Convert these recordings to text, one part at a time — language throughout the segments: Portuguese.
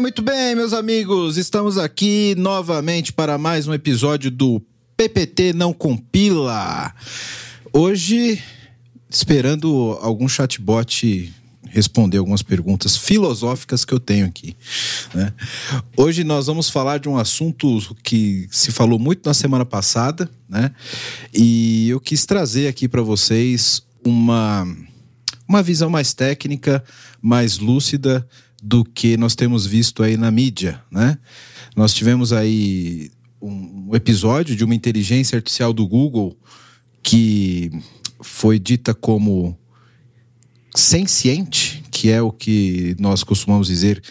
Muito bem, meus amigos. Estamos aqui novamente para mais um episódio do PPT Não Compila. Hoje, esperando algum chatbot responder algumas perguntas filosóficas que eu tenho aqui, né? Hoje nós vamos falar de um assunto que se falou muito na semana passada, né? E eu quis trazer aqui para vocês uma visão mais técnica, mais lúcida do que nós temos visto aí na mídia, né? Nós tivemos aí um episódio de uma inteligência artificial do Google que foi dita como senciente, que é o que nós costumamos dizer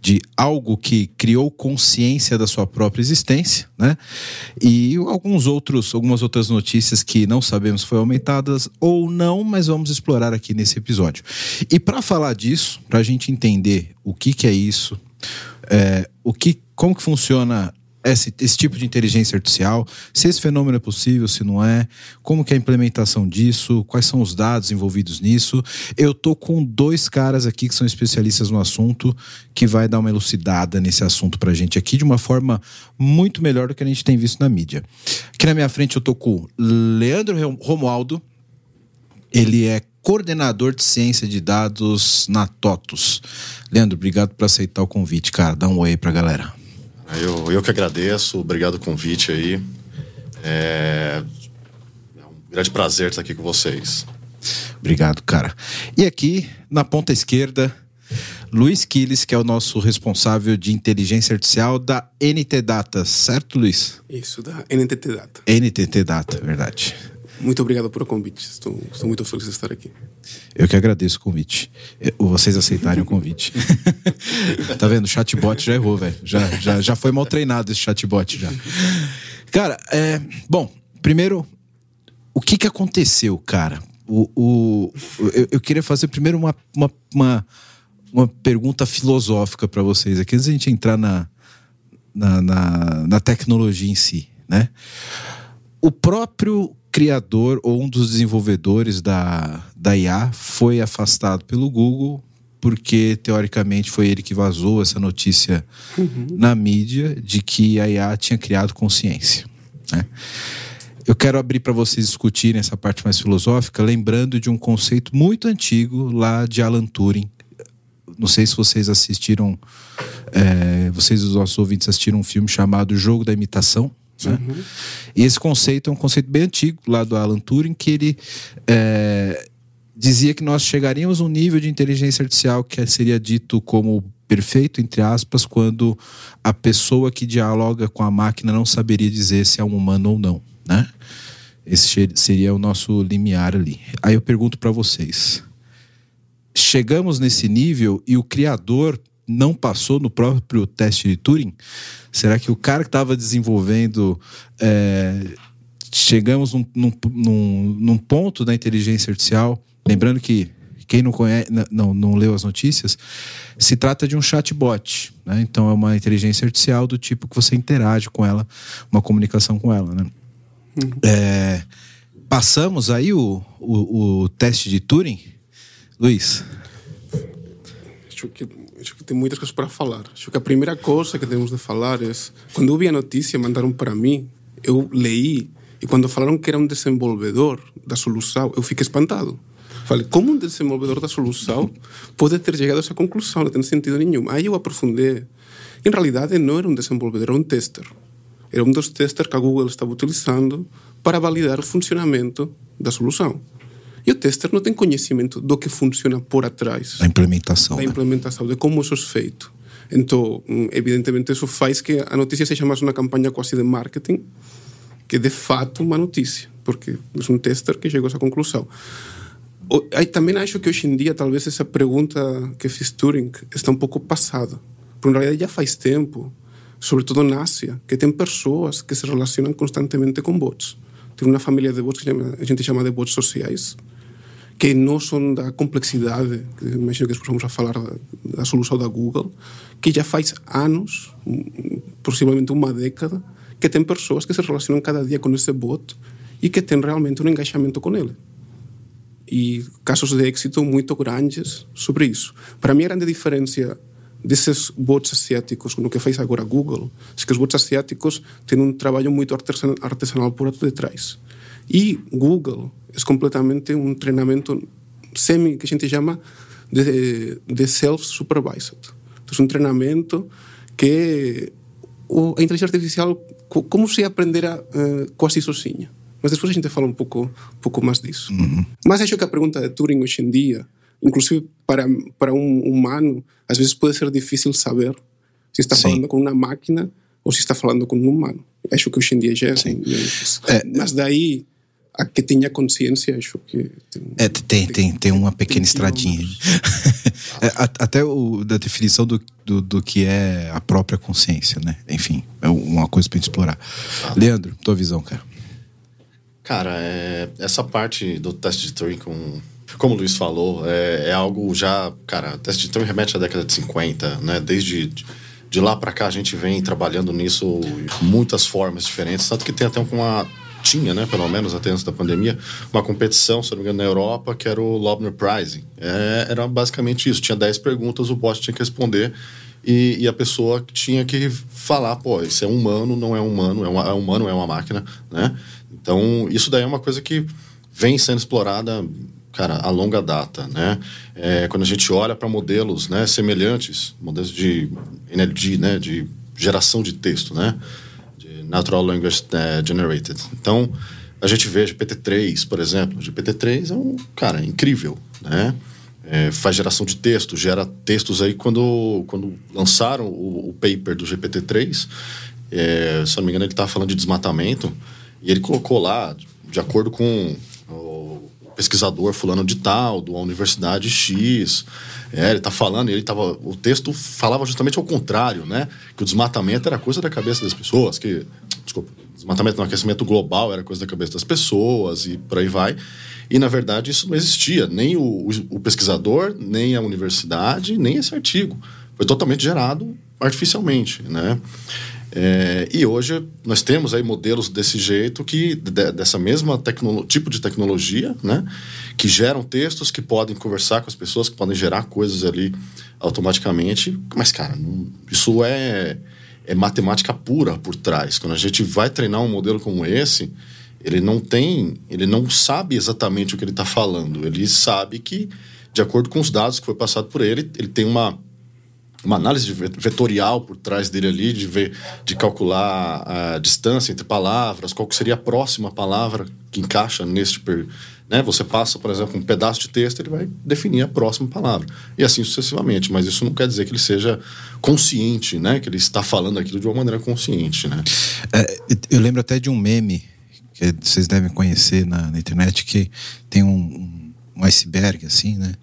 de algo que criou consciência da sua própria existência, né? E algumas outras notícias que não sabemos se foram aumentadas ou não, mas vamos explorar aqui nesse episódio. E para falar disso, para a gente entender o que é isso, como que funciona esse tipo de inteligência artificial, se esse fenômeno é possível, se não é, como que é a implementação disso, quais são os dados envolvidos nisso. Eu tô com dois caras aqui que são especialistas no assunto, que vai dar uma elucidada nesse assunto pra gente aqui de uma forma muito melhor do que a gente tem visto na mídia. Aqui na minha frente eu tô com Leandro Romualdo, ele é coordenador de ciência de dados na TOTUS. Leandro, obrigado por aceitar o convite, cara, dá um oi aí pra galera. Eu que agradeço, obrigado pelo convite aí. É um grande prazer estar aqui com vocês. Obrigado, cara. E aqui, na ponta esquerda, Luiz Quiles, que é o nosso responsável de inteligência artificial da NT Data, certo, Luiz? Isso, da NTT Data. NTT Data, verdade. Muito obrigado pelo convite, estou muito feliz de estar aqui. Eu que agradeço o convite, vocês aceitarem o convite. Tá vendo, o chatbot já errou, velho, já foi mal treinado esse chatbot já. Cara, bom, primeiro, o que aconteceu, cara? Eu queria fazer primeiro uma pergunta filosófica para vocês, aqui antes de a gente entrar na tecnologia em si, né? O próprio criador ou um dos desenvolvedores da IA foi afastado pelo Google porque, teoricamente, foi ele que vazou essa notícia na mídia de que a IA tinha criado consciência, né? Eu quero abrir para vocês discutirem essa parte mais filosófica, lembrando de um conceito muito antigo lá de Alan Turing. Não sei se vocês assistiram, vocês, os nossos ouvintes, assistiram um filme chamado O Jogo da Imitação, né? Uhum. E esse conceito é um conceito bem antigo lá do Alan Turing, que ele dizia que nós chegaríamos a um nível de inteligência artificial que seria dito como perfeito, entre aspas, quando a pessoa que dialoga com a máquina não saberia dizer se é um humano ou não, né? Esse seria o nosso limiar ali. Aí eu pergunto para vocês, chegamos nesse nível e o criador não passou no próprio teste de Turing? Será que o cara que estava desenvolvendo... chegamos num ponto da inteligência artificial... Lembrando que quem não conhece, não leu as notícias... Se trata de um chatbot, né? Então é uma inteligência artificial do tipo que você interage com ela... Uma comunicação com ela, né? Passamos aí o teste de Turing? Luiz? Acho que tem muitas coisas para falar. Acho que a primeira coisa que temos de falar é... Quando eu vi a notícia, mandaram para mim, eu leí, e quando falaram que era um desenvolvedor da solução, eu fiquei espantado. Falei, como um desenvolvedor da solução pode ter chegado a essa conclusão? Não tem sentido nenhum. Aí eu aprofundei. Em realidade, não era um desenvolvedor, era um tester. Era um dos testers que a Google estava utilizando para validar o funcionamento da solução. E o tester não tem conhecimento do que funciona por atrás. Da implementação, de como isso é feito. Então, evidentemente, isso faz que a notícia seja mais uma campanha quase de marketing que, de fato, uma notícia. Porque é um tester que chegou a essa conclusão. Aí também acho que hoje em dia, talvez, essa pergunta que fez Turing está um pouco passada. Porque, na realidade, já faz tempo, sobretudo na Ásia, que tem pessoas que se relacionam constantemente com bots. Tem uma família de bots que a gente chama de bots sociais, que não são da complexidade, que imagino que depois vamos a falar da solução da Google, que já faz anos, possivelmente uma década, que tem pessoas que se relacionam cada dia com esse bot e que tem realmente um engajamento com ele. E casos de êxito muito grandes sobre isso. Para mim, a grande diferença desses bots asiáticos, no que fez agora Google, é que os bots asiáticos têm um trabalho muito artesanal por detrás. E Google é completamente um treinamento semi, que a gente chama de self-supervised. Então, é um treinamento que a inteligência artificial, como se aprenderá quase sozinha. Mas depois a gente fala um pouco mais disso. Uhum. Mas acho que a pergunta de Turing hoje em dia, inclusive para um humano, às vezes pode ser difícil saber se está falando com uma máquina ou se está falando com um humano. Acho que hoje em dia já é assim. Mas daí, a que tenha consciência, acho que... Tem uma pequena estradinha. Até da definição do que é a própria consciência, né? Enfim, é uma coisa para a gente explorar. Leandro, tua visão, cara. Cara, essa parte do teste de Turing, como o Luiz falou, é algo já... Cara, o teste de Turing remete à década de 50, né? Desde de lá pra cá a gente vem trabalhando nisso de muitas formas diferentes. Tanto que tem até uma... Tinha, né, pelo menos até antes da pandemia, uma competição, se não me engano, na Europa, que era o Loebner Prize. Era basicamente isso. Tinha 10 perguntas, o bot tinha que responder e a pessoa tinha que falar, pô, isso é humano, não é humano, é humano, é uma máquina, né? Então, isso daí é uma coisa que vem sendo explorada, cara, a longa data, né? Quando a gente olha para modelos, né, semelhantes, modelos de NLP, né, de geração de texto, né? Natural Language Generated. Então, a gente vê GPT-3, por exemplo. GPT-3 é um, cara, incrível, né? Faz geração de texto, gera textos aí. Quando lançaram o paper do GPT-3, se não me engano, ele estava falando de desmatamento, e ele colocou lá, de acordo com o pesquisador fulano de tal, de uma universidade X... ele tá falando, o texto falava justamente ao contrário, né? Que o desmatamento era coisa da cabeça das pessoas, desmatamento não, aquecimento global era coisa da cabeça das pessoas e por aí vai. E, na verdade, isso não existia, nem o pesquisador, nem a universidade, nem esse artigo. Foi totalmente gerado artificialmente, né? E hoje nós temos aí modelos desse jeito, dessa mesma tipo de tecnologia, né, que geram textos, que podem conversar com as pessoas, que podem gerar coisas ali automaticamente. Mas, cara, isso é matemática pura por trás. Quando a gente vai treinar um modelo como esse, ele não sabe exatamente o que ele está falando. Ele sabe que, de acordo com os dados que foi passado por ele, ele tem uma análise vetorial por trás dele ali, de calcular a distância entre palavras, qual que seria a próxima palavra que encaixa neste... Né? Você passa, por exemplo, um pedaço de texto, ele vai definir a próxima palavra. E assim sucessivamente. Mas isso não quer dizer que ele seja consciente, né? Que ele está falando aquilo de uma maneira consciente, né? Eu lembro até de um meme, que vocês devem conhecer na internet, que tem um iceberg, assim, né?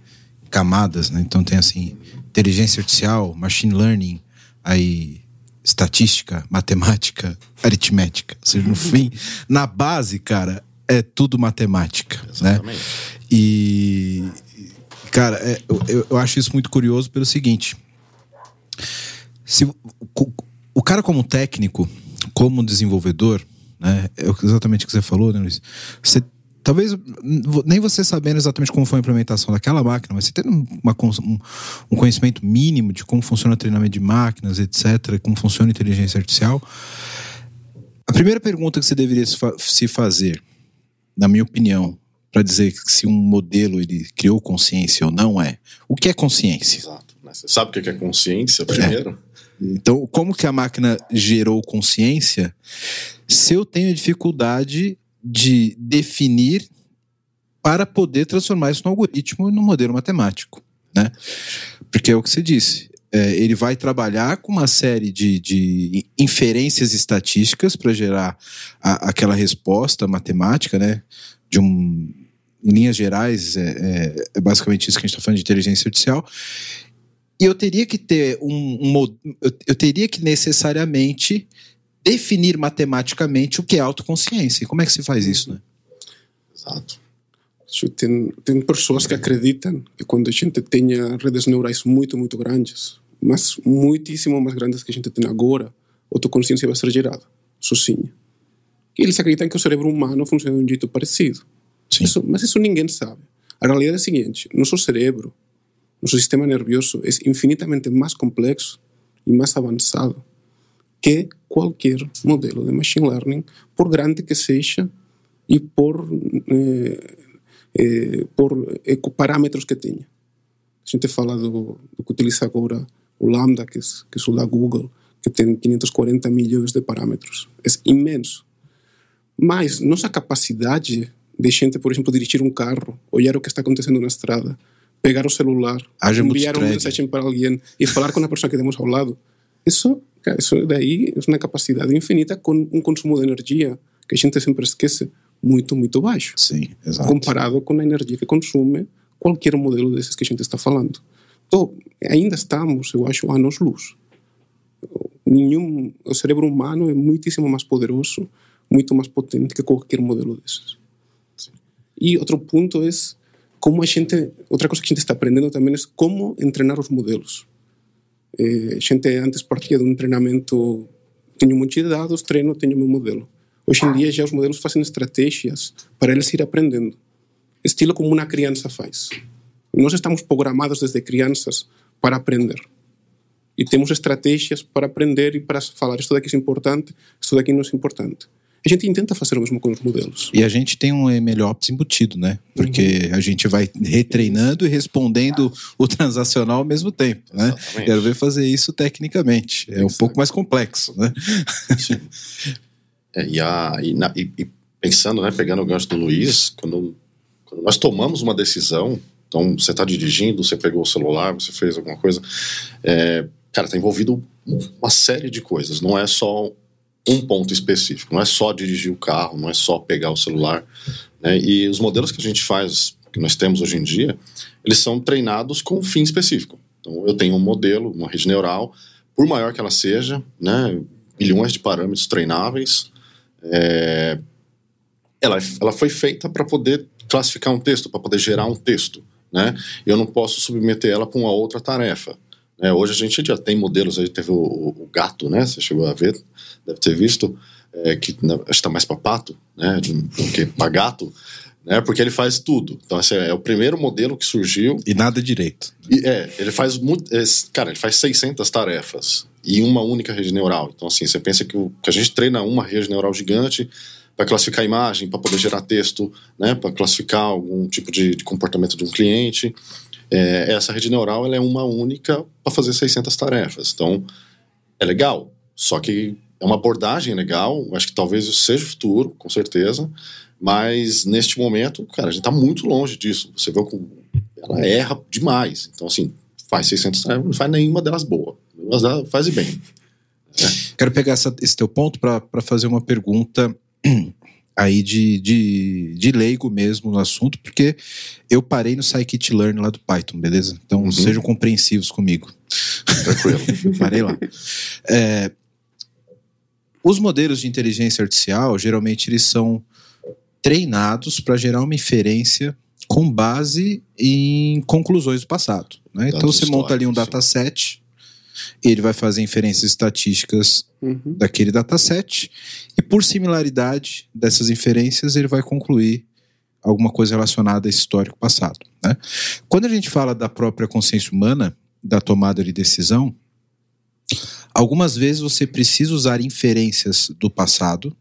Camadas, né? Então tem assim... inteligência artificial, machine learning, aí estatística, matemática, aritmética. Ou seja, no fim, na base, cara, é tudo matemática. Exatamente. Né? E, cara, eu acho isso muito curioso pelo seguinte. O cara como técnico, como desenvolvedor, né, é exatamente o que você falou, né, Luiz? Você... Talvez, nem você sabendo exatamente como foi a implementação daquela máquina, mas você tendo um conhecimento mínimo de como funciona o treinamento de máquinas, etc., como funciona a inteligência artificial. A primeira pergunta que você deveria se fazer, na minha opinião, para dizer se um modelo ele criou consciência ou não é, o que é consciência? Exato. Você sabe o que é consciência primeiro? Então, como que a máquina gerou consciência? Se eu tenho dificuldade... de definir para poder transformar isso num algoritmo e num modelo matemático, né? Porque é o que você disse, ele vai trabalhar com uma série de inferências estatísticas para gerar aquela resposta matemática, né? Em linhas gerais, é basicamente isso que a gente está falando de inteligência artificial. E eu teria que ter eu teria que necessariamente definir matematicamente o que é autoconsciência. E como é que se faz isso, né? Exato. Tem pessoas que acreditam que quando a gente tenha redes neurais muito, muito grandes, mas muitíssimo mais grandes que a gente tem agora, autoconsciência vai ser gerada, sozinha. E eles acreditam que o cérebro humano funciona de um jeito parecido. Sim. Mas isso ninguém sabe. A realidade é a seguinte, nosso cérebro Nuestro sistema nervioso es infinitamente más complejo y más avanzado que cualquier modelo de machine learning, por grande que sea y por ecoparámetros que tenha. A gente fala do que utiliza agora o Lambda, que é o da Google, que tem 540 milhões de parâmetros. É imenso. Mas nossa capacidade de gente, por exemplo, dirigir um carro, olhar o que está acontecendo na estrada, pegar o celular, enviar uma mensagem para alguém e falar com a pessoa que temos ao lado, isso daí é uma capacidade infinita com um consumo de energia que a gente sempre esquece, muito, muito baixo. Sim, exato. Comparado com a energia que consome qualquer modelo desses que a gente está falando. Então, ainda estamos, eu acho, anos-luz. O cérebro humano é muitíssimo mais poderoso, muito mais potente que qualquer modelo desses. Sim. E outro ponto é como a gente... Outra coisa que a gente está aprendendo também é como treinar os modelos. A gente antes partia de um treinamento... Tenho um monte de dados, tenho meu modelo. Hoje em dia já os modelos fazem estratégias para eles ir aprendendo. Estilo como uma criança faz. Nós estamos programados desde crianças para aprender. E temos estratégias para aprender e para falar isto daqui é importante, isto daqui não é importante. A gente tenta fazer o mesmo com os modelos. E a gente tem um MLOps embutido, né? Porque a gente vai retreinando e respondendo o transacional ao mesmo tempo, né? Exatamente. Quero ver fazer isso tecnicamente. É um pouco mais complexo, né? E pensando, né, pegando o gancho do Luiz, quando nós tomamos uma decisão, então você está dirigindo, você pegou o celular, você fez alguma coisa, cara, está envolvido uma série de coisas, não é só um ponto específico, não é só dirigir o carro, não é só pegar o celular, né? E os modelos que a gente faz, que nós temos hoje em dia, eles são treinados com um fim específico. Então eu tenho um modelo, uma rede neural, por maior que ela seja, né, bilhões de parâmetros treináveis, ela foi feita para poder classificar um texto, para poder gerar um texto, né? Eu não posso submeter ela para uma outra tarefa. Hoje a gente já tem modelos, aí teve o gato, né? Você chegou a ver, deve ter visto, que está mais para pato, né? Do que para gato, né? Porque ele faz tudo. Então esse é o primeiro modelo que surgiu. E nada direito. E, ele faz muito, cara, ele faz 600 tarefas e uma única rede neural. Então assim, você pensa que a gente treina uma rede neural gigante para classificar imagem, para poder gerar texto, né? Para classificar algum tipo de comportamento de um cliente. Essa rede neural ela é uma única para fazer 600 tarefas. Então é legal, só que é uma abordagem legal, acho que talvez isso seja o futuro, com certeza, mas neste momento, cara, a gente está muito longe disso. Você vê que ela erra demais. Então assim, faz 600 tarefas, não faz nenhuma delas boa, mas faz e bem. Quero pegar esse teu ponto para fazer uma pergunta aí de leigo mesmo no assunto, porque eu parei no scikit-learn lá do Python, beleza? Então sejam compreensivos comigo. Tranquilo. Eu parei lá. Os modelos de inteligência artificial, geralmente eles são treinados para gerar uma inferência com base em conclusões do passado, né? Então você monta ali um dataset, ele vai fazer inferências estatísticas daquele dataset e por similaridade dessas inferências ele vai concluir alguma coisa relacionada a esse histórico passado, né? Quando a gente fala da própria consciência humana, da tomada de decisão, algumas vezes você precisa usar inferências do passado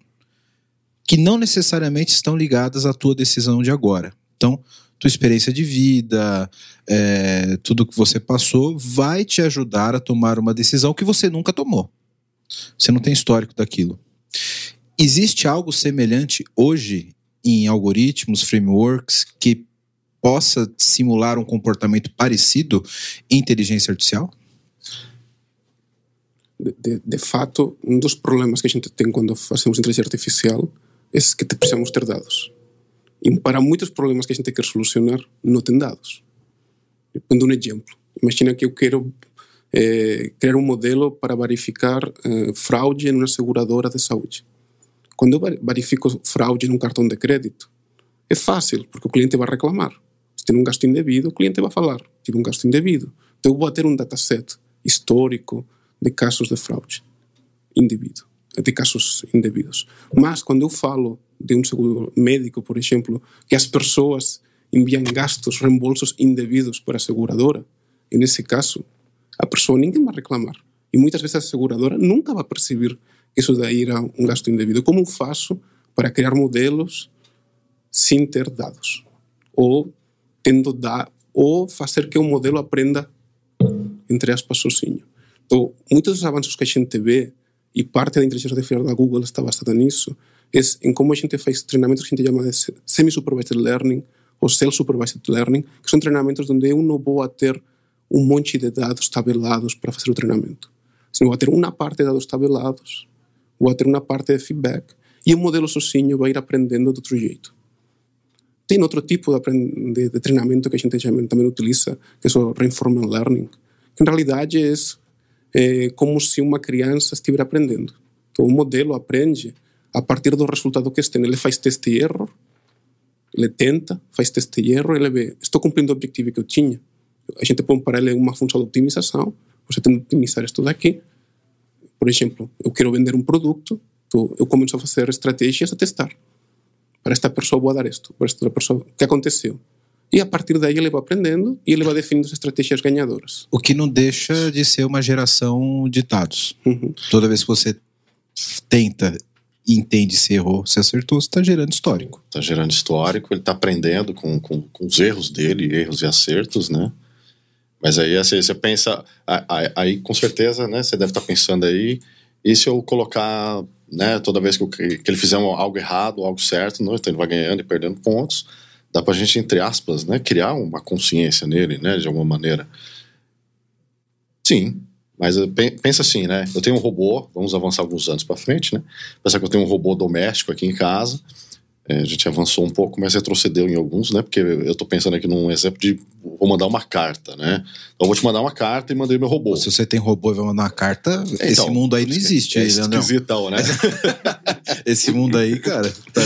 que não necessariamente estão ligadas à tua decisão de agora. Então, tua experiência de vida, tudo que você passou vai te ajudar a tomar uma decisão que você nunca tomou. Você não tem histórico daquilo. Existe algo semelhante hoje em algoritmos, frameworks, que possa simular um comportamento parecido em inteligência artificial? De fato, um dos problemas que a gente tem quando fazemos inteligência artificial é que precisamos ter dados. E para muitos problemas que a gente quer solucionar, não tem dados. Eu dou um exemplo. Imagina que eu quero criar um modelo para verificar fraude em uma seguradora de saúde. Quando eu verifico fraude em um cartão de crédito, é fácil, porque o cliente vai reclamar. Se tem um gasto indevido, o cliente vai falar. Tive um gasto indevido. Então eu vou ter um dataset histórico de casos de fraude de casos indevidos. Mas quando eu falo de um seguro médico, por exemplo, que as pessoas enviam gastos, reembolsos indevidos para a seguradora, E nesse caso, a pessoa ninguém vai reclamar. E muitas vezes a seguradora nunca vai perceber que isso daí era um gasto indevido. Como faço para criar modelos sem ter dados? Ou tendo dar, ou fazer que o modelo aprenda, entre aspas, sozinho. Então, muitos dos avanços que a gente vê, e parte da inteligência artificial da Google está baseada nisso, é em como a gente faz treinamentos que a gente chama de semi-supervised learning ou self-supervised learning, que são treinamentos onde eu não vou ter um monte de dados tabelados para fazer o treinamento. Senão vou ter uma parte de dados tabelados, vou ter uma parte de feedback, e o modelo sozinho vai ir aprendendo de outro jeito. Tem outro tipo de treinamento que a gente também utiliza, que é o reinforcement learning, que na realidade é como se uma criança estivesse aprendendo. Então, o modelo aprende a partir do resultado que tem. Ele faz teste e erro, ele tenta, faz teste e erro, ele vê, estou cumprindo o objetivo que eu tinha. A gente põe para ele uma função de otimização, você tem que otimizar isto daqui. Por exemplo, eu quero vender um produto, então eu começo a fazer estratégias a testar. Para esta pessoa vou dar isto, para esta pessoa, o que aconteceu? E a partir daí ele vai aprendendo e ele vai definindo as estratégias ganhadoras. O que não deixa de ser uma geração de dados. Uhum. Toda vez que você tenta e entende se errou, se acertou, você está gerando histórico. Está gerando histórico, ele está aprendendo com os erros dele, erros e acertos, né? Mas aí assim, você pensa, aí com certeza, né? Você deve estar pensando aí, e se eu colocar, né, toda vez que ele fizer algo errado, algo certo, não, então ele vai ganhando e perdendo pontos, dá pra gente, entre aspas, né, criar uma consciência nele, né, de alguma maneira. Sim, mas pensa assim, né, eu tenho um robô, vamos avançar alguns anos pra frente, né, pensar que eu tenho um robô doméstico aqui em casa, a gente avançou um pouco, mas retrocedeu em alguns, né, porque eu tô pensando aqui num exemplo de vou mandar uma carta, né, eu vou te mandar uma carta e mandei meu robô. Se você tem robô e vai mandar uma carta, então, esse mundo aí não existe. É esquisitão, né? Esse mundo aí, cara, tá,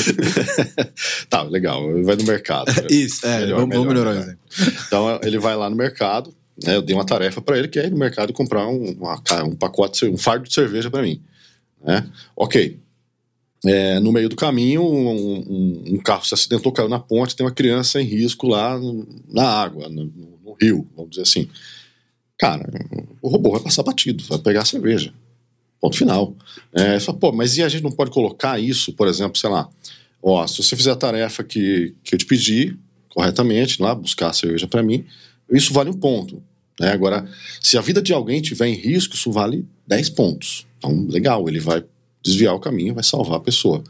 tá legal, ele vai no mercado. Isso, vamos melhorar o exemplo. Então ele vai lá no mercado, né, eu dei uma tarefa pra ele, que é ir no mercado comprar um pacote, um fardo de cerveja pra mim, né, ok. No meio do caminho, um carro se acidentou, caiu na ponte, tem uma criança em risco lá na água, no rio, vamos dizer assim. Cara, o robô vai passar batido, vai pegar a cerveja. Ponto final. Fala, pô, mas e a gente não pode colocar isso, por exemplo, sei lá, ó, se você fizer a tarefa que eu te pedi corretamente, lá, buscar a cerveja para mim, isso vale 1 ponto. Né? Agora, se a vida de alguém estiver em risco, isso vale 10 pontos. Então, legal, ele vai desviar o caminho, vai salvar a pessoa.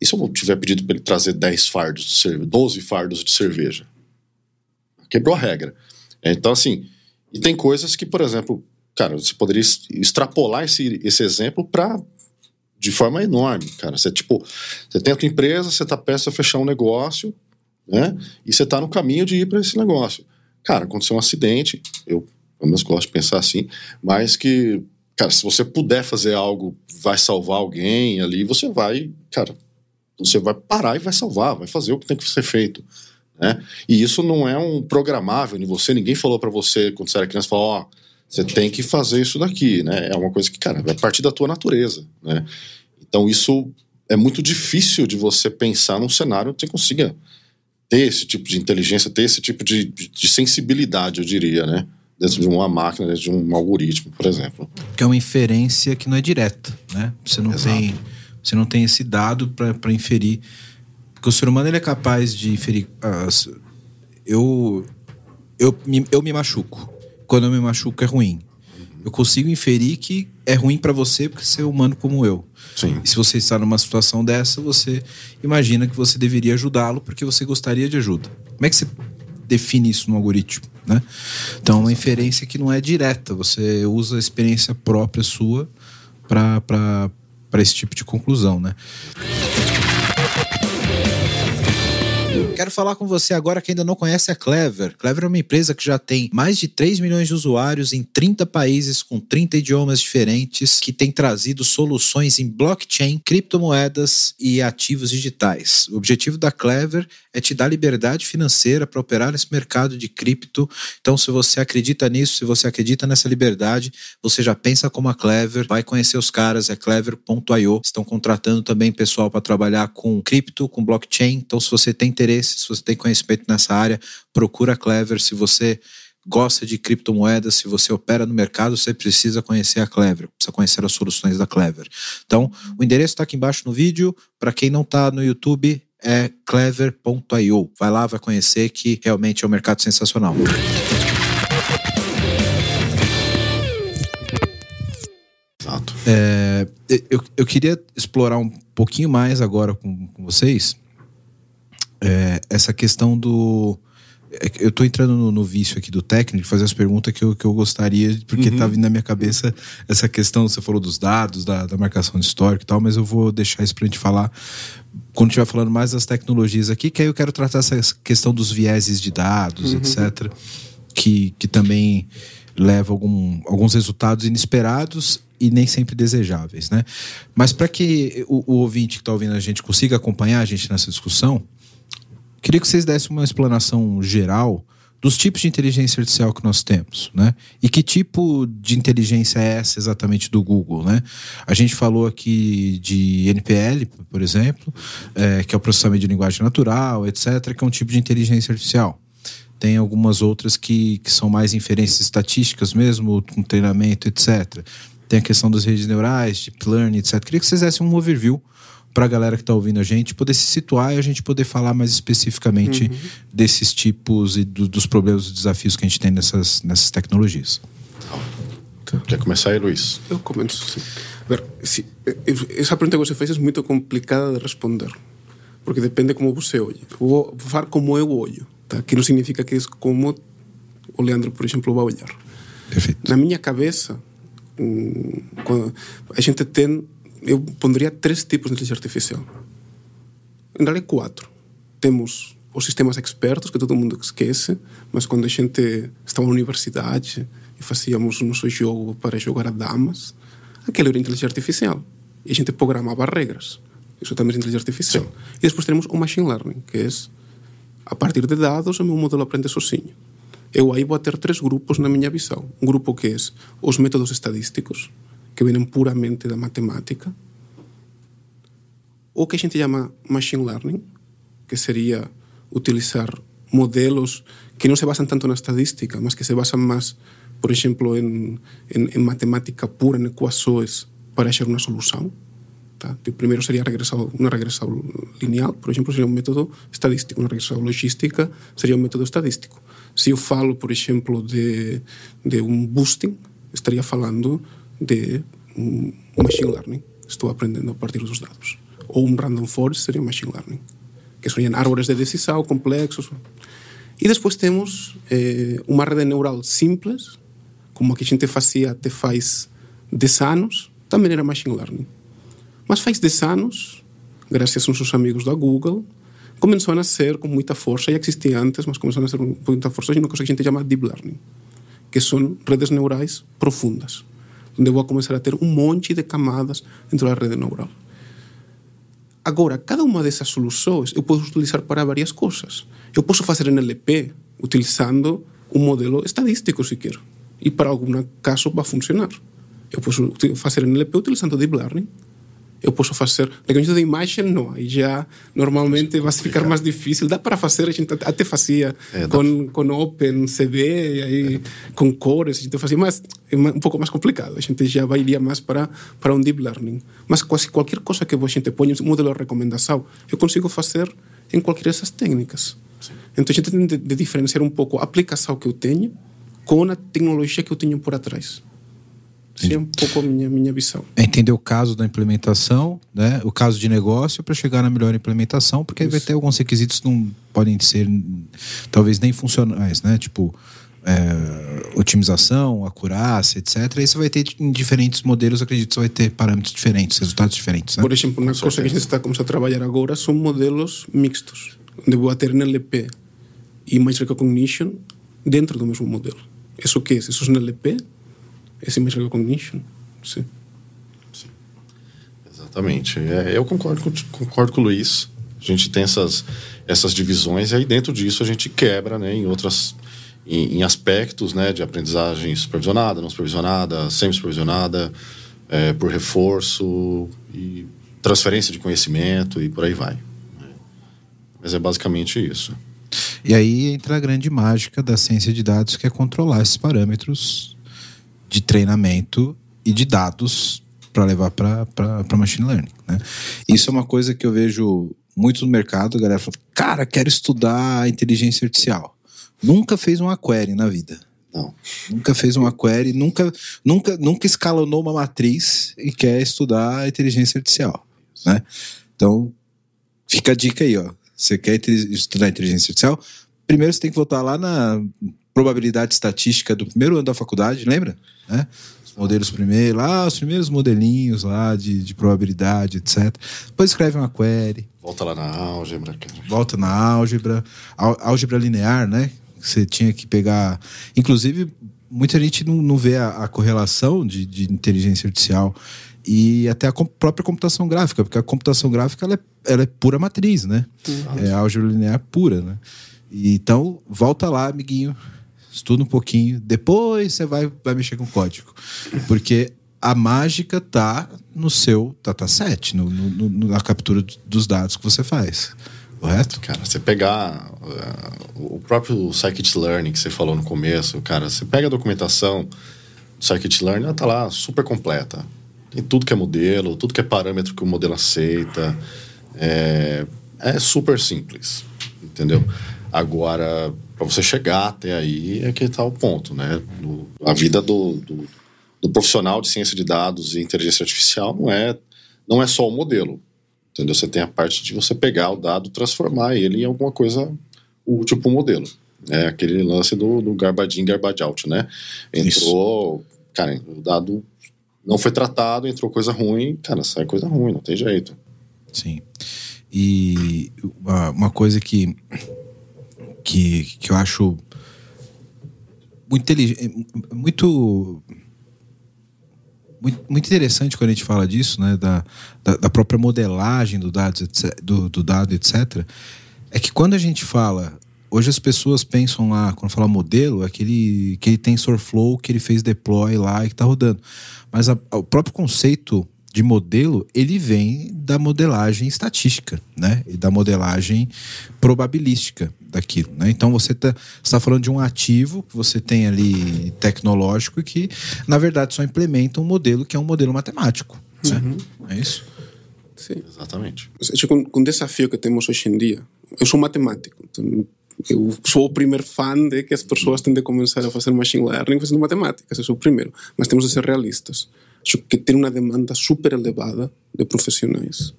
E se eu tiver pedido para ele trazer 10 fardos de cerveja, 12 fardos de cerveja? Quebrou a regra. Então, assim, e tem coisas que, por exemplo, cara, você poderia extrapolar esse exemplo de forma enorme, cara. Você, tipo, você tem a tua empresa, você está prestes a fechar um negócio, né? E você está no caminho de ir para esse negócio. Cara, aconteceu um acidente, eu pelo menos gosto de pensar assim, mas que, cara, se você puder fazer algo, vai salvar alguém ali, você vai, cara, você vai parar e vai salvar, vai fazer o que tem que ser feito, né? E isso não é um programável em você, ninguém falou pra você quando você era criança, falou, ó, você tem que fazer isso daqui, né? É uma coisa que, cara, vai partir da tua natureza, né? Então isso é muito difícil de você pensar num cenário onde você consiga ter esse tipo de inteligência, ter esse tipo de sensibilidade, eu diria, né? Dentro de uma máquina, dentro de um algoritmo, por exemplo. Que é uma inferência que não é direta, né? Você não tem esse dado para inferir. Porque o ser humano, ele é capaz de inferir. Eu me machuco. Quando eu me machuco, é ruim. Eu consigo inferir que é ruim para você porque você é humano como eu. Sim. E se você está numa situação dessa, você imagina que você deveria ajudá-lo porque você gostaria de ajuda. Como é que você define isso no algoritmo, né? Então é uma inferência que não é direta, você usa a experiência própria sua para esse tipo de conclusão, né? Quero falar com você agora que ainda não conhece a Clever. Clever é uma empresa que já tem mais de 3 milhões de usuários em 30 países com 30 idiomas diferentes, que tem trazido soluções em blockchain, criptomoedas e ativos digitais. O objetivo da Clever é te dar liberdade financeira para operar nesse mercado de cripto. Então, se você acredita nisso, se você acredita nessa liberdade, você já pensa como a Clever, vai conhecer os caras, é clever.io. Estão contratando também pessoal para trabalhar com cripto, com blockchain. Então, se você tem interesse, se você tem conhecimento nessa área, procura a Clever. Se você gosta de criptomoedas, se você opera no mercado, você precisa conhecer a Clever, precisa conhecer as soluções da Clever. Então, o endereço está aqui embaixo no vídeo. Para quem não está no YouTube, é clever.io. Vai lá, vai conhecer, que realmente é um mercado sensacional. Exato. Eu queria explorar um pouquinho mais agora com vocês essa questão do... Eu tô entrando no vício aqui do técnico, fazer as perguntas que eu gostaria, porque tá vindo na minha cabeça essa questão, você falou dos dados, da marcação de histórico e tal, mas eu vou deixar isso pra gente falar quando estiver falando mais das tecnologias aqui, que aí eu quero tratar essa questão dos vieses de dados, etc, que também leva alguns resultados inesperados e nem sempre desejáveis, né? Mas para que o ouvinte que tá ouvindo a gente consiga acompanhar a gente nessa discussão, queria que vocês dessem uma explanação geral dos tipos de inteligência artificial que nós temos, né? E que tipo de inteligência é essa exatamente do Google, né? A gente falou aqui de NPL, por exemplo, que é o processamento de linguagem natural, etc., que é um tipo de inteligência artificial. Tem algumas outras que são mais inferências estatísticas mesmo, com treinamento, etc. Tem a questão das redes neurais, deep learning, etc. Queria que vocês dessem um overview para a galera que está ouvindo a gente poder se situar e a gente poder falar mais especificamente desses tipos e dos problemas e desafios que a gente tem nessas tecnologias. Quer começar aí, Luís? Eu começo, sim. A ver, essa pergunta que você fez é muito complicada de responder, porque depende como você olha. Eu vou falar como eu olho, tá? Que não significa que é como o Leandro, por exemplo, vai olhar. Perfeito. Na minha cabeça, a gente tem... Eu pondría tres tipos de inteligencia artificial. En realidad, cuatro. Temos os sistemas expertos, que todo mundo esquece, mas quando a gente estava na universidade e fazíamos o nosso jogo para jogar a damas, aquele era inteligência artificial. E a gente programava regras. Isso também é inteligência artificial. Sim. E depois temos o machine learning, que é, a partir de dados, o meu modelo aprende sozinho. Eu aí vou ter tres grupos na minha visão. Um grupo que é os métodos estadísticos, que vienen puramente da matemática, ou que a gente chama machine learning, que seria utilizar modelos que não se basam tanto na estadística, mas que se basam mais, por exemplo, em matemática pura, em equações, para achar uma solução. Tá? O primeiro seria uma regressão lineal, por exemplo, seria um método estadístico. Uma regressão logística seria um método estadístico. Se eu falo, por exemplo, de um boosting, estaria falando de machine learning, estou aprendendo a partir dos dados. Ou random forest seria machine learning, que seriam árvores de decisão complexos. E depois temos uma rede neural simples, como a que a gente fazia até faz 10 anos, também era machine learning. Mas faz 10 anos, graças aos seus amigos da Google, começou a nascer com muita força, já existia antes, mas começou a nascer com muita força e uma coisa que a gente chama deep learning, que são redes neurais profundas, onde eu vou começar a ter um monte de camadas dentro da rede neural. Agora, cada uma dessas soluções eu posso utilizar para várias coisas. Eu posso fazer NLP utilizando um modelo estadístico, se quero, e para algum caso vai funcionar. Eu posso fazer NLP utilizando deep learning. Eu posso fazer reconhecimento de imagem, não, aí já normalmente vai ficar mais difícil. Dá para fazer, a gente até fazia com OpenCV, aí com cores, a gente fazia, mas é um pouco mais complicado. A gente já iria mais para um deep learning. Mas quase qualquer coisa que a gente ponha, um modelo de recomendação, eu consigo fazer em qualquer dessas técnicas. Sim. Então a gente tem de diferenciar um pouco a aplicação que eu tenho com a tecnologia que eu tenho por atrás. Sim, um pouco a minha visão. Entender o caso da implementação, né? O caso de negócio para chegar na melhor implementação, porque aí vai ter alguns requisitos que não podem ser, talvez, nem funcionais, né? Tipo, otimização, acurácia, etc. Aí você vai ter em diferentes modelos, acredito que você vai ter parâmetros diferentes, resultados diferentes, né? Por exemplo, uma coisa que a gente está começando a trabalhar agora são modelos mixtos, onde vou ter NLP e Image Recognition dentro do mesmo modelo. Isso que é? Isso é NLP? Esse image recognition, sim. Sim. Exatamente. Eu concordo com o Luís. A gente tem essas divisões e aí dentro disso a gente quebra, né, em outras... Em aspectos, né, de aprendizagem supervisionada, não supervisionada, semi-supervisionada, por reforço, e transferência de conhecimento e por aí vai. Mas é basicamente isso. E aí entra a grande mágica da ciência de dados, que é controlar esses parâmetros de treinamento e de dados para levar para machine learning, né? Isso é uma coisa que eu vejo muito no mercado. A galera fala, cara, quero estudar inteligência artificial. Nunca fez uma query na vida. Não. Nunca fez uma query, nunca escalonou uma matriz e quer estudar inteligência artificial, né? Então, fica a dica aí, ó. Você quer estudar inteligência artificial? Primeiro você tem que voltar lá na probabilidade estatística do primeiro ano da faculdade, lembra? Né? Os modelos primeiros, lá, os primeiros modelinhos lá de probabilidade, etc. Depois escreve uma query. Volta lá na álgebra. Volta na álgebra. Álgebra linear, né? Você tinha que pegar... Inclusive, muita gente não vê a correlação de inteligência artificial e até a própria computação gráfica, porque a computação gráfica ela é pura matriz, né? É álgebra linear pura, né? E, então, volta lá, amiguinho, estuda um pouquinho, depois você vai mexer com o código. Porque a mágica tá no seu dataset, na captura dos dados que você faz. Correto? Cara, você pegar o próprio scikit-learning que você falou no começo, cara, você pega a documentação do scikit-learning, ela tá lá super completa. Tem tudo que é modelo, tudo que é parâmetro que o modelo aceita. É super simples, entendeu? Agora, para você chegar até aí, é que tá o ponto, né? A vida do profissional de ciência de dados e inteligência artificial não é só o modelo. Entendeu? Você tem a parte de você pegar o dado, transformar ele em alguma coisa útil para o modelo. É aquele lance do garbage in, garbage out, né? Entrou, isso. Cara, o dado não foi tratado, entrou coisa ruim, cara, sai coisa ruim, não tem jeito. Sim. E uma coisa que eu acho muito inteligente, muito interessante quando a gente fala disso, né, da própria modelagem do dado, etc. É que quando a gente fala... Hoje as pessoas pensam lá, quando fala modelo, é aquele TensorFlow que ele fez deploy lá e que tá rodando. Mas o próprio conceito de modelo, ele vem da modelagem estatística, né? E da modelagem probabilística daquilo, né? Então você tá falando de um ativo que você tem ali tecnológico que, na verdade, só implementa um modelo que é um modelo matemático, né? Uhum. É isso? Sim. Exatamente. Um desafio que temos hoje em dia, eu sou matemático, então eu sou o primeiro fã de que as pessoas têm de começar a fazer machine learning fazendo matemáticas, eu sou o primeiro, mas temos de ser realistas. Acho que tem uma demanda super elevada de profissionais.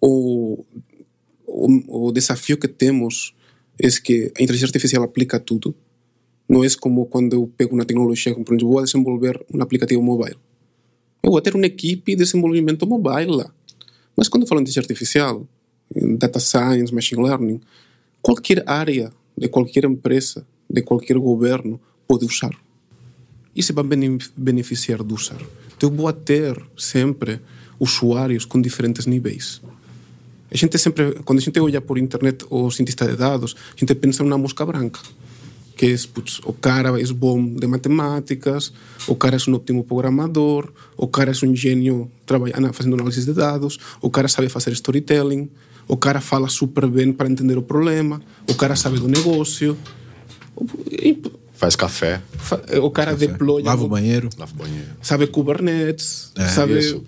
O desafio que temos é que a inteligência artificial aplica tudo. Não é como quando eu pego uma tecnologia, como por exemplo, vou desenvolver um aplicativo mobile. Eu vou ter uma equipe de desenvolvimento mobile lá. Mas quando eu falo em inteligência artificial, em data science, machine learning, qualquer área de qualquer empresa, de qualquer governo pode usar. E se vai beneficiar do usar. Então eu vou ter sempre usuários com diferentes níveis. A gente sempre, quando a gente olha por internet o cientista de dados, a gente pensa numa mosca branca, que é, o cara é bom de matemáticas, o cara é um ótimo programador, o cara é um gênio trabalhando, fazendo análise de dados, o cara sabe fazer storytelling, o cara fala super bem para entender o problema, o cara sabe do negócio. Faz café. O cara café. Deploya... Lava o banheiro. Sabe Kubernetes. Sabe... Isso.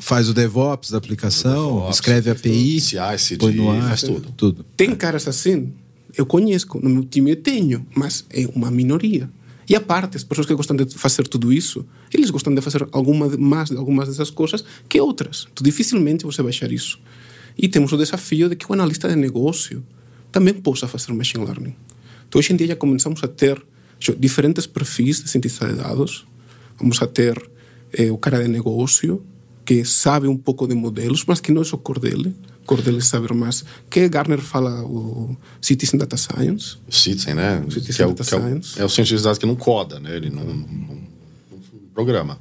Faz o DevOps da aplicação, DevOps, escreve API, CI, põe no ar, faz tudo. Tem caras assim, eu conheço, no meu time eu tenho, mas é uma minoria. E a parte, as pessoas que gostam de fazer tudo isso, eles gostam de fazer algumas dessas coisas que outras. Então, dificilmente você vai achar isso. E temos o desafio de que o analista de negócio também possa fazer machine learning. Então, hoje em dia já começamos a ter diferentes perfis de cientista de dados. Vamos a ter o cara de negócio, que sabe um pouco de modelos, mas que não é só core dele saber mais. Que Gartner fala o Citizen Data Science. O Citizen, né? O Citizen Data Science. É o cientista de dados que não coda, né? Ele não programa.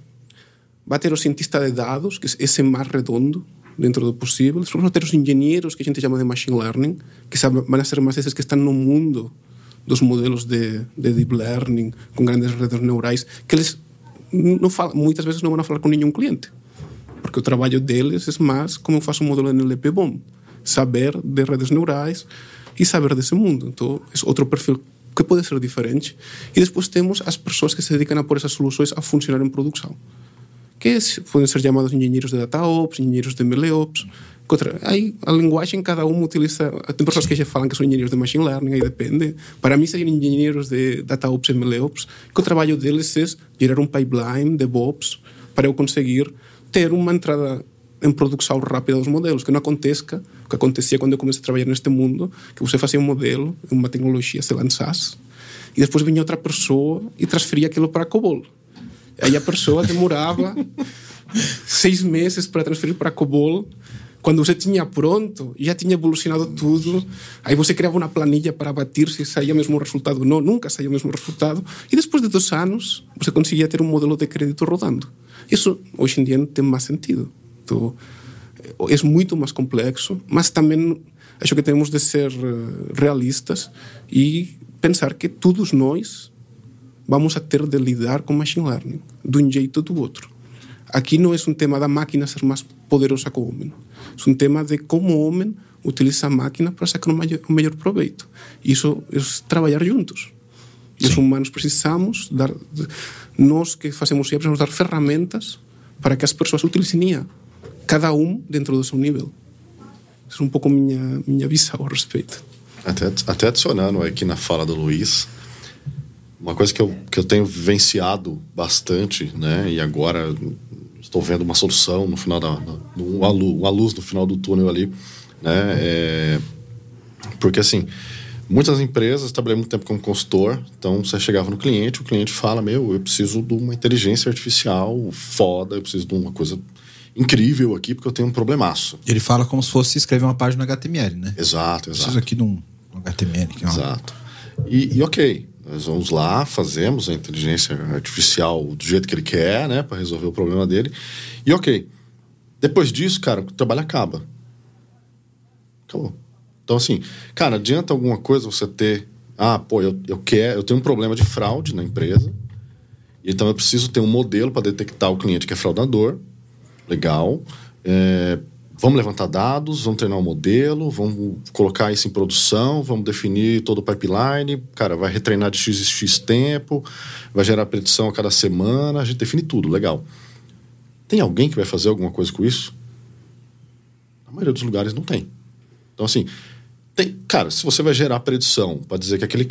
Vai ter o cientista de dados, que é esse mais redondo, dentro do possível. Depois vamos ter os engenheiros, que a gente chama de machine learning, que vão ser mais esses que estão no mundo dos modelos de deep learning com grandes redes neurais, que eles não falam, muitas vezes não vão falar com nenhum cliente, porque o trabalho deles é mais como eu faço um modelo NLP bom, saber de redes neurais e saber desse mundo. Então, é outro perfil que pode ser diferente. E depois temos as pessoas que se dedicam a pôr essas soluções a funcionar em produção, que podem ser chamados engenheiros de DataOps, engenheiros de MLOps. Aí, a linguagem cada um utiliza. Tem pessoas que já falam que são engenheiros de Machine Learning, aí depende. Para mim, seriam engenheiros de DataOps e MLOps, que o trabalho deles é gerar um pipeline de DevOps para eu conseguir ter uma entrada em produção rápida dos modelos, que não aconteça o que acontecia quando eu comecei a trabalhar neste mundo, que você fazia um modelo, uma tecnologia, se lançasse, e depois vinha outra pessoa e transferia aquilo para COBOL. Aí a pessoa demorava 6 meses para transferir para COBOL. Quando você tinha pronto, já tinha evolucionado tudo. Aí você criava uma planilha para bater se saía o mesmo resultado ou não. Nunca saía o mesmo resultado. E depois de 2 anos, você conseguia ter um modelo de crédito rodando. Isso, hoje em dia, não tem mais sentido. Então, é muito mais complexo, mas também acho que temos de ser realistas e pensar que todos nós vamos a ter de lidar com machine learning, de um jeito ou do outro. Aqui não é um tema da máquina ser mais poderosa que o homem. É um tema de como o homem utiliza a máquina para sacar o melhor proveito. Isso é trabalhar juntos. E os humanos precisamos dar... Nós que fazemos IA precisamos dar ferramentas para que as pessoas utilizem IA, cada dentro do seu nível. Essa é um pouco minha visão ao respeito. Até adicionando aqui na fala do Luiz... Uma coisa que eu tenho vivenciado bastante, né? E agora estou vendo uma solução no final uma luz no final do túnel ali, né? Porque assim, muitas empresas, trabalhei muito tempo como consultor, então você chegava no cliente, o cliente fala, eu preciso de uma inteligência artificial foda, eu preciso de uma coisa incrível aqui, porque eu tenho um problemaço. Ele fala como se fosse escrever uma página HTML, né? Exato. Eu preciso aqui de um HTML. Que é exato. E ok, nós vamos lá, fazemos a inteligência artificial do jeito que ele quer, né? Para resolver o problema dele. E ok, depois disso, cara, o trabalho acaba. Acabou. Então assim, cara, adianta alguma coisa você ter... eu tenho um problema de fraude na empresa, então eu preciso ter um modelo para detectar o cliente que é fraudador. Legal. Vamos levantar dados, vamos treinar um modelo, vamos colocar isso em produção, vamos definir todo o pipeline, cara, vai retreinar de x em x tempo, vai gerar predição a cada semana, a gente define tudo, legal. Tem alguém que vai fazer alguma coisa com isso? Na maioria dos lugares não tem. Então assim, cara, se você vai gerar predição para dizer que aquele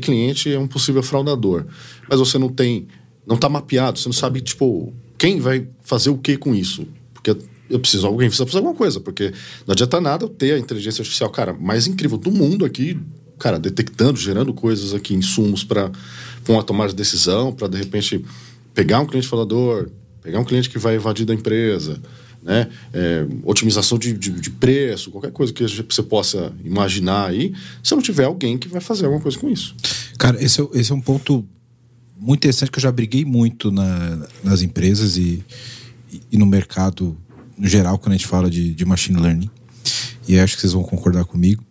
cliente é um possível fraudador, mas você não está mapeado, você não sabe, quem vai fazer o que com isso? Porque alguém precisa fazer alguma coisa, porque não adianta nada eu ter a inteligência artificial, cara, mais incrível do mundo aqui, cara, detectando, gerando coisas aqui, insumos para uma tomada de decisão, para de repente pegar um cliente fraudador, pegar um cliente que vai evadir da empresa, né? Otimização de preço, qualquer coisa que você possa imaginar aí, se não tiver alguém que vai fazer alguma coisa com isso. Cara, esse é um ponto muito interessante que eu já briguei muito nas empresas e no mercado no geral, quando a gente fala de machine learning, e acho que vocês vão concordar comigo.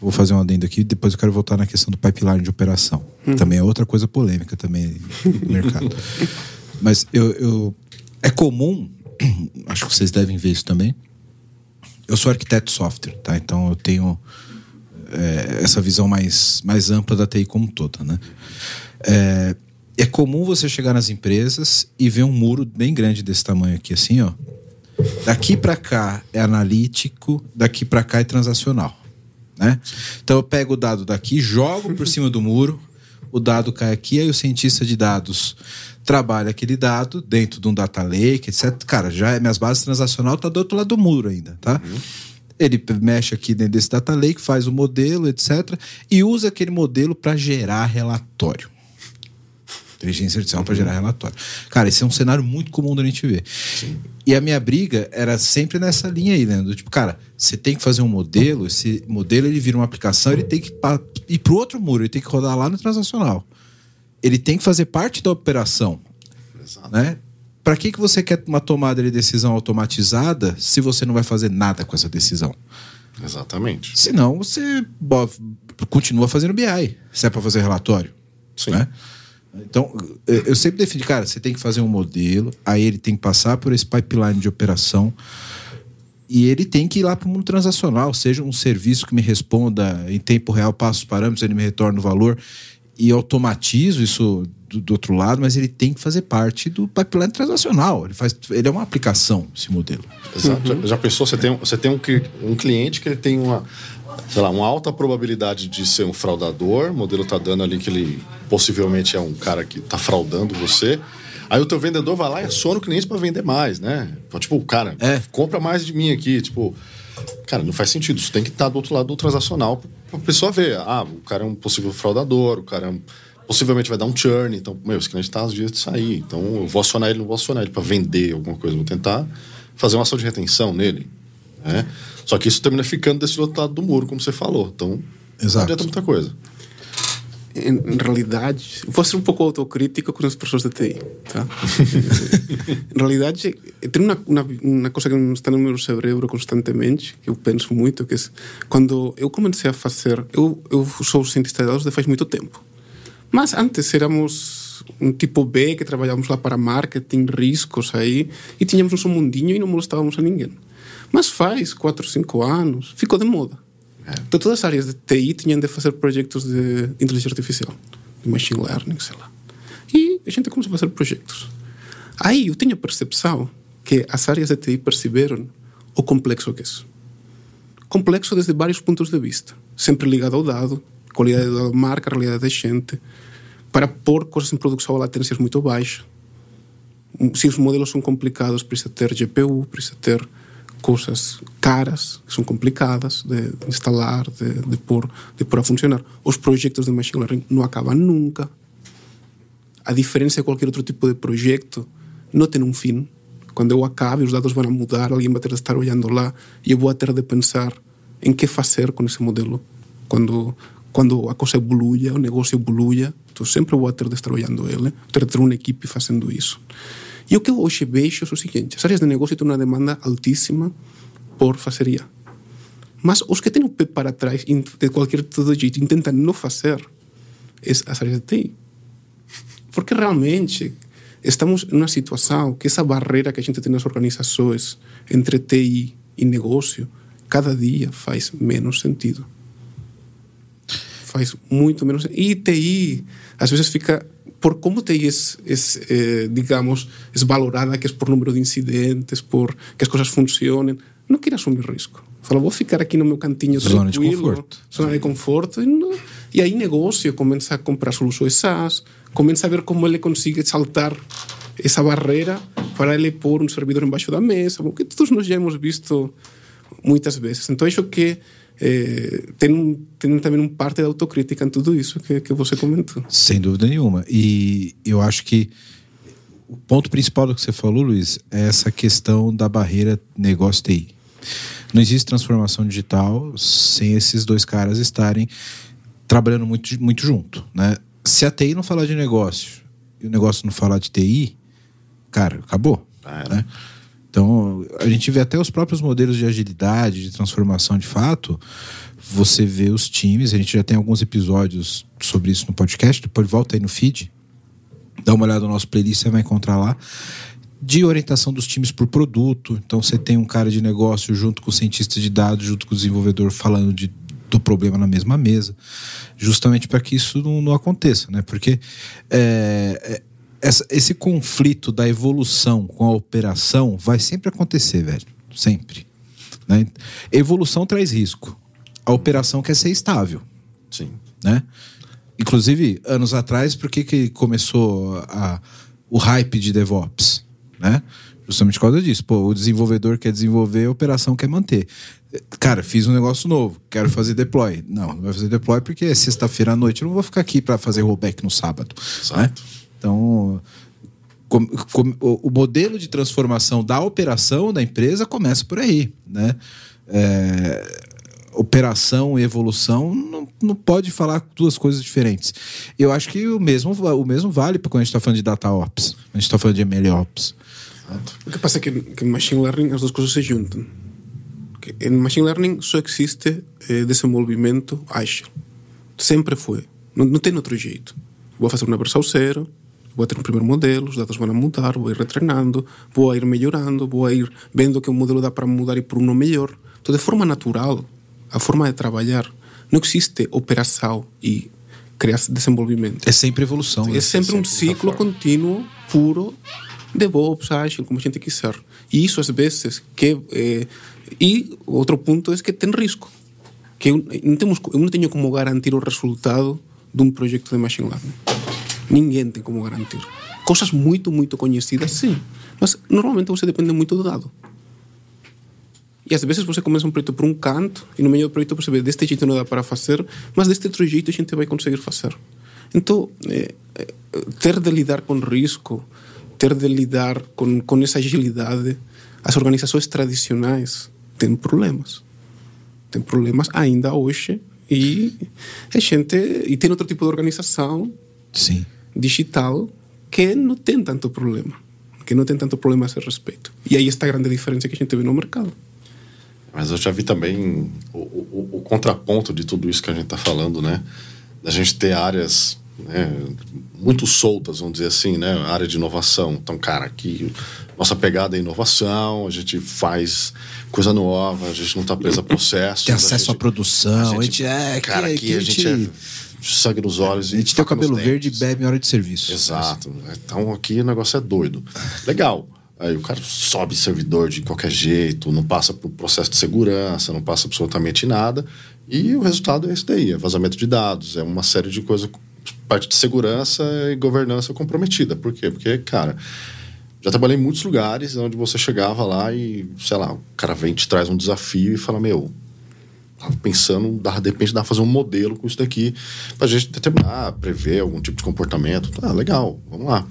Vou fazer um adendo aqui, depois eu quero voltar na questão do pipeline de operação. Também é outra coisa polêmica também do mercado. Mas é comum, acho que vocês devem ver isso também, eu sou arquiteto de software, tá? Então eu tenho essa visão mais ampla da TI como toda, né? É comum você chegar nas empresas e ver um muro bem grande desse tamanho aqui, assim, ó. Daqui para cá é analítico, daqui para cá é transacional, né? Então eu pego o dado daqui, jogo por cima do muro, o dado cai aqui, aí o cientista de dados trabalha aquele dado dentro de um data lake, etc. Cara, já minhas bases transacional tá do outro lado do muro ainda, tá? Uhum. Ele mexe aqui dentro desse data lake, faz o modelo, etc. E usa aquele modelo para gerar relatório. Inteligência artificial para gerar relatório. Cara, esse é um cenário muito comum da gente ver. Sim. E a minha briga era sempre nessa linha aí, né? Cara, você tem que fazer um modelo, esse modelo ele vira uma aplicação, ele tem que ir para o outro muro, ele tem que rodar lá no transacional. Ele tem que fazer parte da operação. Exato. Né? Para que você quer uma tomada de decisão automatizada se você não vai fazer nada com essa decisão? Exatamente. Senão você continua fazendo BI, se é para fazer relatório. Sim. Né? Então, eu sempre defini, cara, você tem que fazer um modelo, aí ele tem que passar por esse pipeline de operação E ele tem que ir lá para o mundo transacional, seja um serviço que me responda em tempo real, passa os parâmetros, ele me retorna o valor e automatizo isso do outro lado, mas ele tem que fazer parte do pipeline transacional. Ele é uma aplicação, esse modelo. Exato. Uhum. Já pensou, você tem um cliente que ele tem uma alta probabilidade de ser um fraudador, o modelo está dando ali que ele possivelmente é um cara que está fraudando você. Aí o teu vendedor vai lá e aciona o cliente para vender mais, né? Tipo, cara, compra mais de mim aqui. Tipo, cara, não faz sentido. Isso tem que estar do outro lado do transacional para a pessoa ver. Ah, o cara é um possível fraudador, o cara possivelmente vai dar um churn. Então, esse cliente está às vezes de sair. Então, eu vou acionar ele, não vou acionar ele para vender alguma coisa. Vou tentar fazer uma ação de retenção nele, né? Só que isso termina ficando desse outro lado do muro, como você falou. Então, exato, não adianta muita coisa. Em realidade, vou ser um pouco autocrítico com as pessoas da TI, tá? Em realidade, tem uma coisa que está no meu cérebro constantemente, que eu penso muito, que é quando eu comecei a fazer... Eu sou cientista de dados de faz muito tempo. Mas antes éramos um tipo B, que trabalhávamos lá para marketing, riscos aí, e tínhamos nosso mundinho e não molestávamos a ninguém. Mas faz 4, 5 anos, ficou de moda. Então, todas as áreas de TI tinham de fazer projetos de inteligência artificial, de machine learning, sei lá. E a gente começou a fazer projetos. Aí eu tenho a percepção que as áreas de TI perceberam o complexo que é isso. Complexo desde vários pontos de vista. Sempre ligado ao dado, qualidade do dado marca, realidade da gente, para pôr coisas em produção a latências muito baixas. Se os modelos são complicados, precisa ter GPU, precisa ter coisas caras, que são complicadas de instalar, de pôr a funcionar. Os projetos de machine learning não acabam nunca. A diferença de qualquer outro tipo de projeto não tem um fim. Quando eu acabe, os dados vão mudar, alguém vai ter de estar olhando lá e eu vou ter de pensar em que fazer com esse modelo. Quando a coisa evolui, o negócio evolui, então sempre vou ter de estar olhando ele, ter de ter uma equipe fazendo isso. E o que eu hoje vejo é o seguinte: as áreas de negócio têm uma demanda altíssima por fazer IA. Mas os que têm o pé para trás, de qualquer jeito, intentam não fazer, é as áreas de TI. Porque realmente estamos numa situação que essa barreira que a gente tem nas organizações entre TI e negócio, cada dia faz menos sentido. Faz muito menos sentido. E TI, às vezes, fica... por como TI é valorada, que é por número de incidentes, por que as coisas funcionem, não quero assumir risco. Falo, vou ficar aqui no meu cantinho zona tranquilo, zona de conforto, e aí negócio começa a comprar soluções SaaS, começa a ver como ele consegue saltar essa barreira para ele pôr um servidor embaixo da mesa, o que todos nós já hemos visto muitas vezes. Então, acho que tem também uma parte da autocrítica em tudo isso que você comentou. Sem dúvida nenhuma. E eu acho que o ponto principal do que você falou, Luiz, é essa questão da barreira negócio TI. Não existe transformação digital sem esses dois caras estarem trabalhando muito, muito junto, né? Se a TI não falar de negócio e o negócio não falar de TI, cara, acabou, né? Então, a gente vê até os próprios modelos de agilidade, de transformação de fato, você vê os times, a gente já tem alguns episódios sobre isso no podcast, depois volta aí no feed, dá uma olhada no nosso playlist, você vai encontrar lá, de orientação dos times por produto. Então, você tem um cara de negócio junto com o cientista de dados, junto com o desenvolvedor, falando do problema na mesma mesa, justamente para que isso não aconteça, né? Porque esse conflito da evolução com a operação vai sempre acontecer, velho. Sempre. Né? Evolução traz risco. A operação quer ser estável. Sim. Né? Inclusive, anos atrás, por que começou o hype de DevOps? Né? Justamente por causa disso. Pô, o desenvolvedor quer desenvolver, a operação quer manter. Cara, fiz um negócio novo, quero fazer deploy. Não vai fazer deploy porque é sexta-feira à noite, eu não vou ficar aqui para fazer rollback no sábado. Exato. Né? Então, o modelo de transformação da operação da empresa começa por aí, né? Operação e evolução não pode falar duas coisas diferentes. Eu acho que o mesmo vale para quando a gente está falando de data ops, quando a gente está falando de ML ops. O que passa é que no machine learning as duas coisas se juntam. Em machine learning só existe desenvolvimento ágil. Sempre foi. Não tem outro jeito. Vou fazer uma versão 0, vou ter um primeiro modelo, os dados vão mudar, vou ir retreinando, vou ir melhorando, vou ir vendo que o modelo dá para mudar e por um melhor. Então, de forma natural, a forma de trabalhar, não existe operação e criação, desenvolvimento. É sempre evolução. É sempre um ciclo contínuo, puro, de DevOps, Agile, como a gente quiser. E isso, às vezes, e outro ponto é que tem risco. Que eu não tenho como garantir o resultado de um projeto de machine learning. Ninguém tem como garantir. Coisas muito, muito conhecidas, sim. Mas, normalmente, você depende muito do dado. E, às vezes, você começa um projeto por um canto e, no meio do projeto, você vê deste jeito não dá para fazer, mas deste outro jeito a gente vai conseguir fazer. Então, ter de lidar com risco, ter de lidar com essa agilidade, as organizações tradicionais têm problemas. Tem problemas ainda hoje e tem outro tipo de organização, sim, digital, que não tem tanto problema, que não tem tanto problema a esse respeito. E aí está a grande diferença que a gente vê no mercado. Mas eu já vi também o contraponto de tudo isso que a gente está falando, né? Da gente ter áreas, né, muito soltas, vamos dizer assim, né? A área de inovação. Então, cara, aqui nossa pegada é inovação, a gente faz coisa nova, a gente não está preso a processos. Tem acesso à produção. A gente sangue nos olhos. A gente tem o cabelo verde e bebe em hora de serviço. Exato. Então aqui o negócio é doido. Legal. Aí o cara sobe servidor de qualquer jeito, não passa por processo de segurança, não passa absolutamente nada. E o resultado é isso daí, é vazamento de dados, é uma série de coisas, parte de segurança e governança comprometida. Por quê? Porque, cara, já trabalhei em muitos lugares onde você chegava lá e, sei lá, o cara vem, te traz um desafio e fala, meu, tava pensando, de repente dá pra fazer um modelo com isso daqui pra gente determinar, prever algum tipo de comportamento. Ah, legal, vamos lá.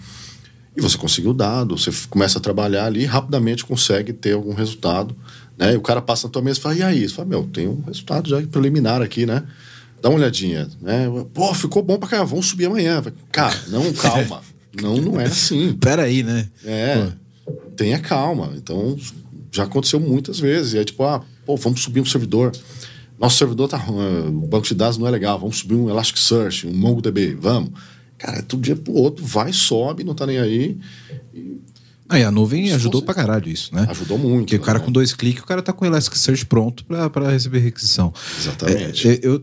E você conseguiu o dado, você começa a trabalhar ali, rapidamente consegue ter algum resultado, né? E o cara passa na tua mesa e fala, e aí? Você fala, meu, tem um resultado já preliminar aqui, né? Dá uma olhadinha, né? Pô, ficou bom pra caramba, vamos subir amanhã. Cara, não, calma. Não é assim. Peraí, né? É, tenha calma. Então, já aconteceu muitas vezes. E é tipo, vamos subir um servidor. Nosso servidor tá ruim, o banco de dados não é legal, vamos subir um Elasticsearch, um MongoDB, vamos. Cara, todo dia pro outro, vai, sobe, não tá nem aí. E a nuvem ajudou pra caralho isso, né? Ajudou muito. Porque, né, o cara com 2 cliques, o cara tá com o Elasticsearch pronto pra receber requisição. Exatamente. Eu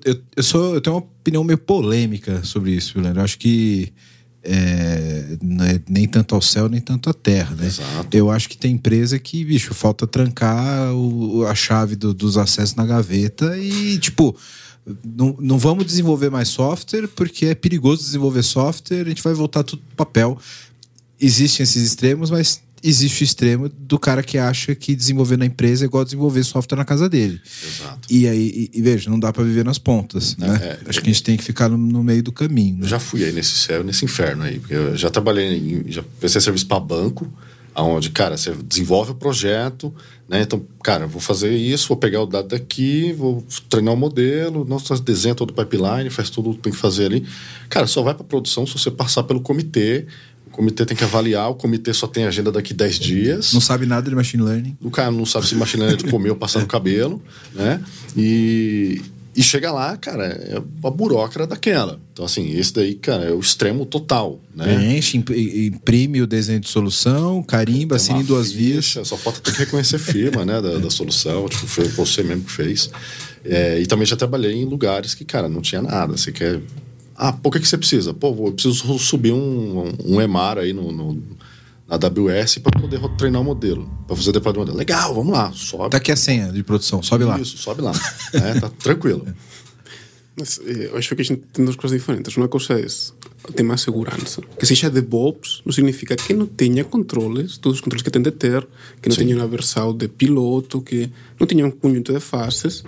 tenho uma opinião meio polêmica sobre isso, Leandro. Eu acho que não é nem tanto ao céu, nem tanto à terra, né? Exato. Eu acho que tem empresa que, bicho, falta trancar a chave dos acessos na gaveta e, tipo, não vamos desenvolver mais software porque é perigoso desenvolver software, a gente vai voltar tudo pro papel. Existem esses extremos, mas existe o extremo do cara que acha que desenvolver na empresa é igual desenvolver software na casa dele. Exato. E aí, veja, não dá pra viver nas pontas, né? Acho que a gente tem que ficar no meio do caminho, né? Eu já fui aí nesse céu, nesse inferno aí, porque eu já trabalhei, já prestei serviço pra banco, aonde, cara, você desenvolve o projeto, né? Então, cara, vou fazer isso, vou pegar o dado daqui, vou treinar o modelo, nossa, desenha todo o pipeline, faz tudo o que tem que fazer ali. Cara, só vai pra produção se você passar pelo comitê. O comitê tem que avaliar, o comitê só tem agenda daqui 10 dias. Não sabe nada de machine learning. O cara não sabe se machine learning é de comer ou passar no cabelo, né? E chega lá, cara, é uma burocra daquela. Então, assim, esse daí, cara, é o extremo total, né? Enche, imprime o desenho de solução, carimba, assina em 2 vias. Só falta ter que reconhecer firma, né, da solução. Tipo, foi você mesmo que fez. E também já trabalhei em lugares que, cara, não tinha nada. Você quer... por que você precisa? Eu preciso subir um EMAR aí na AWS para poder treinar o modelo, para fazer deploy do modelo. Legal, vamos lá, sobe. Tá aqui a senha de produção, sobe lá. Isso, sobe lá. Tá tranquilo. Mas eu acho que a gente tem 2 coisas diferentes. Uma coisa é ter mais segurança. Que seja DevOps não significa que não tenha controles, todos os controles que tem de ter, que não tenha uma versão de piloto, que não tenha um conjunto de fases.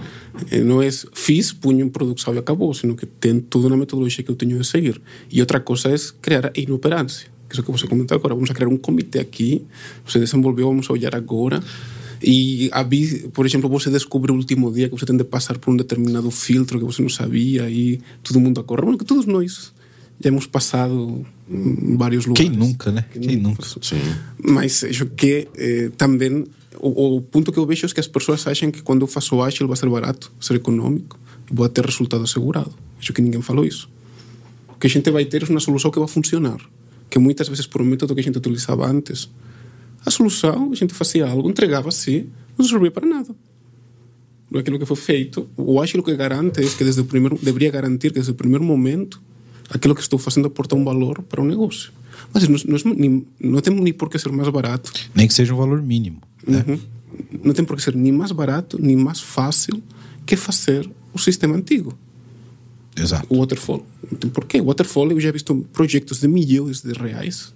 Não é fiz, punho em produção e acabou, sino que tem toda uma metodologia que eu tenho de seguir. E outra coisa é criar a inoperância, que é o que você comentou agora. Vamos criar um comitê aqui, você desenvolveu, vamos olhar agora. E, por exemplo, você descobre o último dia que você tem de passar por um determinado filtro que você não sabia e todo mundo acorda. Porque todos nós já hemos passado em vários lugares. Quem nunca, né? Quem nunca. Sim. Mas eu que também... O ponto que eu vejo é que as pessoas acham que quando eu faço Agile vai ser barato, vai ser econômico, vou ter resultado assegurado. Acho que ninguém falou isso. O que a gente vai ter é uma solução que vai funcionar. que muitas vezes por um método que a gente utilizava antes, a solução, a gente fazia algo, entregava-se, não servia para nada. Não é aquilo que foi feito. Eu acho que o que garante é que deveria garantir que desde o primeiro momento aquilo que estou fazendo aporta um valor para o negócio. Mas nós não temos nem por que ser mais barato. Nem que seja um valor mínimo. Né? Uhum. Não tem por que ser nem mais barato, nem mais fácil que fazer o sistema antigo. Exato. O Waterfall. Não tem porquê. O Waterfall, eu já vi projetos de milhões de reais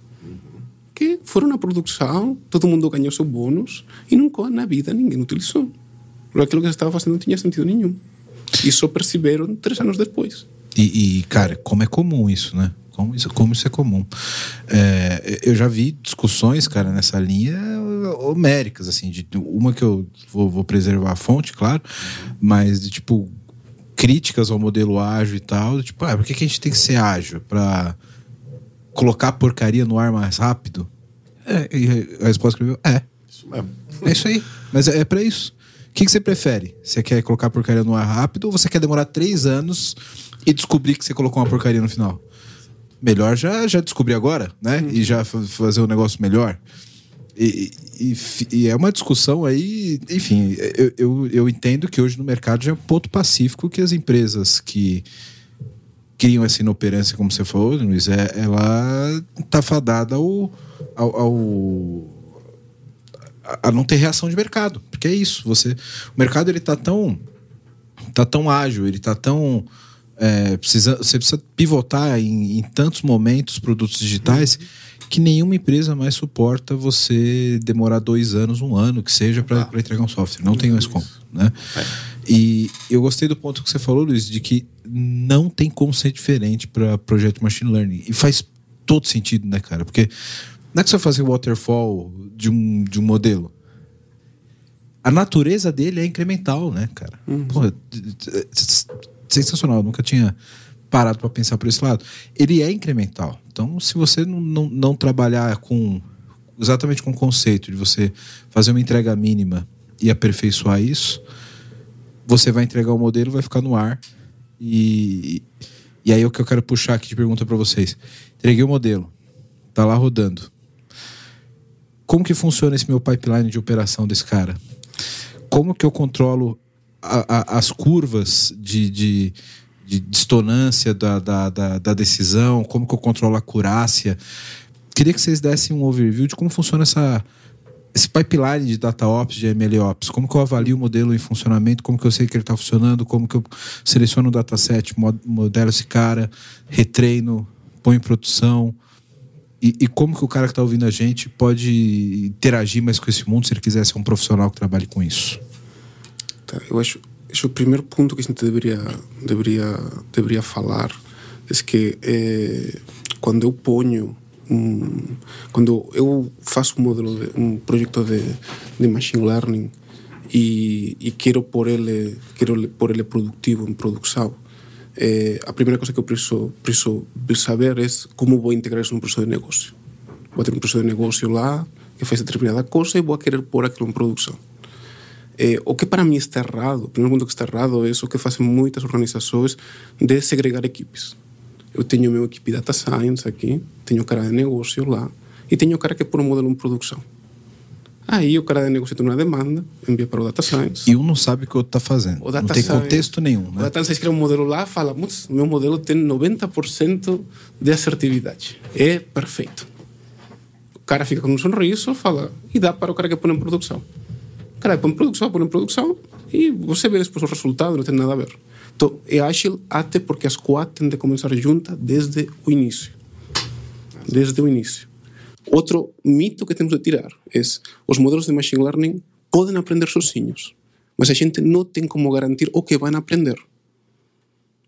que foram na produção, todo mundo ganhou seu bônus e nunca na vida ninguém utilizou. Porque aquilo que você estava fazendo não tinha sentido nenhum. E só perceberam 3 anos depois. E cara, como é comum isso, né? Como isso é comum. Eu já vi discussões, cara, nessa linha homéricas, assim, de uma que eu vou preservar a fonte, claro, mas de tipo críticas ao modelo ágil e tal, tipo, por que a gente tem que ser ágil? Pra colocar porcaria no ar mais rápido? E a resposta que eu vi, isso mesmo. É isso aí, mas é pra isso. O que você prefere? Você quer colocar porcaria no ar rápido ou você quer demorar 3 anos e descobrir que você colocou uma porcaria no final? Melhor já descobrir agora, né? E já fazer um negócio melhor. E é uma discussão aí... Enfim, eu entendo que hoje no mercado já é um ponto pacífico que as empresas que criam essa inoperância, como você falou, Luiz, ela está fadada a não ter reação de mercado. Porque é isso. O mercado ele tá tão ágil, ele está tão... você precisa pivotar em tantos momentos produtos digitais que nenhuma empresa mais suporta você demorar 2 anos, 1 ano, que seja, para entregar um software. Não tem mais como, né? E eu gostei do ponto que você falou, Luiz, de que não tem como ser diferente para projeto de machine learning. E faz todo sentido, né, cara? Porque não é que você vai fazer o waterfall de um modelo. A natureza dele é incremental, né, cara? Porra, sensacional, eu nunca tinha parado para pensar por esse lado. Ele é incremental. Então, se você não trabalhar exatamente com o conceito de você fazer uma entrega mínima e aperfeiçoar isso, você vai entregar o modelo, vai ficar no ar. E aí é o que eu quero puxar aqui de pergunta para vocês. Entreguei o modelo, tá lá rodando. Como que funciona esse meu pipeline de operação desse cara? Como que eu controlo as curvas de distonância da decisão, como que eu controlo a acurácia? Queria que vocês dessem um overview de como funciona esse pipeline de DataOps, de MLOps. Como que eu avalio o modelo em funcionamento, como que eu sei que ele está funcionando, como que eu seleciono o dataset, modelo esse cara, retreino, põe em produção. E como que o cara que está ouvindo a gente pode interagir mais com esse mundo se ele quiser ser um profissional que trabalhe com isso? Eu acho o primeiro ponto que a gente deveria falar é que quando eu ponho quando eu faço um modelo um projeto de machine learning e quero pôr ele produtivo em produção, a primeira coisa que eu preciso saber é como vou integrar isso num processo de negócio. Vou ter um processo de negócio lá que faz determinada coisa e vou querer pôr aquilo em produção. O que para mim está errado, o primeiro ponto que está errado é o que fazem muitas organizações de segregar equipes. Eu tenho minha equipe de Data Science aqui, tenho o cara de negócio lá e tenho o cara que põe um modelo em produção. Aí o cara de negócio tem uma demanda, envia para o Data Science. E um não sabe o que o outro está fazendo, não tem contexto nenhum. Né? O Data Science cria um modelo lá e fala, meu modelo tem 90% de assertividade, é perfeito. O cara fica com um sorriso fala, e dá para o cara que põe em produção. Cara, põe em produção e você vê depois o resultado, não tem nada a ver. Então, é ágil até porque as coisas têm de começar juntas desde o início. Desde o início. Outro mito que temos de tirar é os modelos de machine learning podem aprender sozinhos, mas a gente não tem como garantir o que vão aprender.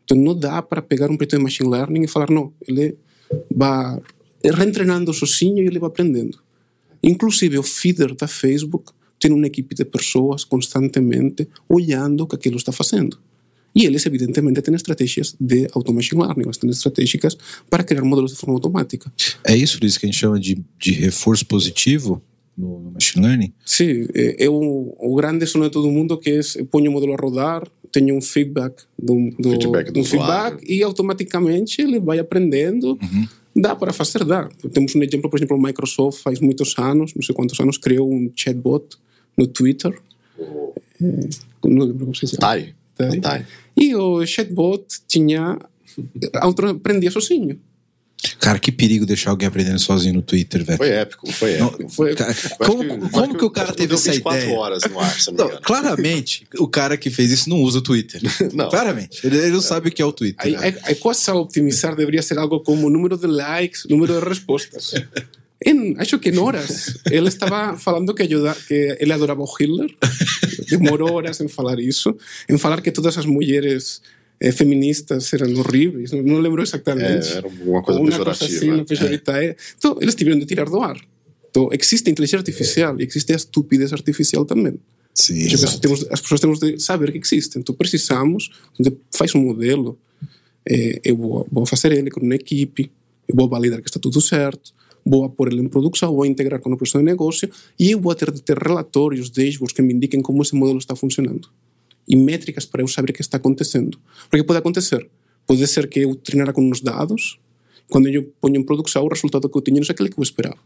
Então, não dá para pegar um projeto de machine learning e falar, não, ele vai reentrenando sozinho e ele vai aprendendo. Inclusive, o feeder da Facebook tem uma equipe de pessoas constantemente olhando o que aquilo está fazendo. E eles, evidentemente, têm estratégias de automation learning, elas têm estratégicas para criar modelos de forma automática. É isso, Luiz, que a gente chama de reforço positivo no machine learning? Sim, é o grande sonho de todo mundo que é, eu ponho o modelo a rodar, tenho um feedback do usuário. E automaticamente ele vai aprendendo. Dá para fazer, dá. Temos um exemplo, por exemplo, a Microsoft faz muitos anos, não sei quantos anos, criou um chatbot no Twitter. Não lembro como se chama. Tá. E o chatbot tinha... aprendia sozinho. Cara, que perigo deixar alguém aprendendo sozinho no Twitter, velho. Foi épico. Como que o cara teve essa ideia? 24 horas no ar, se não me engano. Claramente, o cara que fez isso não usa o Twitter. Não. Claramente. Ele não sabe o que é o Twitter. A coisa a optimizar deveria ser algo como número de likes, número de respostas. Acho que em horas. Ele estava falando que ele adorava o Hitler. Demorou horas em falar isso. Em falar que todas as mulheres... feministas eram horríveis, não lembro exatamente. Era uma coisa pejorativa. Assim, pejorativa. Então, eles tiveram de tirar do ar. Então, existe a inteligência artificial e existe a estupidez artificial também. Sim, as pessoas temos de saber que existem. Então, precisamos, faz um modelo, eu vou fazer ele com uma equipe, eu vou validar que está tudo certo, vou pôr ele em produção, vou integrar com uma pessoa de negócio e eu vou ter de ter relatórios, dashboards que me indiquem como esse modelo está funcionando. E métricas para eu saber o que está acontecendo. Porque pode acontecer. Pode ser que eu treinara com uns dados, quando eu ponho em produção, o resultado que eu tinha não é aquele que eu esperava.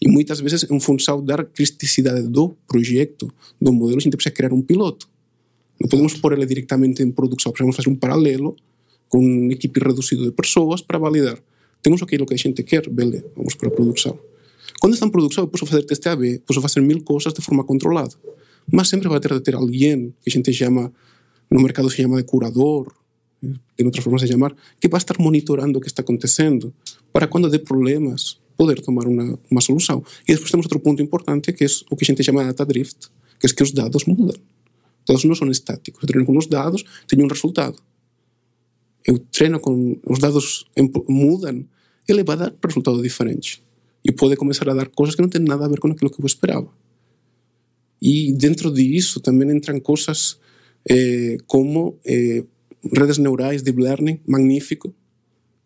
E muitas vezes, em função da criticidade do projeto, do modelo, a gente precisa criar um piloto. Não podemos pôr ele diretamente em produção. Precisamos fazer um paralelo com uma equipe reduzida de pessoas para validar. Temos aquilo que a gente quer, beleza, vamos para a produção. Quando está em produção, eu posso fazer teste AB, posso fazer 1000 coisas de forma controlada. Mas sempre vai ter de ter alguém que a gente chama, no mercado se chama de curador, em outras formas de chamar, que vai estar monitorando o que está acontecendo, para quando der problemas, poder tomar uma solução. E depois temos outro ponto importante, que é o que a gente chama de data drift, que é que os dados mudam. Todos não são estáticos. Eu treino com os dados, tenho um resultado. Eu treino com os dados, mudam, ele vai dar um resultado diferente. E pode começar a dar coisas que não têm nada a ver com aquilo que eu esperava. E dentro disso também entram coisas como redes neurais, deep learning, magnífico,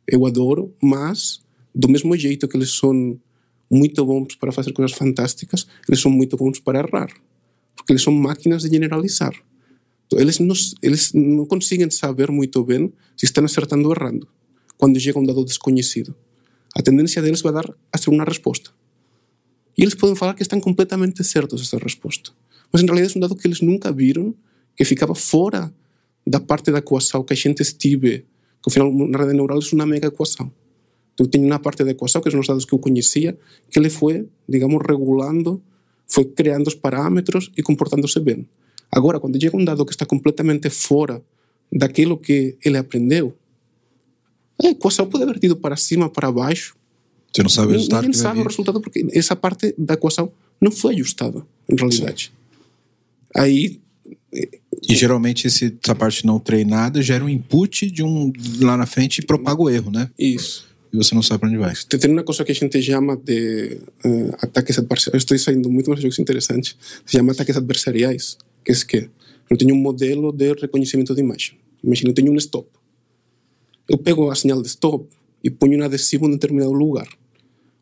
eu adoro, mas do mesmo jeito que eles são muito bons para fazer coisas fantásticas, eles são muito bons para errar, porque eles são máquinas de generalizar. Então, eles não conseguem saber muito bem se estão acertando ou errando quando chega um dado desconhecido. A tendência deles vai dar a ser uma resposta. E eles podem falar que estão completamente certos essa resposta. Mas, em realidade, é um dado que eles nunca viram, que ficava fora da parte da equação que a gente estive. Que, ao final, na rede neural é uma mega equação. Então, tem uma parte da equação, que são os dados que eu conhecia, que ele foi, digamos, regulando, foi criando os parâmetros e comportando-se bem. Agora, quando chega um dado que está completamente fora daquilo que ele aprendeu, a equação pode haver tido para cima, para baixo. Você não sabe o resultado. Ninguém sabe o resultado porque essa parte da equação não foi ajustada, em realidade. Sim. Aí... E geralmente essa parte não treinada gera um input de um lá na frente e propaga o erro, né? Isso. E você não sabe para onde vai. Tem uma coisa que a gente chama de ataques adversariais. Estou saindo muito, mas acho que é interessante. Se chama ataques adversariais, que é que eu tenho um modelo de reconhecimento de imagem. Imagina, eu tenho um stop. Eu pego a sinal de stop e ponho um adesivo em determinado lugar.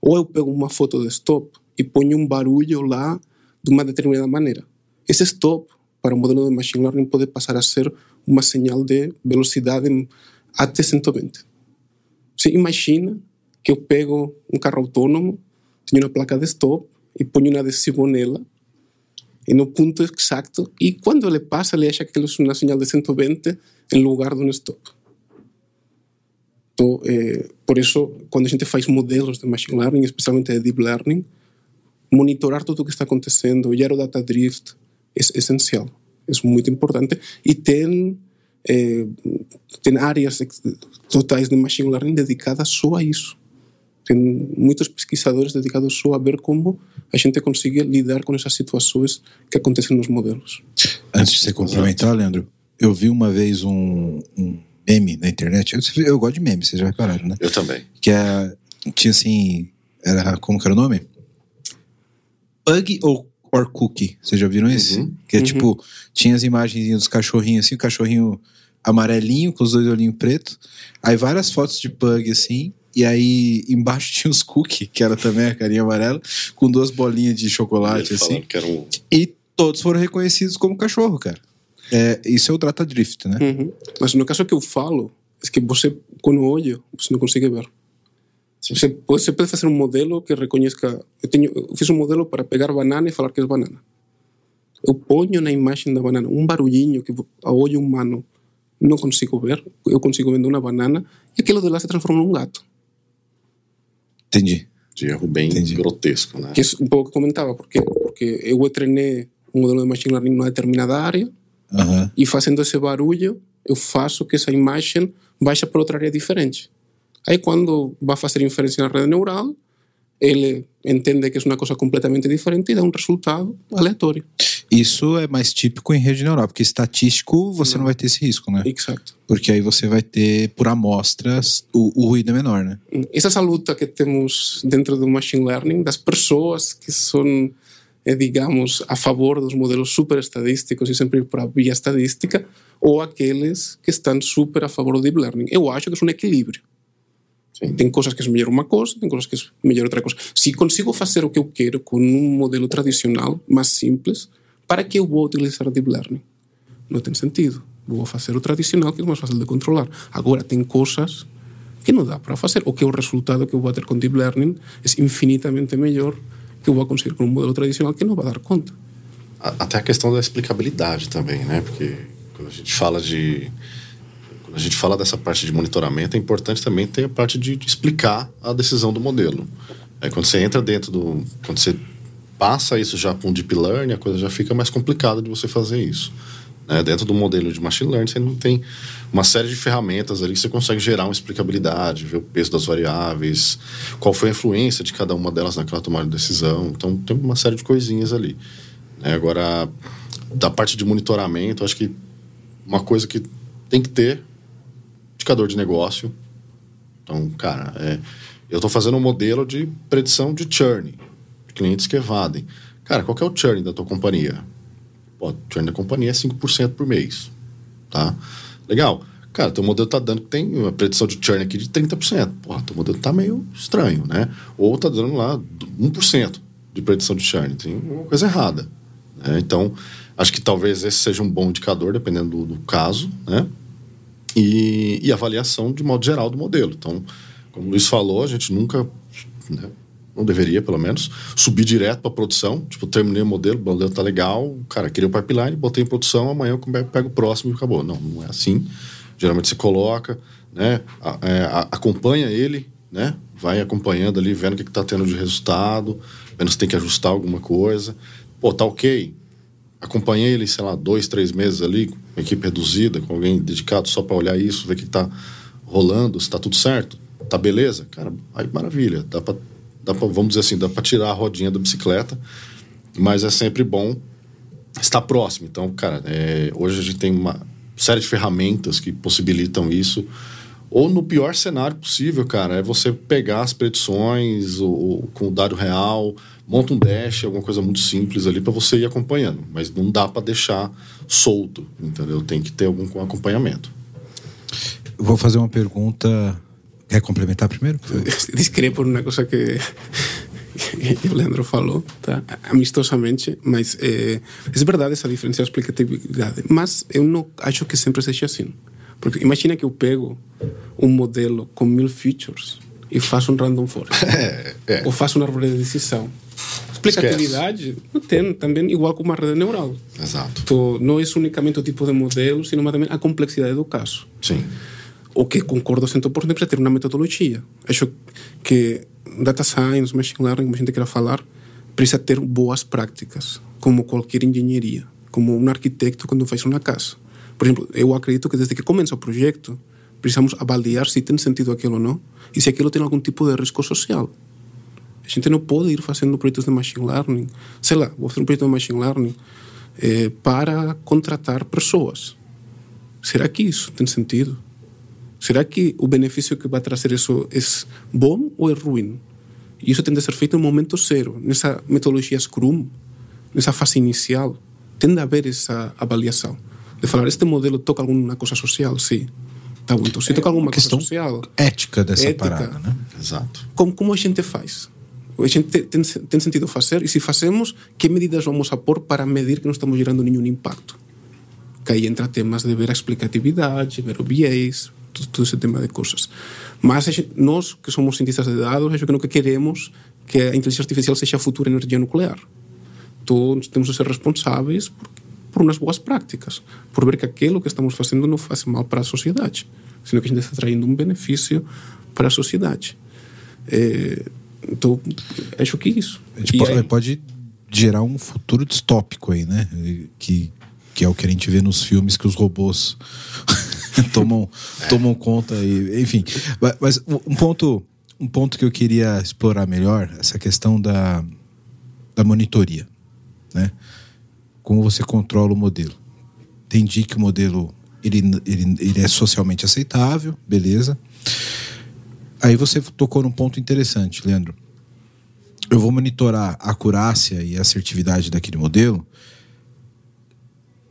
Ou eu pego uma foto de stop e ponho um barulho lá de uma determinada maneira. Esse stop, para o modelo de machine learning, pode passar a ser uma sinal de velocidade até 120. Você imagina que eu pego um carro autônomo, tenho uma placa de stop e ponho um adesivo nela, e no ponto exato, e quando ele passa, ele acha que é uma sinal de 120 em lugar de um stop. Então, por isso, quando a gente faz modelos de machine learning, especialmente de deep learning, monitorar tudo o que está acontecendo, olhar o data drift, é essencial, é muito importante. E tem áreas totais de machine learning dedicadas só a isso. Tem muitos pesquisadores dedicados só a ver como a gente consegue lidar com essas situações que acontecem nos modelos. Antes de você complementar, Leandro, eu vi uma vez um meme na internet. Eu gosto de meme, vocês já repararam, né? Eu também. Que tinha assim, era, como que era o nome? Pug or Cookie, vocês já viram esse? Uhum. Que é tipo, tinha as imagens dos cachorrinhos assim, o cachorrinho amarelinho com os dois olhinhos pretos, aí várias fotos de Pug assim, e aí embaixo tinha os Cookie, que era também a carinha amarela, com duas bolinhas de chocolate assim, e todos foram reconhecidos como cachorro, cara. Isso é o data drift, né? Mas no caso que eu falo, é que você, com o olho, você não consegue ver. Você pode fazer um modelo que reconheça. Eu fiz um modelo para pegar banana e falar que é banana. Eu ponho na imagem da banana um barulhinho que a olho humano não consigo ver. Eu consigo vender uma banana e aquilo de lá se transforma num gato. Entendi. De erro bem grotesco, né? Que é um pouco que eu comentava, porque eu treinei um modelo de machine learning numa determinada área e fazendo esse barulho eu faço que essa imagem baixa para outra área diferente. Aí quando vai fazer inferência na rede neural, ele entende que é uma coisa completamente diferente e dá um resultado aleatório. Isso é mais típico em rede neural, porque estatístico você não vai ter esse risco, né? Exato. Porque aí você vai ter, por amostras, o ruído é menor, né? Essa é a luta que temos dentro do machine learning, das pessoas que são, digamos, a favor dos modelos super estadísticos e sempre para a via estadística, ou aqueles que estão super a favor do deep learning. Eu acho que é um equilíbrio. Sim. Tem coisas que é melhor uma coisa, tem coisas que é melhor outra coisa. Se consigo fazer o que eu quero com um modelo tradicional, mais simples, para que eu vou utilizar deep learning? Não tem sentido. Vou fazer o tradicional, que é mais fácil de controlar. Agora, tem coisas que não dá para fazer, ou que o resultado que eu vou ter com deep learning é infinitamente melhor que eu vou conseguir com um modelo tradicional que não vai dar conta. Até a questão da explicabilidade também, né? Porque quando a gente fala de... A gente fala dessa parte de monitoramento, é importante também ter a parte de explicar a decisão do modelo. É, quando você entra dentro do... Quando você passa isso já para um deep learning, a coisa já fica mais complicada de você fazer isso. Né? Dentro do modelo de machine learning, você não tem uma série de ferramentas ali que você consegue gerar uma explicabilidade, ver o peso das variáveis, qual foi a influência de cada uma delas naquela tomada de decisão. Então, tem uma série de coisinhas ali. Né? Agora, da parte de monitoramento, acho que uma coisa que tem que ter... indicador de negócio. Então, cara, eu estou fazendo um modelo de predição de churn, de clientes que evadem. Cara, qual que é o churn da tua companhia? Pô, o churn da companhia é 5% por mês. Tá? Legal. Cara, teu modelo tá dando... Tem uma predição de churn aqui de 30%. Pô, teu modelo tá meio estranho, né? Ou tá dando lá 1% de predição de churn. Tem uma coisa errada. Né? Então, acho que talvez esse seja um bom indicador, dependendo do caso, né? E avaliação de modo geral do modelo. Então, como o Luiz falou, a gente nunca, né, não deveria pelo menos, subir direto para a produção. Tipo, terminei o modelo tá legal, cara, queria o pipeline, botei em produção, amanhã eu pego o próximo e acabou. Não, não é assim. Geralmente você coloca, né, acompanha ele, né, vai acompanhando ali, vendo o que está tendo de resultado, vendo se tem que ajustar alguma coisa. Pô, tá ok. Acompanhei ele, sei lá, 2-3 meses ali, com uma equipe reduzida, com alguém dedicado só para olhar isso, ver o que está rolando, se está tudo certo, tá beleza? Cara, aí maravilha, vamos dizer assim, dá para tirar a rodinha da bicicleta, mas é sempre bom estar próximo. Então, cara, hoje a gente tem uma série de ferramentas que possibilitam isso, ou no pior cenário possível, cara, é você pegar as predições ou com o dado real, monta um dash, alguma coisa muito simples ali para você ir acompanhando, mas não dá para deixar solto, entendeu? Tem que ter algum acompanhamento. Eu vou fazer uma pergunta... Quer complementar primeiro? Discrepo numa coisa que o Leandro falou, tá? Amistosamente, mas é verdade essa diferença de explicatividade, mas eu não acho que sempre seja assim. Porque imagina que eu pego um modelo com 1000 features e faço um random forest. Ou faço uma árvore de decisão. Explicatividade não tem também, igual com uma rede neural. Exato. Então, não é unicamente o tipo de modelo, mas também a complexidade do caso. Sim. O que concordo 100% é ter uma metodologia. Acho que data science, machine learning, como a gente queira falar, precisa ter boas práticas, como qualquer engenharia, como um arquiteto quando faz uma casa. Por exemplo, eu acredito que desde que começa o projeto, precisamos avaliar se tem sentido aquilo ou não e se aquilo tem algum tipo de risco social. A gente não pode ir fazendo projetos de machine learning. Sei lá, vou fazer um projeto de machine learning para contratar pessoas. Será que isso tem sentido? Será que o benefício que vai trazer isso é bom ou é ruim? E isso tem de ser feito no momento zero. Nessa metodologia Scrum, nessa fase inicial, tem de haver essa avaliação. De falar, este modelo toca alguma coisa social? Sim. Tá bom, então se toca alguma coisa social... ética dessa parada, né? Exato. Como a gente faz? A gente tem sentido fazer? E se fazemos, que medidas vamos a pôr para medir que não estamos gerando nenhum impacto? Que aí entra temas de ver a explicatividade, ver o bias, todo ese tema de cosas. Mas nós, que somos cientistas de dados, eu creo que queremos que a inteligência artificial seja a futura energia nuclear. Todos temos de ser responsáveis por umas boas práticas, por ver que aquilo que estamos fazendo não faz mal para a sociedade, sino que a gente está traindo benefício para a sociedade. Então, acho que é isso. A gente pode gerar futuro distópico aí, né? Que é o que a gente vê nos filmes, que os robôs tomam conta. Enfim, mas um ponto que eu queria explorar melhor, essa questão da monitoria, né? Como você controla o modelo. Entendi que o modelo ele é socialmente aceitável, beleza. Aí você tocou num ponto interessante, Leandro. Eu vou monitorar a acurácia e a assertividade daquele modelo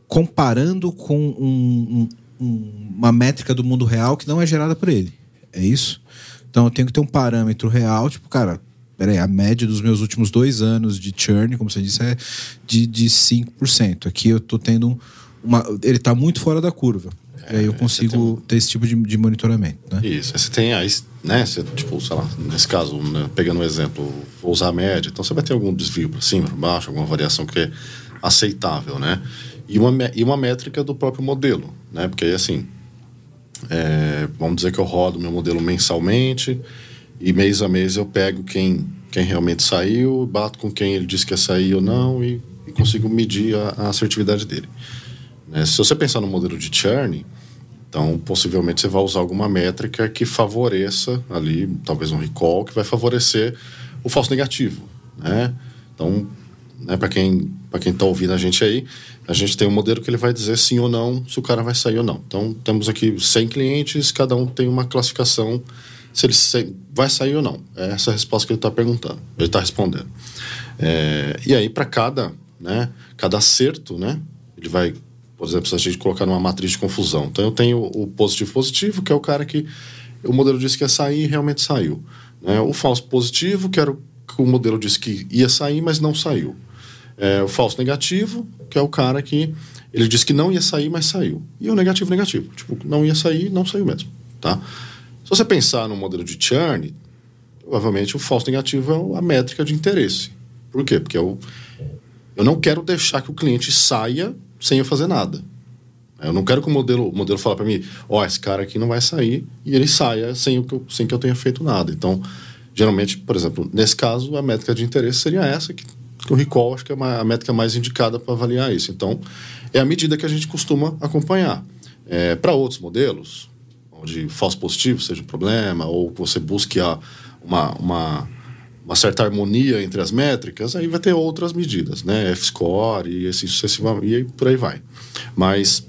comparando com uma métrica do mundo real que não é gerada por ele. É isso? Então eu tenho que ter um parâmetro real, tipo, cara, peraí, a média dos meus últimos 2 anos de churn, como você disse, é de 5%. Aqui eu tô tendo ele tá muito fora da curva. E aí eu consigo ter esse tipo de monitoramento, né? Isso, você tem aí, né? Você, tipo, sei lá, nesse caso, né, pegando um exemplo, vou usar a média, então você vai ter algum desvio para cima, para baixo, alguma variação que é aceitável, né? E uma métrica do próprio modelo, né? Porque aí, assim, vamos dizer que eu rodo meu modelo mensalmente e mês a mês eu pego quem realmente saiu, bato com quem ele disse que ia sair ou não e consigo medir a assertividade dele. Se você pensar no modelo de churn, então possivelmente você vai usar alguma métrica que favoreça ali, talvez um recall, que vai favorecer o falso negativo, né? Então, né, para quem está ouvindo a gente aí, a gente tem um modelo que ele vai dizer sim ou não, se o cara vai sair ou não. Então, temos aqui 100 clientes, cada um tem uma classificação, se ele vai sair ou não. É essa a resposta que ele está perguntando, ele está respondendo. E aí, para cada acerto, né, ele vai... Por exemplo, se a gente colocar numa matriz de confusão. Então, eu tenho o positivo, que é o cara que o modelo disse que ia sair e realmente saiu, né? O falso positivo, que era o que o modelo disse que ia sair, mas não saiu. O falso negativo, que é o cara que ele disse que não ia sair, mas saiu. E o negativo. Tipo, não ia sair, não saiu mesmo, tá? Se você pensar no modelo de churn, provavelmente o falso negativo é a métrica de interesse. Por quê? Porque eu não quero deixar que o cliente saia sem eu fazer nada. Eu não quero que o modelo fale para mim, esse cara aqui não vai sair, e ele saia sem que eu tenha feito nada. Então, geralmente, por exemplo, nesse caso, a métrica de interesse seria essa, que o recall acho que é a métrica mais indicada para avaliar isso. Então, é a medida que a gente costuma acompanhar. Para outros modelos, onde falso positivo seja um problema, ou que você busque uma certa harmonia entre as métricas, aí vai ter outras medidas, né? F-score e assim sucessivamente, e por aí vai. Mas,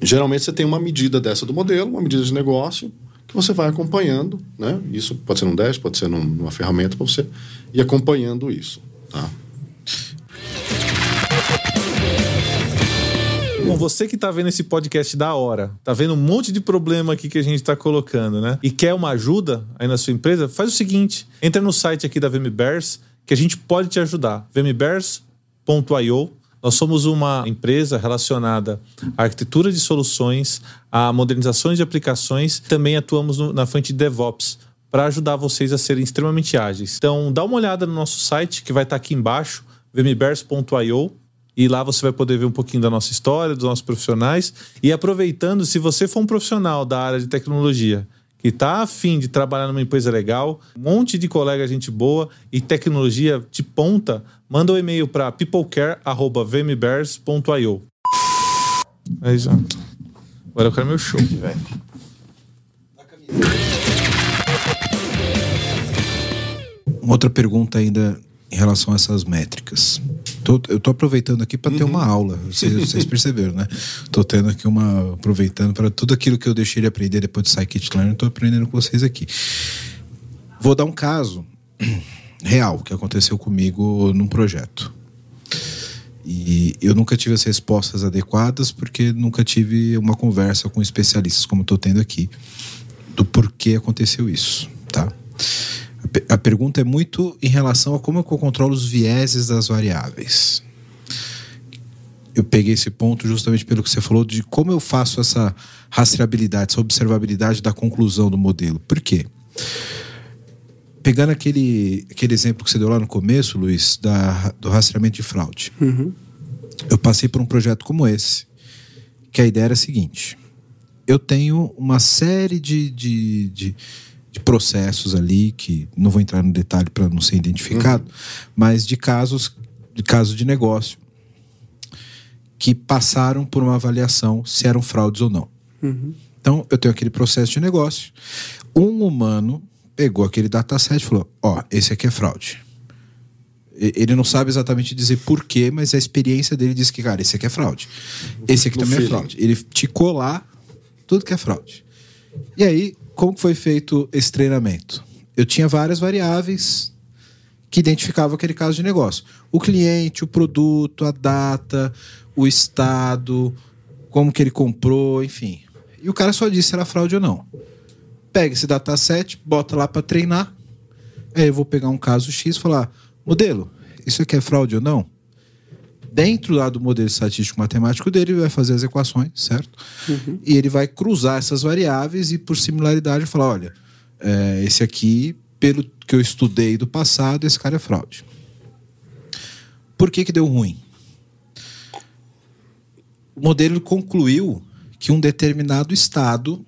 geralmente, você tem uma medida dessa do modelo, uma medida de negócio, que você vai acompanhando, né? Isso pode ser num dash, pode ser numa ferramenta para você ir acompanhando isso, tá? Bom, você que tá vendo esse podcast da hora, tá vendo um monte de problema aqui que a gente tá colocando, né? E quer uma ajuda aí na sua empresa? Faz o seguinte, entra no site aqui da VMBears, que a gente pode te ajudar. VMBears.io. Nós somos uma empresa relacionada à arquitetura de soluções, a modernizações de aplicações. Também atuamos na frente de DevOps, para ajudar vocês a serem extremamente ágeis. Então, dá uma olhada no nosso site, que vai estar aqui embaixo, VMBears.io. E lá você vai poder ver um pouquinho da nossa história, dos nossos profissionais. E aproveitando, se você for um profissional da área de tecnologia que está a fim de trabalhar numa empresa legal, um monte de colega, gente boa e tecnologia de ponta, manda um e-mail para peoplecare@vmbears.io. Aí já. Agora eu quero meu show. Uma outra pergunta ainda em relação a essas métricas. Eu tô aproveitando aqui para ter uma aula. Vocês perceberam, né? Tô tendo aqui aproveitando para tudo aquilo que eu deixei de aprender depois do Scikit Learn, eu tô aprendendo com vocês aqui. Vou dar um caso real que aconteceu comigo num projeto. E eu nunca tive as respostas adequadas porque nunca tive uma conversa com especialistas como tô tendo aqui do porquê aconteceu isso, tá? A pergunta é muito em relação a como eu controlo os vieses das variáveis. eu peguei esse ponto justamente pelo que você falou de como eu faço essa rastreabilidade, essa observabilidade da conclusão do modelo. Por quê? Pegando aquele exemplo que você deu lá no começo, Luiz, do rastreamento de fraude. Uhum. Eu passei por um projeto como esse, que a ideia era a seguinte. Eu tenho uma série de processos ali, que não vou entrar no detalhe para não ser identificado, mas de casos de negócio que passaram por uma avaliação se eram fraudes ou não. Uhum. Então, eu tenho aquele processo de negócio. Um humano pegou aquele dataset e falou, esse aqui é fraude. Ele não sabe exatamente dizer por quê, mas a experiência dele diz que, cara, esse aqui é fraude. Esse aqui também é fraude. Ele ticou lá tudo que é fraude. E aí, como foi feito esse treinamento? Eu tinha várias variáveis que identificavam aquele caso de negócio. O cliente, o produto, a data, o estado, como que ele comprou, enfim. E o cara só disse se era fraude ou não. Pega esse dataset, bota lá para treinar. Aí eu vou pegar um caso X e falar, modelo, isso aqui é fraude ou não? Dentro lá do modelo estatístico matemático dele, ele vai fazer as equações, certo? Uhum. E ele vai cruzar essas variáveis e, por similaridade, falar, olha, esse aqui, pelo que eu estudei do passado, esse cara é fraude. Por que deu ruim? O modelo concluiu que um determinado estado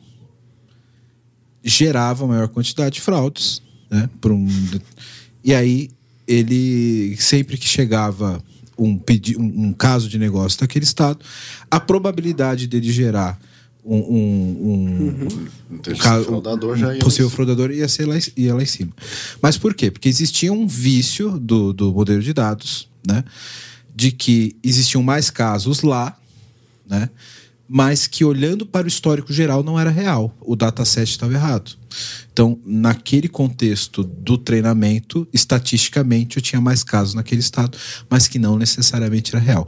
gerava maior quantidade de fraudes, né? E aí, ele, sempre que chegava um caso de negócio daquele estado, a probabilidade dele gerar um possível fraudador ia lá em cima. Mas por quê? Porque existia um vício do modelo de dados, né? De que existiam mais casos lá, né? Mas que, olhando para o histórico geral, não era real. O dataset estava errado. Então, naquele contexto do treinamento, estatisticamente, eu tinha mais casos naquele estado, mas que não necessariamente era real.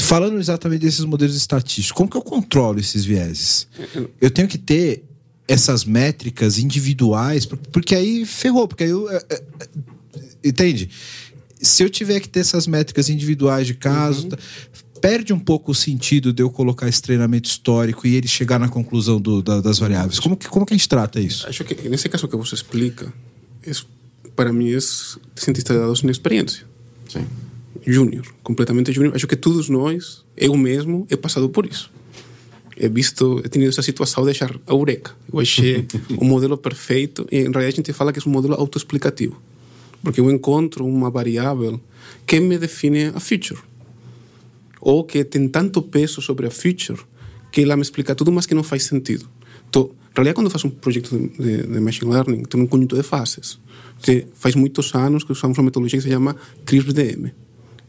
Falando exatamente desses modelos estatísticos, como que eu controlo esses vieses? Eu tenho que ter essas métricas individuais, porque aí ferrou, porque aí eu... Entende? Se eu tiver que ter essas métricas individuais de casos... Uhum. Perde um pouco o sentido de eu colocar esse treinamento histórico e ele chegar na conclusão das variáveis. Como que a gente trata isso? Acho que nesse caso que você explica, para mim, cientista de dados sem experiência. Sim. Júnior, completamente júnior. Acho que todos nós, eu mesmo, he passado por isso. He tenido essa situação de achar a eureka. Eu achei o modelo perfeito. E, em realidade, a gente fala que é um modelo autoexplicativo. Porque eu encontro uma variável que me define a feature. Ou que tem tanto peso sobre a feature que ela me explica tudo, mas que não faz sentido. Então, na realidade, quando eu faço um projeto de machine learning, tem um conjunto de fases. Porque faz muitos anos que usamos uma metodologia que se chama CRISP-DM,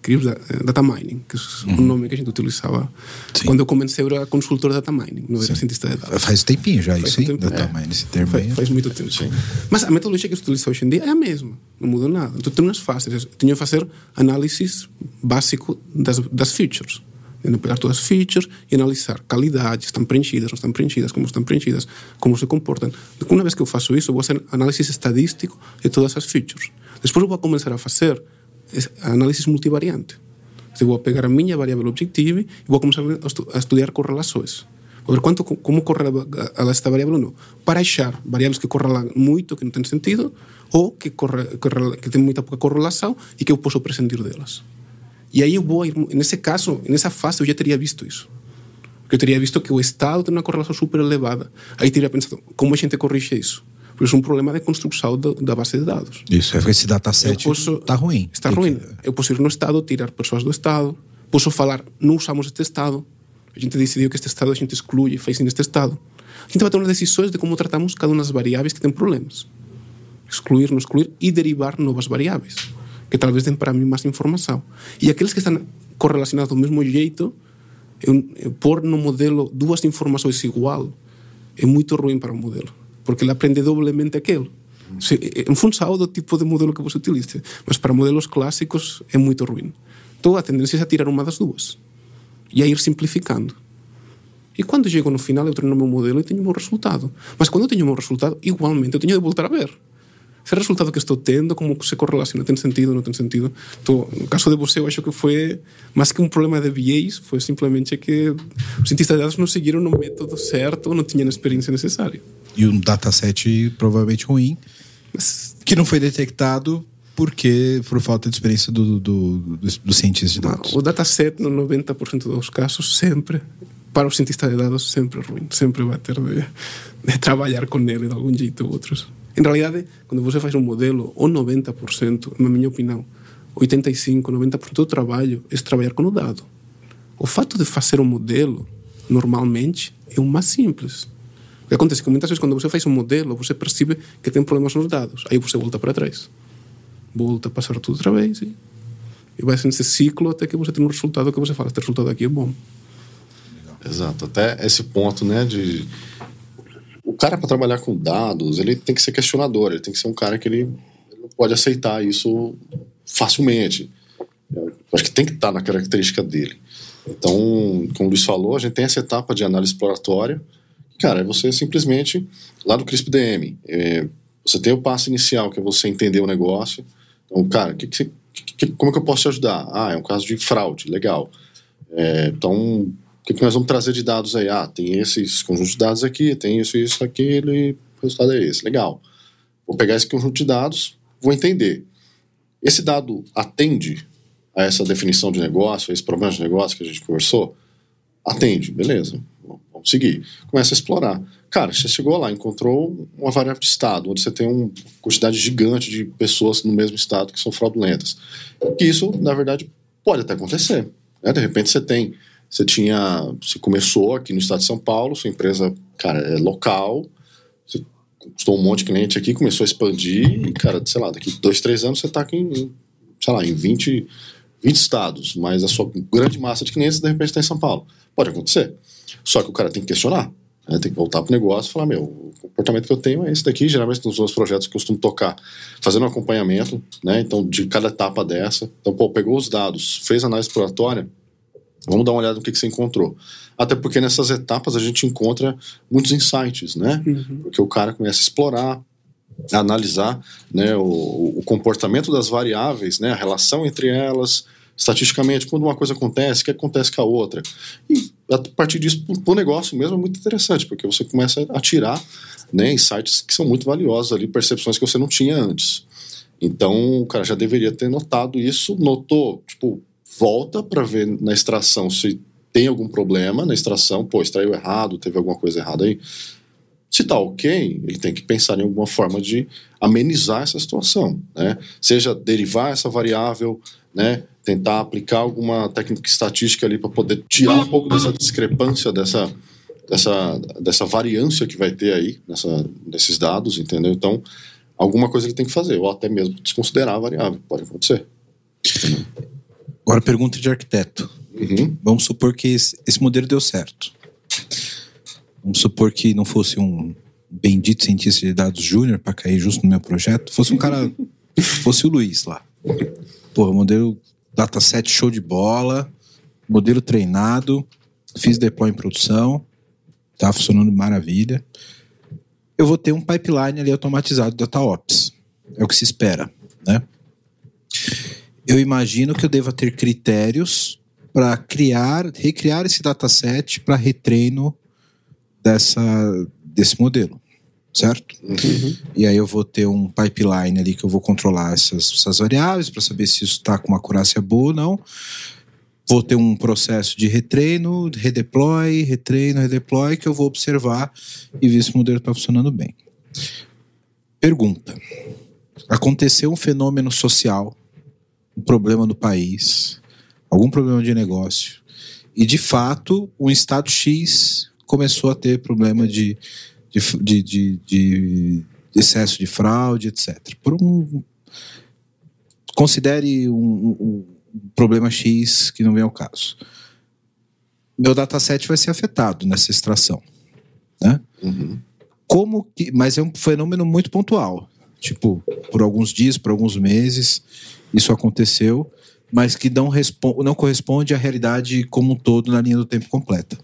CRISP Data Mining, que é o nome que a gente utilizava. Sim. Quando eu comecei, eu era consultor de data mining, não era cientista de dados. Faz tempinho já isso, hein? Data mining, esse termo faz muito tempo. Sim. Mas a metodologia que se utiliza hoje em dia é a mesma, não mudou nada. Então, tem umas fases. Eu tenho que fazer análises básico das features. Tenho que pegar todas as features e analisar qualidade, estão preenchidas, não estão preenchidas, como se comportam. Uma vez que eu faço isso, eu vou fazer análise estadístico de todas as features. Depois eu vou começar a fazer análise multivariante. Eu vou pegar a minha variável objetivo e vou começar a estudar correlações. Vou ver como correla esta variável ou não. Para achar variáveis que correlam muito, que não tem sentido, ou que tem muita pouca correlação e que eu posso prescindir delas. E aí eu vou ir, nesse caso, nessa fase, eu já teria visto isso. Eu teria visto que o estado tem uma correlação super elevada. Aí teria pensado, como a gente corrige isso? Porque é um problema de construção da base de dados. Isso, é que esse dataset está ruim. Está ruim. Eu posso ir no estado, tirar pessoas do estado, posso falar, não usamos este estado, a gente decidiu que este estado a gente exclui, faz neste estado. A gente vai tomar decisões de como tratamos cada uma das variáveis que tem problemas. Excluir, não excluir e derivar novas variáveis, que talvez tenham para mim mais informação. E aqueles que estão correlacionados do mesmo jeito, pôr no modelo duas informações igual é muito ruim para o modelo, porque ele aprende doblemente aquilo. É função do tipo de modelo que você utiliza, mas para modelos clássicos é muito ruim. Então a tendência é tirar uma das duas e a ir simplificando. E quando chego no final, eu treino meu modelo e tenho meu resultado. Mas quando eu tenho meu resultado, igualmente eu tenho de voltar a ver. ese resultado que estou tendo, como se correlaciona, tem sentido, não tem sentido. Então, no caso de você, eu acho que foi mais que um problema de viés, foi simplesmente que os cientistas de dados não seguiram o método certo ou não tinham a experiência necessária. E um dataset provavelmente ruim, mas... que não foi detectado porque por falta de experiência do cientista de dados. O dataset, no 90% dos casos, sempre... para o cientista de dados sempre é ruim, sempre vai ter de trabalhar com ele de algum jeito ou outros. Em realidade, quando você faz um modelo, ou 90%, na minha opinião, 85%, 90% do trabalho é trabalhar com o dado. O fato de fazer um modelo, normalmente, é o mais simples. O que acontece é que muitas vezes quando você faz um modelo, você percebe que tem problemas nos dados, aí você volta para trás. Volta a passar tudo outra vez e vai nesse ciclo até que você tem um resultado que você fala, este resultado aqui é bom. Exato, até esse ponto, né, de o cara para trabalhar com dados, ele tem que ser questionador, ele tem que ser um cara que ele não pode aceitar isso facilmente. Eu acho que tem que estar na característica dele. Então, como o Luiz falou, a gente tem essa etapa de análise exploratória. Cara, você simplesmente, lá do CRISP-DM, você tem o passo inicial, que é você entender o negócio. Então, cara, como é que eu posso te ajudar? Ah, é um caso de fraude, legal. Então... o que nós vamos trazer de dados aí? Ah, tem esses conjuntos de dados aqui, tem isso, aquilo, e o resultado é esse. Legal. Vou pegar esse conjunto de dados, vou entender. Esse dado atende a essa definição de negócio, a esse problema de negócio que a gente conversou? Atende, beleza. Vamos seguir. Começa a explorar. Cara, você chegou lá, encontrou uma variável de estado, onde você tem uma quantidade gigante de pessoas no mesmo estado que são fraudulentas. E isso, na verdade, pode até acontecer, né? De repente você começou aqui no estado de São Paulo, sua empresa, cara, é local, você custou um monte de cliente aqui, começou a expandir, e, cara, sei lá, daqui 2-3 anos você está aqui em, sei lá, em 20 estados, mas a sua grande massa de clientes, de repente, está em São Paulo. Pode acontecer. Só que o cara tem que questionar, né? Tem que voltar para o negócio e falar, o comportamento que eu tenho é esse daqui, geralmente nos meus projetos que eu costumo tocar, fazendo um acompanhamento, né? Então, de cada etapa dessa. Então, pegou os dados, fez análise exploratória, vamos dar uma olhada no que você encontrou. Até porque nessas etapas a gente encontra muitos insights, né? Uhum. Porque o cara começa a explorar, a analisar, né, o comportamento das variáveis, né, a relação entre elas, estatisticamente, quando uma coisa acontece, o que acontece com a outra. E a partir disso, para o negócio mesmo, é muito interessante, porque você começa a tirar, né, insights que são muito valiosos ali, percepções que você não tinha antes. Então, o cara já deveria ter notado isso, notou, volta para ver na extração se tem algum problema na extração, extraiu errado, teve alguma coisa errada aí. Se tá ok, ele tem que pensar em alguma forma de amenizar essa situação, né? Seja derivar essa variável, né? Tentar aplicar alguma técnica estatística ali para poder tirar um pouco dessa discrepância, dessa variância que vai ter aí nesses dados, entendeu? Então, alguma coisa ele tem que fazer, ou até mesmo desconsiderar a variável, pode acontecer. Agora, pergunta de arquiteto. Uhum. Vamos supor que esse modelo deu certo. Vamos supor que não fosse um bendito cientista de dados júnior para cair justo no meu projeto. Fosse um cara... fosse o Luiz lá. Modelo dataset show de bola. Modelo treinado. Fiz deploy em produção. Tá funcionando maravilha. Eu vou ter um pipeline ali automatizado da DataOps. É o que se espera, né? Eu imagino que eu deva ter critérios para recriar esse dataset para retreino desse modelo, certo? Uhum. E aí eu vou ter um pipeline ali que eu vou controlar essas variáveis para saber se isso está com uma acurácia boa ou não. Vou ter um processo de retreino, redeploy, retreino, redeploy, que eu vou observar e ver se o modelo está funcionando bem. Pergunta. Aconteceu um fenômeno social, um problema no país, algum problema de negócio, e de fato o estado X começou a ter problema de excesso de fraude, etc. Considere um problema X que não vem ao caso. Meu dataset vai ser afetado nessa extração, né? Uhum. Mas é um fenômeno muito pontual, por alguns dias, por alguns meses. Isso aconteceu, mas que não corresponde à realidade como um todo na linha do tempo completa.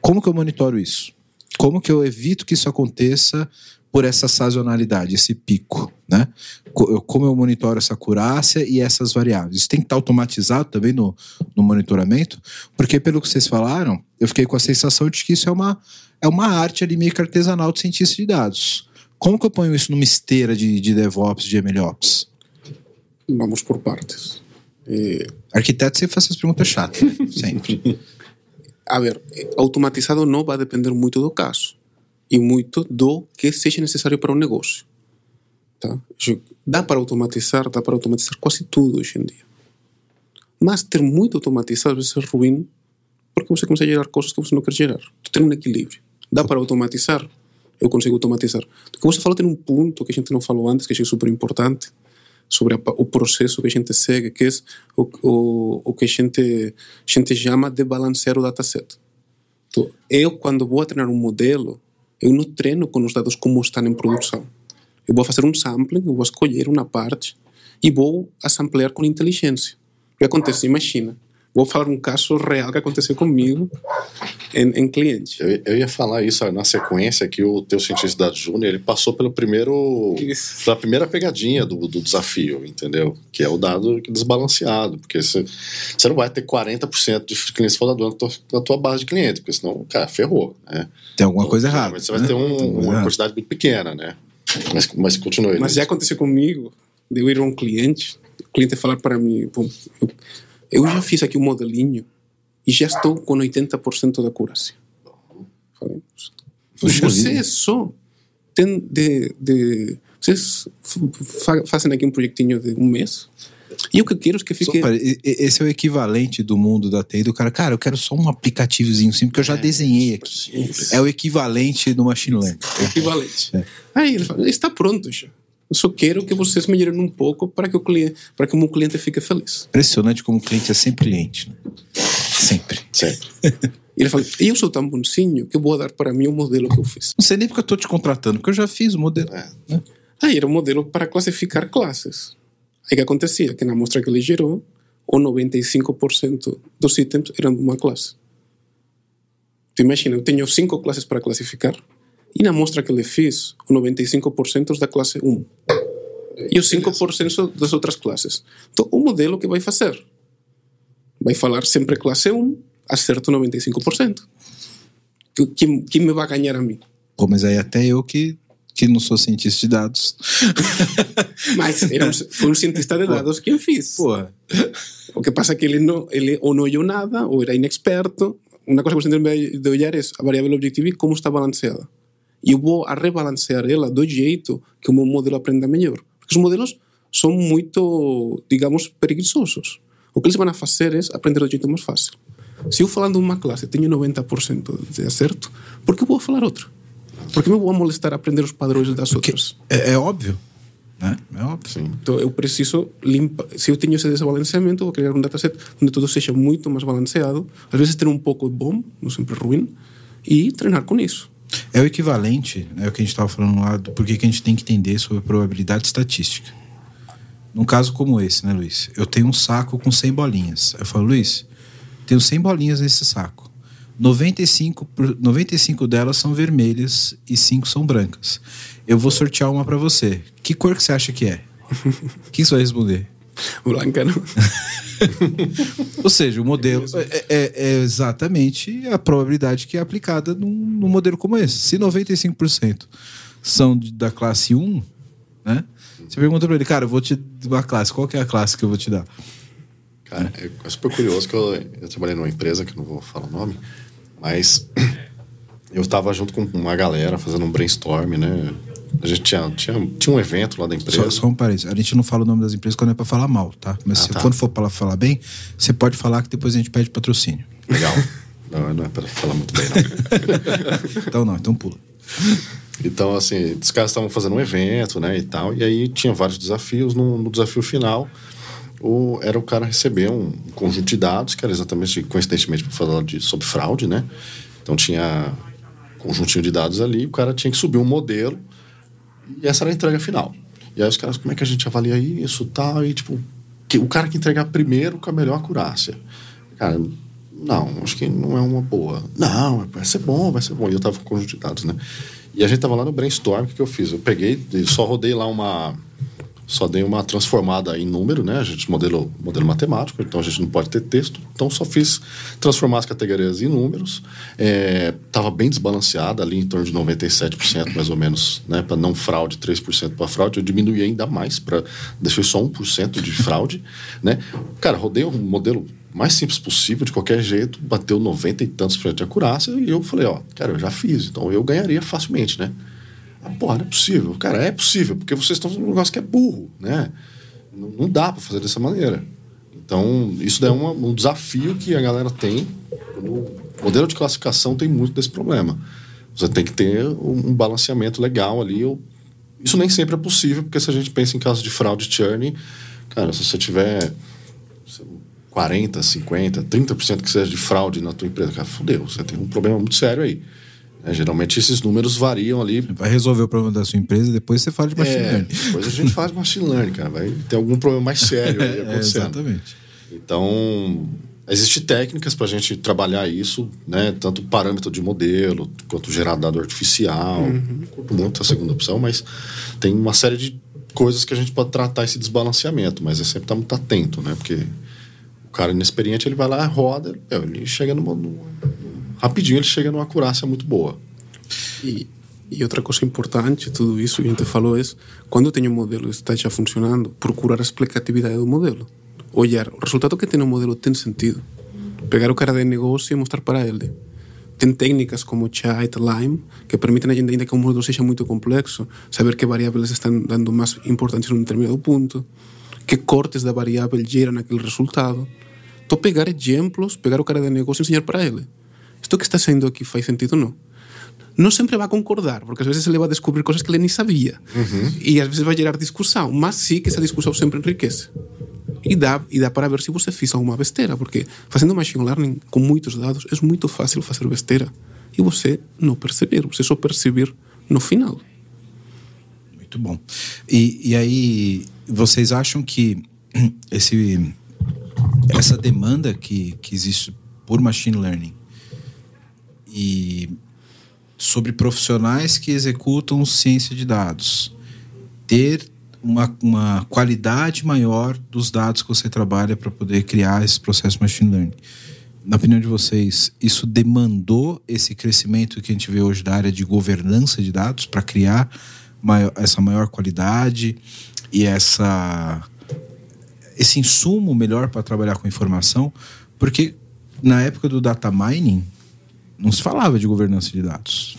Como que eu monitoro isso? Como que eu evito que isso aconteça por essa sazonalidade, esse pico, né? Como eu monitoro essa acurácia e essas variáveis? Isso tem que estar automatizado também no monitoramento, porque pelo que vocês falaram, eu fiquei com a sensação de que isso é uma arte ali meio que artesanal de cientista de dados. Como que eu ponho isso numa esteira de DevOps, de MLOps? Vamos por partes. Arquiteto sempre faz essas perguntas chatas, né? Sempre. A ver, automatizado não vai depender muito do caso e muito do que seja necessário para o negócio, tá? Dá para automatizar quase tudo hoje em dia, mas ter muito automatizado às vezes é ruim, porque você começa a gerar coisas que você não quer gerar. Tem um equilíbrio. Dá para automatizar? Eu consigo automatizar. O que você falou tem um ponto que a gente não falou antes, que é super importante, sobre o processo que a gente segue, que é o que a gente chama de balancear o dataset. Então, eu, quando vou treinar um modelo, eu não treino com os dados como estão em produção. Eu vou fazer um sampling, eu vou escolher uma parte e vou samplear com inteligência. O que acontece? Imagina, vou falar um caso real que aconteceu comigo em cliente. Eu ia falar isso na sequência, que o teu cientista da Júnior, ele passou pela primeira pegadinha do desafio, entendeu? Que é o dado desbalanceado, porque você não vai ter 40% de clientes rodando na tua base de clientes, porque senão, cara, ferrou, né? Tem alguma coisa errada. Você vai ter uma quantidade muito pequena, né? Mas continua aí. Mas já aconteceu comigo, de eu ir a um cliente, o cliente falar para mim, eu já fiz aqui um modelinho, e já estou com 80% da acurácia. Você só tem vocês fazem aqui um projetinho de um mês, e o que eu quero é que fique... Esse é o equivalente do mundo da TI, do cara, eu quero só um aplicativozinho simples, que eu já desenhei aqui. Isso. É o equivalente do machine learning. Equivalente. É. Aí ele fala, está pronto já. Eu só quero que vocês melhorem um pouco para que o meu cliente fique feliz. Impressionante como o cliente é sempre cliente, né? Sempre. E ele fala, eu sou tão bonzinho que eu vou dar para mim o modelo que eu fiz. Não sei nem porque eu estou te contratando, porque eu já fiz o modelo. Né? Aí era um modelo para classificar classes. Aí o que acontecia? Que na amostra que ele gerou, o 95% dos itens eram de uma classe. Tu imagina, eu tenho 5 classes para classificar, e na amostra que ele fez, o 95% da classe 1. E os 5% das outras classes. Então, o modelo que vai fazer? Vai falar sempre classe 1, acerto 95%. Quem me vai ganhar a mim? Pô, mas aí até eu que não sou cientista de dados. Mas foi um cientista de dados quem fez. Porra. O que passa é que ele ou não olhou nada, ou era inexperto. Uma coisa que você tem de olhar é a variável objetivo e como está balanceada. E eu vou rebalancear ela do jeito que o meu modelo aprenda melhor. Porque os modelos são muito, digamos, preguiçosos. O que eles vão fazer é aprender do jeito mais fácil. Se eu falando de uma classe tenho 90% de acerto, por que eu vou falar outra? Por que eu vou molestar a aprender os padrões das outras? É óbvio, né? É óbvio. Sim. Então eu preciso limpar. Se eu tenho esse desbalanceamento, vou criar um dataset onde tudo seja muito mais balanceado. Às vezes ter um pouco bom, não sempre ruim, e treinar com isso. É o equivalente, é o que a gente estava falando lá, do porquê que a gente tem que entender sobre probabilidade estatística. Num caso como esse, né, Luiz? Eu tenho um saco com 100 bolinhas. Eu falo, Luiz, tenho 100 bolinhas nesse saco. 95 delas são vermelhas e 5 são brancas. Eu vou sortear uma para você. Que cor que você acha que é? O que você vai responder? Blanca, não. Ou seja, o modelo é exatamente a probabilidade que é aplicada num modelo como esse. Se 95% são da classe 1, né? Você pergunta pra ele, cara, eu vou te dar uma classe. Qual que é a classe que eu vou te dar? Cara, é super curioso que eu trabalhei numa empresa, que eu não vou falar o nome, mas eu tava junto com uma galera fazendo um brainstorm, né? A gente tinha um evento lá da empresa. Só um parênteses, a gente não fala o nome das empresas quando é pra falar mal, tá? Mas quando for pra falar bem, você pode falar que depois a gente pede patrocínio. Legal. Não é pra falar muito bem, não. Então pula. Então, assim, os caras estavam fazendo um evento, né, e tal, e aí tinha vários desafios. No desafio final, era o cara receber um conjunto de dados, que era exatamente, coincidentemente, para falar sobre fraude, né? Então tinha um conjuntinho de dados ali, o cara tinha que subir um modelo, e essa era a entrega final. E aí os caras, como é que a gente avalia isso, tal, e tipo, o cara que entregar primeiro com a melhor acurácia. Cara, não, acho que não é uma boa. Não, vai ser bom, vai ser bom. E eu tava com conjuntivados, né? E a gente tava lá no brainstorm, o que eu fiz? Eu peguei, só rodei lá uma... Só dei uma transformada em número, né? A gente modelou modelo matemático, então a gente não pode ter texto. Então só fiz transformar as categorias em números. Estava bem desbalanceada, ali em torno de 97% mais ou menos, né? Para não fraude, 3% para fraude. Eu diminuí ainda mais, deixei só 1% de fraude, né? Cara, rodei um modelo mais simples possível, de qualquer jeito, bateu 90 e tantos % de acurácia. E eu falei, ó, cara, eu já fiz, então eu ganharia facilmente, né? Porra, não é possível. Cara, é possível, porque vocês estão num negócio que é burro, né? Não dá pra fazer dessa maneira. Então, isso daí é um desafio que a galera tem. O modelo de classificação tem muito desse problema. Você tem que ter um balanceamento legal ali. Isso nem sempre é possível, porque se a gente pensa em casos de fraude churn, cara, se você tiver 40, 50, 30% que seja de fraude na tua empresa, cara, fodeu, você tem um problema muito sério aí. Geralmente esses números variam ali. Vai resolver o problema da sua empresa e depois você fala de machine learning. Depois a gente faz machine learning, cara. Vai ter algum problema mais sério aí acontecendo. Exatamente. Então, existem técnicas para a gente trabalhar isso, né? Tanto parâmetro de modelo, quanto gerar dado artificial. Curto muito a segunda opção, mas tem uma série de coisas que a gente pode tratar esse desbalanceamento. Mas é sempre estar muito atento, né? Porque o cara inexperiente, ele vai lá, roda, ele chega rapidinho ele chega numa acurácia muito boa. E outra coisa importante, tudo isso que a gente falou é, quando tem um modelo que está já funcionando, procurar a explicatividade do modelo. Olhar, o resultado que tem no modelo tem sentido. Pegar o cara de negócio e mostrar para ele. Tem técnicas como Chait, Lime, que permitem a gente, ainda que o modelo seja muito complexo, saber que variáveis estão dando mais importância em um determinado ponto, que cortes da variável geram aquele resultado. Então, pegar exemplos, pegar o cara de negócio e ensinar para ele. Isto que está sendo aqui faz sentido ou não? Não sempre vai concordar, porque às vezes ele vai descobrir coisas que ele nem sabia. E às vezes vai gerar discussão, mas sim que essa discussão sempre enriquece. E dá para ver se você fez alguma besteira, porque fazendo machine learning com muitos dados é muito fácil fazer besteira. E você não perceber, você só perceber no final. Muito bom. E aí, vocês acham que essa demanda que existe por machine learning e sobre profissionais que executam ciência de dados, ter uma qualidade maior dos dados que você trabalha para poder criar esse processo de machine learning. Na opinião de vocês, isso demandou esse crescimento que a gente vê hoje da área de governança de dados para criar essa maior qualidade e esse insumo melhor para trabalhar com informação? Porque na época do data mining, não se falava de governança de dados.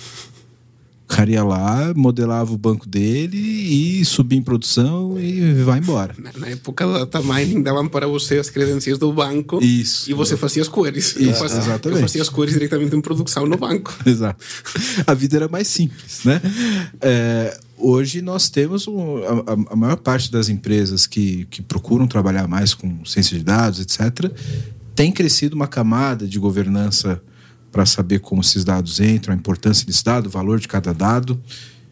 O cara ia lá, modelava o banco dele e subia em produção e vai embora. Na época do data mining, davam para você as credenciais do banco. Isso. E você fazia as queries. Exatamente. Eu fazia as queries diretamente em produção no banco. Exato. A vida era mais simples, né? Hoje nós temos a maior parte das empresas que procuram trabalhar mais com ciência de dados, etc., tem crescido uma camada de governança para saber como esses dados entram, a importância desse dado, o valor de cada dado,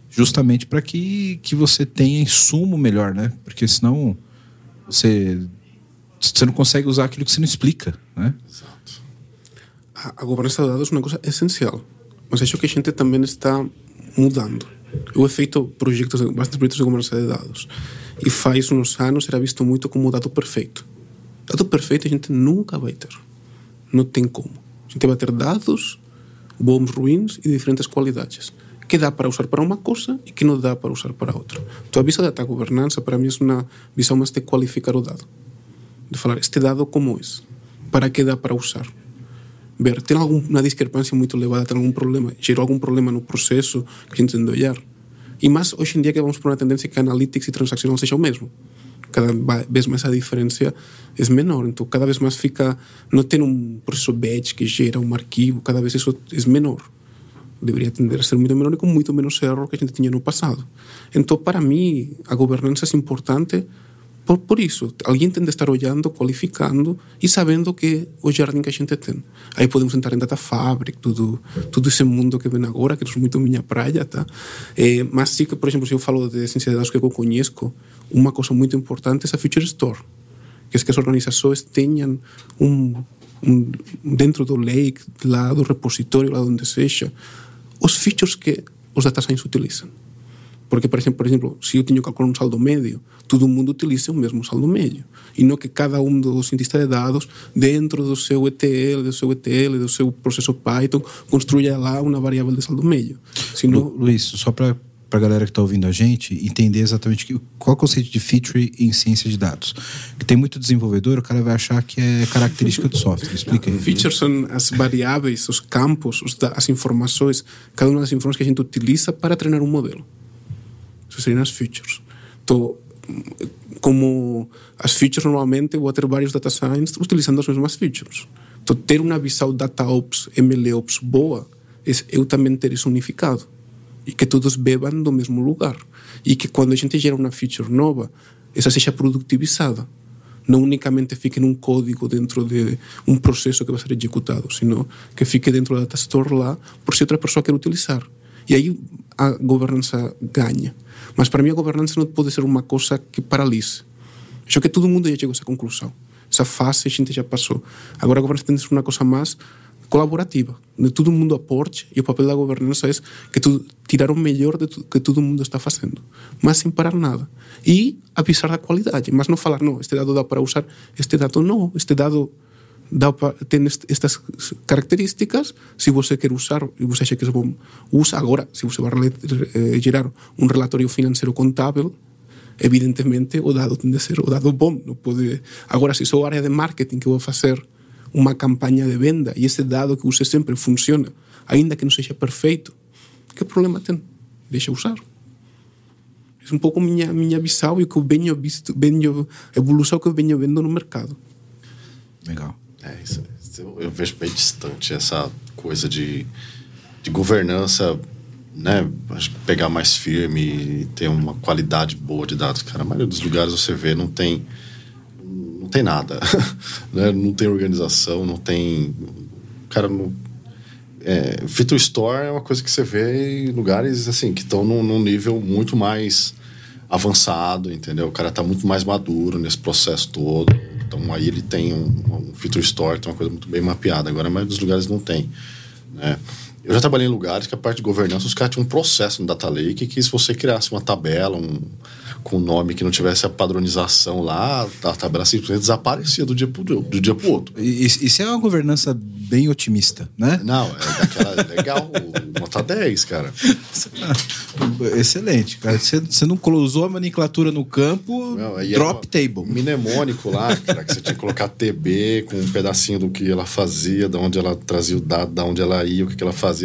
justamente para que você tenha insumo melhor, né? Porque senão você não consegue usar aquilo que você não explica, né? Exato. A governança de dados é uma coisa essencial, mas acho que a gente também está mudando. Eu feito bastante projetos de governança de dados e faz uns anos era visto muito como dado perfeito. Dado perfeito a gente nunca vai ter. Não tem como. A gente vai ter dados bons, ruins e diferentes qualidades que dá para usar para uma coisa e que não dá para usar para outra. Então, a visão da data governança, para mim, é uma visão mais de qualificar o dado. De falar, este dado como é? Para que dá para usar? Ver, tem alguma discrepância muito elevada, tem algum problema? Gerou algum problema no processo que a gente tem de olhar? E mais, hoje em dia, que vamos para uma tendência que analytics e transaccional seja o mesmo. Cada vez mais a diferença é menor, então cada vez mais fica, não tem um processo batch que gera um arquivo, cada vez isso é menor, deveria tender a ser muito menor e com muito menos erro que a gente tinha no passado. Então, para mim, a governança é importante por isso, alguém tem de estar olhando, qualificando e sabendo que o jardim que a gente tem. Aí podemos entrar em data fabric, tudo esse mundo que vem agora, que não é muito minha praia, tá? Mas sim que, por exemplo, se eu falo de ciência de dados que eu conheço, uma coisa muito importante é a Feature Store, que é que as organizações tenham um dentro do lake, lá do repositório, lá onde seja, os features que os data science utilizam. Porque, por exemplo, se eu tenho que calcular um saldo médio, todo mundo utiliza o mesmo saldo médio. E não que cada um dos cientistas de dados, dentro do seu ETL, do seu processo Python, construa lá uma variável de saldo médio. Senão... Luiz, só para a galera que está ouvindo a gente entender exatamente qual é o conceito de feature em ciência de dados. Que tem muito desenvolvedor, o cara vai achar que é característica do software. Explica aí. Features são as variáveis, os campos, as informações, cada uma das informações que a gente utiliza para treinar um modelo. Seriam as features. Então, como as features, normalmente eu vou ter vários data science utilizando as mesmas features. Então, ter uma visão DataOps, MLOps boa, é eu também ter isso unificado. E que todos bebam do mesmo lugar. E que quando a gente gera uma feature nova, essa seja productivizada. Não unicamente fique num código dentro de um processo que vai ser executado, sino que fique dentro da data store lá, por se outra pessoa quer utilizar. E aí a governança ganha. Mas para mim a governança não pode ser uma coisa que paralise. Acho que todo mundo já chegou a essa conclusão. Essa fase a gente já passou. Agora a governança tem que ser uma coisa mais colaborativa, onde todo mundo aporte, e o papel da governança é que tirar o melhor de que todo mundo está fazendo, mas sem parar nada. E avisar da qualidade, mas não falar, não, este dado dá para usar, este dado não, este dado... tem estas características, se você quer usar e você acha que é bom, usa agora. Se você vai gerar um relatório financeiro contábil, evidentemente o dado tem de ser o dado bom. Não pode... Agora, se sou área de marketing que vou fazer uma campanha de venda e esse dado que usei sempre funciona, ainda que não seja perfeito, que problema tem? Deixa usar. É um pouco minha visão e o que eu venho a evolução que eu venho vendo no mercado. Legal. É, isso, eu vejo bem distante essa coisa de governança, né? Pegar mais firme e ter uma qualidade boa de dados. Cara, a maioria dos lugares você vê não tem nada, né? Não tem organização, não tem... Cara, não... Feature Store é uma coisa que você vê em lugares assim, que estão num nível muito mais avançado, entendeu? O cara está muito mais maduro nesse processo todo. Então, aí ele tem um feature store, tem uma coisa muito bem mapeada. Agora, a maioria dos lugares não tem, né? Eu já trabalhei em lugares que a parte de governança, os caras tinham um processo no Data Lake que se você criasse uma tabela com um nome que não tivesse a padronização lá, a tabela simplesmente desaparecia do dia pro outro. Isso é uma governança bem otimista, né? Não, é daquela legal, nota 10, cara. Excelente, cara. Você não cruzou a nomenclatura no campo, não, drop table. Mnemônico lá, cara, que você tinha que colocar TB com um pedacinho do que ela fazia, de onde ela trazia o dado, de onde ela ia, o que ela fazia.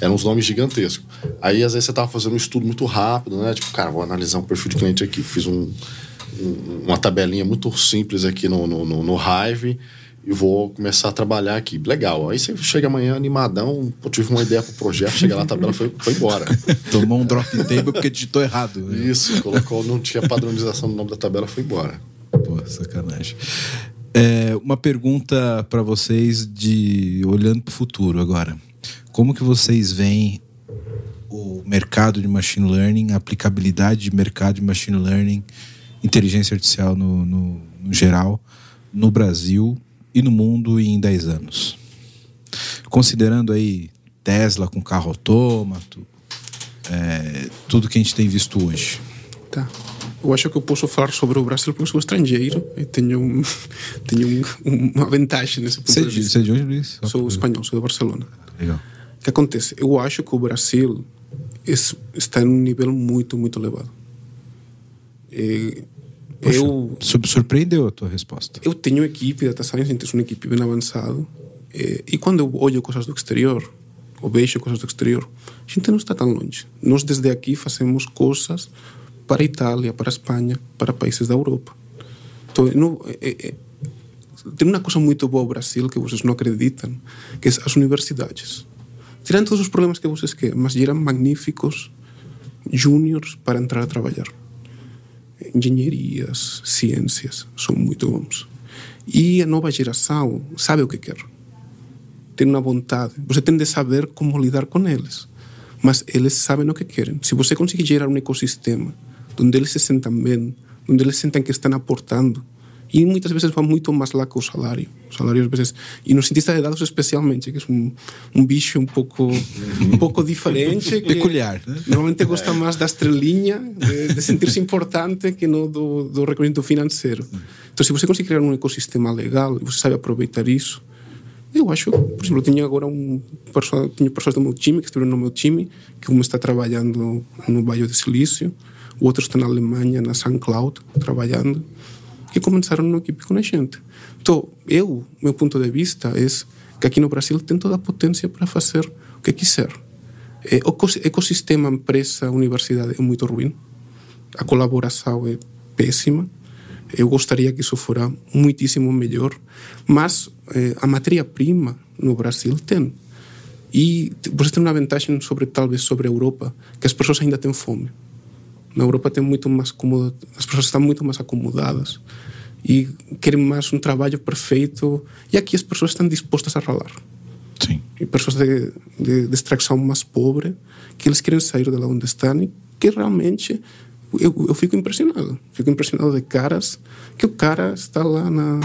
Eram uns nomes gigantescos. Aí, às vezes, você tava fazendo um estudo muito rápido, né? Tipo, cara, vou analisar um perfil de cliente aqui. Fiz uma tabelinha muito simples aqui no Hive e vou começar a trabalhar aqui. Legal. Aí você chega amanhã animadão, tive uma ideia pro projeto, chega lá, a tabela foi embora. Tomou um drop table porque digitou errado. Né? Isso, colocou, não tinha padronização no nome da tabela, foi embora. Pô, sacanagem. Uma pergunta para vocês olhando pro futuro agora. Como que vocês veem o mercado de Machine Learning, a aplicabilidade de mercado de Machine Learning, inteligência artificial no geral, no Brasil e no mundo em 10 anos? Considerando aí Tesla com carro autômato, tudo que a gente tem visto hoje. Tá. Eu acho que eu posso falar sobre o Brasil porque sou estrangeiro e tenho uma vantagem nesse ponto de vista. Você é de onde, Luiz? Sou espanhol, sou de Barcelona. Legal. O que acontece? Eu acho que o Brasil está em um nível muito, muito elevado. Poxa, surpreendeu a tua resposta. Eu tenho equipe, data science, então é uma equipe bem avançada. E quando eu olho coisas do exterior, ou vejo coisas do exterior, a gente não está tão longe. Nós, desde aqui, fazemos coisas para a Itália, para a Espanha, para países da Europa. Então, tem uma coisa muito boa no Brasil que vocês não acreditam, que é as universidades. Tiram todos os problemas que vocês querem, mas geram magníficos júniores para entrar a trabalhar. Engenharias, ciências, são muito bons. E a nova geração sabe o que quer. Tem uma vontade. Você tem de saber como lidar com eles. Mas eles sabem o que querem. Se você conseguir gerar um ecossistema onde eles se sentam bem, onde eles sentem que estão aportando, e muitas vezes vai muito mais lá que o salário. O salário às vezes, e no cientista de dados especialmente, que é um bicho um pouco diferente, peculiar, né? Normalmente gosta mais da estrelinha, de sentir-se importante, que não do reconhecimento financeiro. Então, se você conseguir criar um ecossistema legal e você sabe aproveitar isso, eu acho, por exemplo, eu tenho agora tenho pessoas do meu time, que estiveram no meu time, que uma está trabalhando no Vale do Silício, o outro está na Alemanha, na SunCloud, trabalhando, e começaram uma equipe com a gente. Então, meu ponto de vista é que aqui no Brasil tem toda a potência para fazer o que quiser. O ecossistema empresa-universidade é muito ruim, a colaboração é péssima. Eu gostaria que isso fosse muitíssimo melhor, mas a matéria-prima no Brasil tem. E você tem uma vantagem, talvez, sobre a Europa, que as pessoas ainda têm fome. Na Europa tem muito mais cômodo, as pessoas estão muito mais acomodadas e querem mais um trabalho perfeito. E aqui as pessoas estão dispostas a ralar. Sim. E pessoas de extração mais pobre, que eles querem sair de lá onde estão e que realmente... Eu fico impressionado. Fico impressionado de caras, que o cara está lá no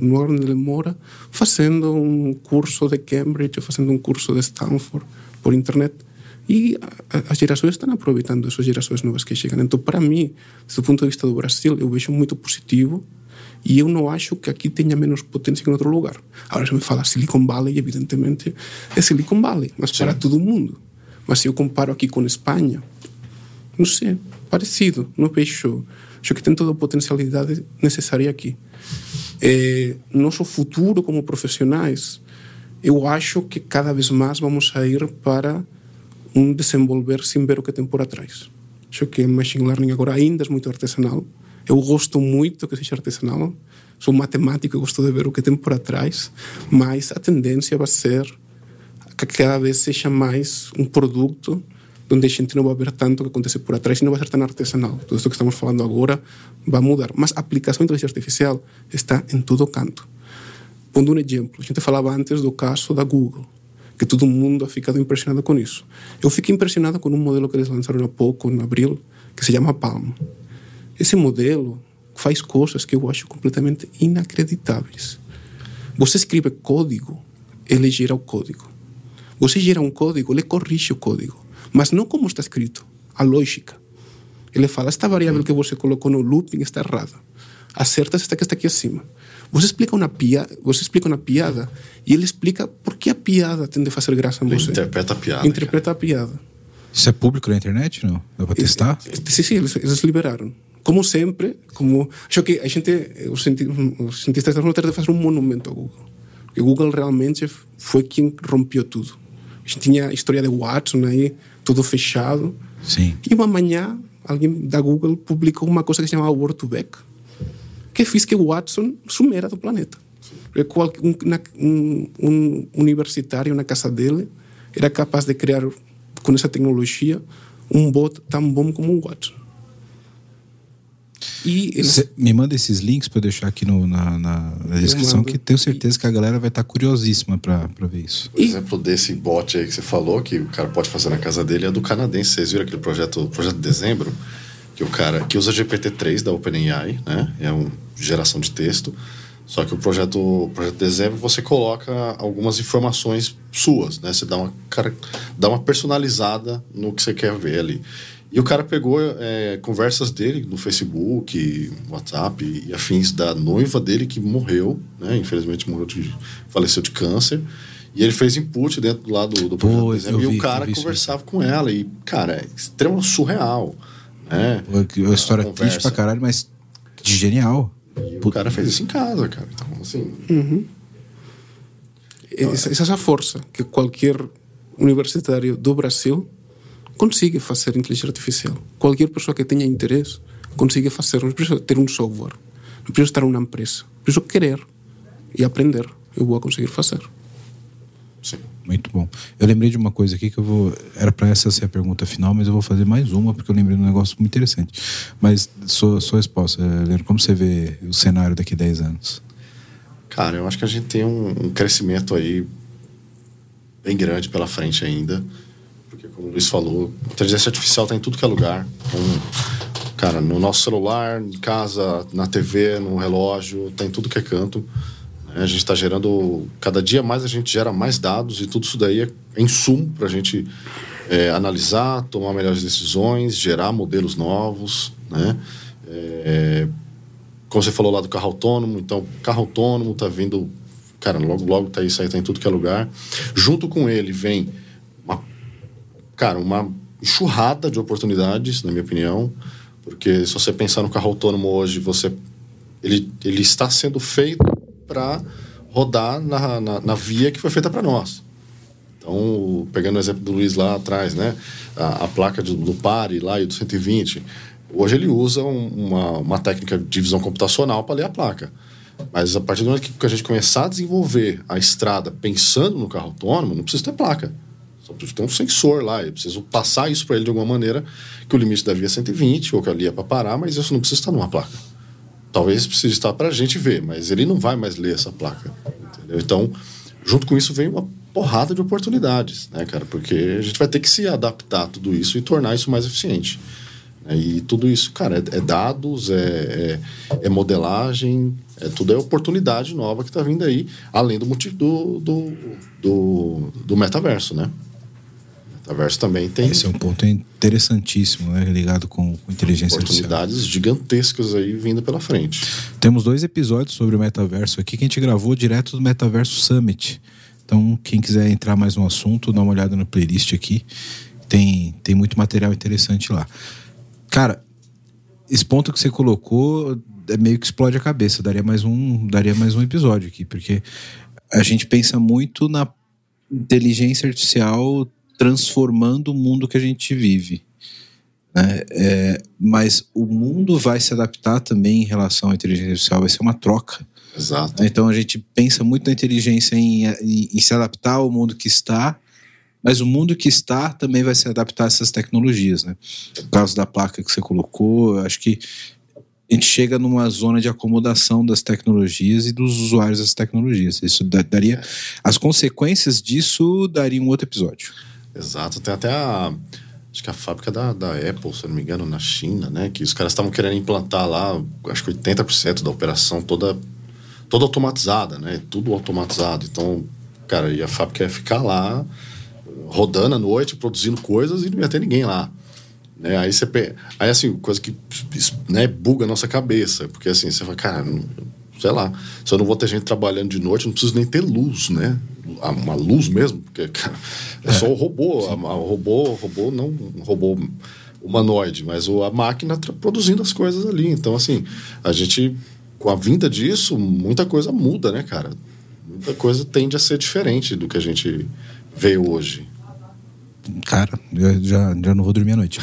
lugar onde ele mora, fazendo um curso de Cambridge, fazendo um curso de Stanford, por internet. E as gerações estão aproveitando essas gerações novas que chegam. Então, para mim, do ponto de vista do Brasil, eu vejo muito positivo e eu não acho que aqui tenha menos potência que em outro lugar. Agora, se me fala Silicon Valley, evidentemente é Silicon Valley, mas para todo mundo. Mas se eu comparo aqui com a Espanha, não sei, parecido, não vejo. Acho que tem toda a potencialidade necessária aqui. Nosso futuro como profissionais, eu acho que cada vez mais vamos sair para um desenvolver sem ver o que tem por atrás. Acho que machine learning agora ainda é muito artesanal. Eu gosto muito que seja artesanal. Sou matemático e gosto de ver o que tem por atrás. Mas a tendência vai ser que cada vez seja mais um produto onde a gente não vai ver tanto que acontece por atrás e não vai ser tão artesanal. Tudo isso que estamos falando agora vai mudar. Mas a aplicação da inteligência artificial está em todo canto. Pondo um exemplo, a gente falava antes do caso da Google, que todo mundo ha ficado impressionado com isso. Eu fiquei impressionado com um modelo que eles lançaram há pouco, em abril, que se chama Palm. Esse modelo faz coisas que eu acho completamente inacreditáveis. Você escreve código, ele gera o código. Você gera um código, ele corrige o código. Mas não como está escrito, a lógica. Ele fala, esta variável que você colocou no looping está errada. Acerta esta que está aqui acima. Você explica uma piada e ele explica por que a piada tem de fazer graça a você. Interpreta a piada. Isso é público na internet, não? Dá para testar? Sim, eles liberaram. Como sempre, acho que a gente, os cientistas vão ter de fazer um monumento ao Google. Porque o Google realmente foi quem rompeu tudo. A gente tinha a história de Watson aí, tudo fechado. Sim. E uma manhã, alguém da Google publicou uma coisa que se chamava Word to Back, que fez que o Watson sumera do planeta. Um universitário na casa dele era capaz de criar, com essa tecnologia, um bot tão bom como o Watson. Me manda esses links para eu deixar aqui na descrição, que tenho certeza que a galera vai estar curiosíssima para ver isso. Por exemplo, desse bot aí que você falou, que o cara pode fazer na casa dele, é do canadense. Vocês viram aquele projeto Dezembro? Que o cara que usa GPT-3 da OpenAI, né? É uma geração de texto. Só que o projeto Dezembro, você coloca algumas informações suas, né? Você dá uma personalizada no que você quer ver ali. E o cara pegou conversas dele no Facebook, WhatsApp e afins da noiva dele, que morreu, né? Infelizmente faleceu de câncer. E ele fez input dentro lá do projeto. E o cara conversava com ela. E, cara, é extremamente surreal, né? Uma história triste pra caralho, mas genial. E o cara fez isso em casa, cara. Então, assim... Uhum. Essa é a força que qualquer universitário do Brasil... consegue fazer inteligência artificial. Qualquer pessoa que tenha interesse consegue fazer. Não precisa ter um software, não precisa estar em uma empresa, preciso querer e aprender. Eu vou conseguir fazer. Sim. Muito bom. Eu lembrei de uma coisa aqui que era para essa ser a pergunta final, mas eu vou fazer mais uma porque eu lembrei de um negócio muito interessante. Mas sua resposta, Leandro, como você vê o cenário daqui a 10 anos? Cara, eu acho que a gente tem um crescimento aí bem grande pela frente ainda. Como o Luiz falou, a inteligência artificial está em tudo que é lugar. Então, Cara, no nosso celular, em casa, na TV, no relógio, tem tudo que é canto. A gente está gerando... Cada dia mais a gente gera mais dados e tudo isso daí é insumo para a gente analisar, tomar melhores decisões, gerar modelos novos, né? Como você falou lá do carro autônomo, então carro autônomo está vindo... Cara, logo, logo tá isso aí, tá em tudo que é lugar. Junto com ele vem uma enxurrada de oportunidades, na minha opinião, porque se você pensar no carro autônomo hoje, ele está sendo feito para rodar na via que foi feita para nós. Então, pegando o exemplo do Luiz lá atrás, né? A placa do Pare lá e do 120, hoje ele usa uma técnica de visão computacional para ler a placa. Mas a partir do momento que a gente começar a desenvolver a estrada pensando no carro autônomo, não precisa ter placa. Só precisa ter um sensor lá. Eu preciso passar isso para ele de alguma maneira, que o limite da via é 120 ou que ali é para parar, mas isso não precisa estar numa placa. Talvez precise estar para a gente ver, mas ele não vai mais ler essa placa. Entendeu? Então, junto com isso vem uma porrada de oportunidades, né, cara? Porque a gente vai ter que se adaptar a tudo isso e tornar isso mais eficiente. E tudo isso, cara, é dados, é modelagem, tudo é oportunidade nova que tá vindo aí, além do metaverso, né? O metaverso também tem... Esse é um ponto interessantíssimo, né? Ligado com inteligência artificial. Oportunidades gigantescas aí vindo pela frente. Temos 2 episódios sobre o metaverso aqui que a gente gravou direto do Metaverso Summit. Então, quem quiser entrar mais no assunto, dá uma olhada na playlist aqui. Tem muito material interessante lá. Cara, esse ponto que você colocou meio que explode a cabeça. Daria mais um episódio aqui, porque a gente pensa muito na inteligência artificial transformando o mundo que a gente vive, né? Mas o mundo vai se adaptar também em relação à inteligência artificial, vai ser uma troca. Exato. Então a gente pensa muito na inteligência em se adaptar ao mundo que está, mas o mundo que está também vai se adaptar a essas tecnologias, né? No caso da placa que você colocou, eu acho que a gente chega numa zona de acomodação das tecnologias e dos usuários das tecnologias. Isso daria... As consequências disso daria um outro episódio. Exato. Tem até acho que a fábrica da Apple, se eu não me engano, na China, né? Que os caras estavam querendo implantar lá, acho que 80% da operação toda automatizada, né? Tudo automatizado. Então, cara, e a fábrica ia ficar lá... rodando à noite, produzindo coisas e não ia ter ninguém lá, né? Aí aí assim, coisa que, né, buga a nossa cabeça, porque assim, você fala, cara, sei lá, se eu não vou ter gente trabalhando de noite, eu não preciso nem ter luz, né? Uma luz mesmo, porque, cara, é só o robô, não robô humanoide, mas a máquina produzindo as coisas ali. Então, assim, a gente, com a vinda disso, muita coisa muda, né, cara? Muita coisa tende a ser diferente do que a gente vê hoje. Cara, eu já não vou dormir à noite.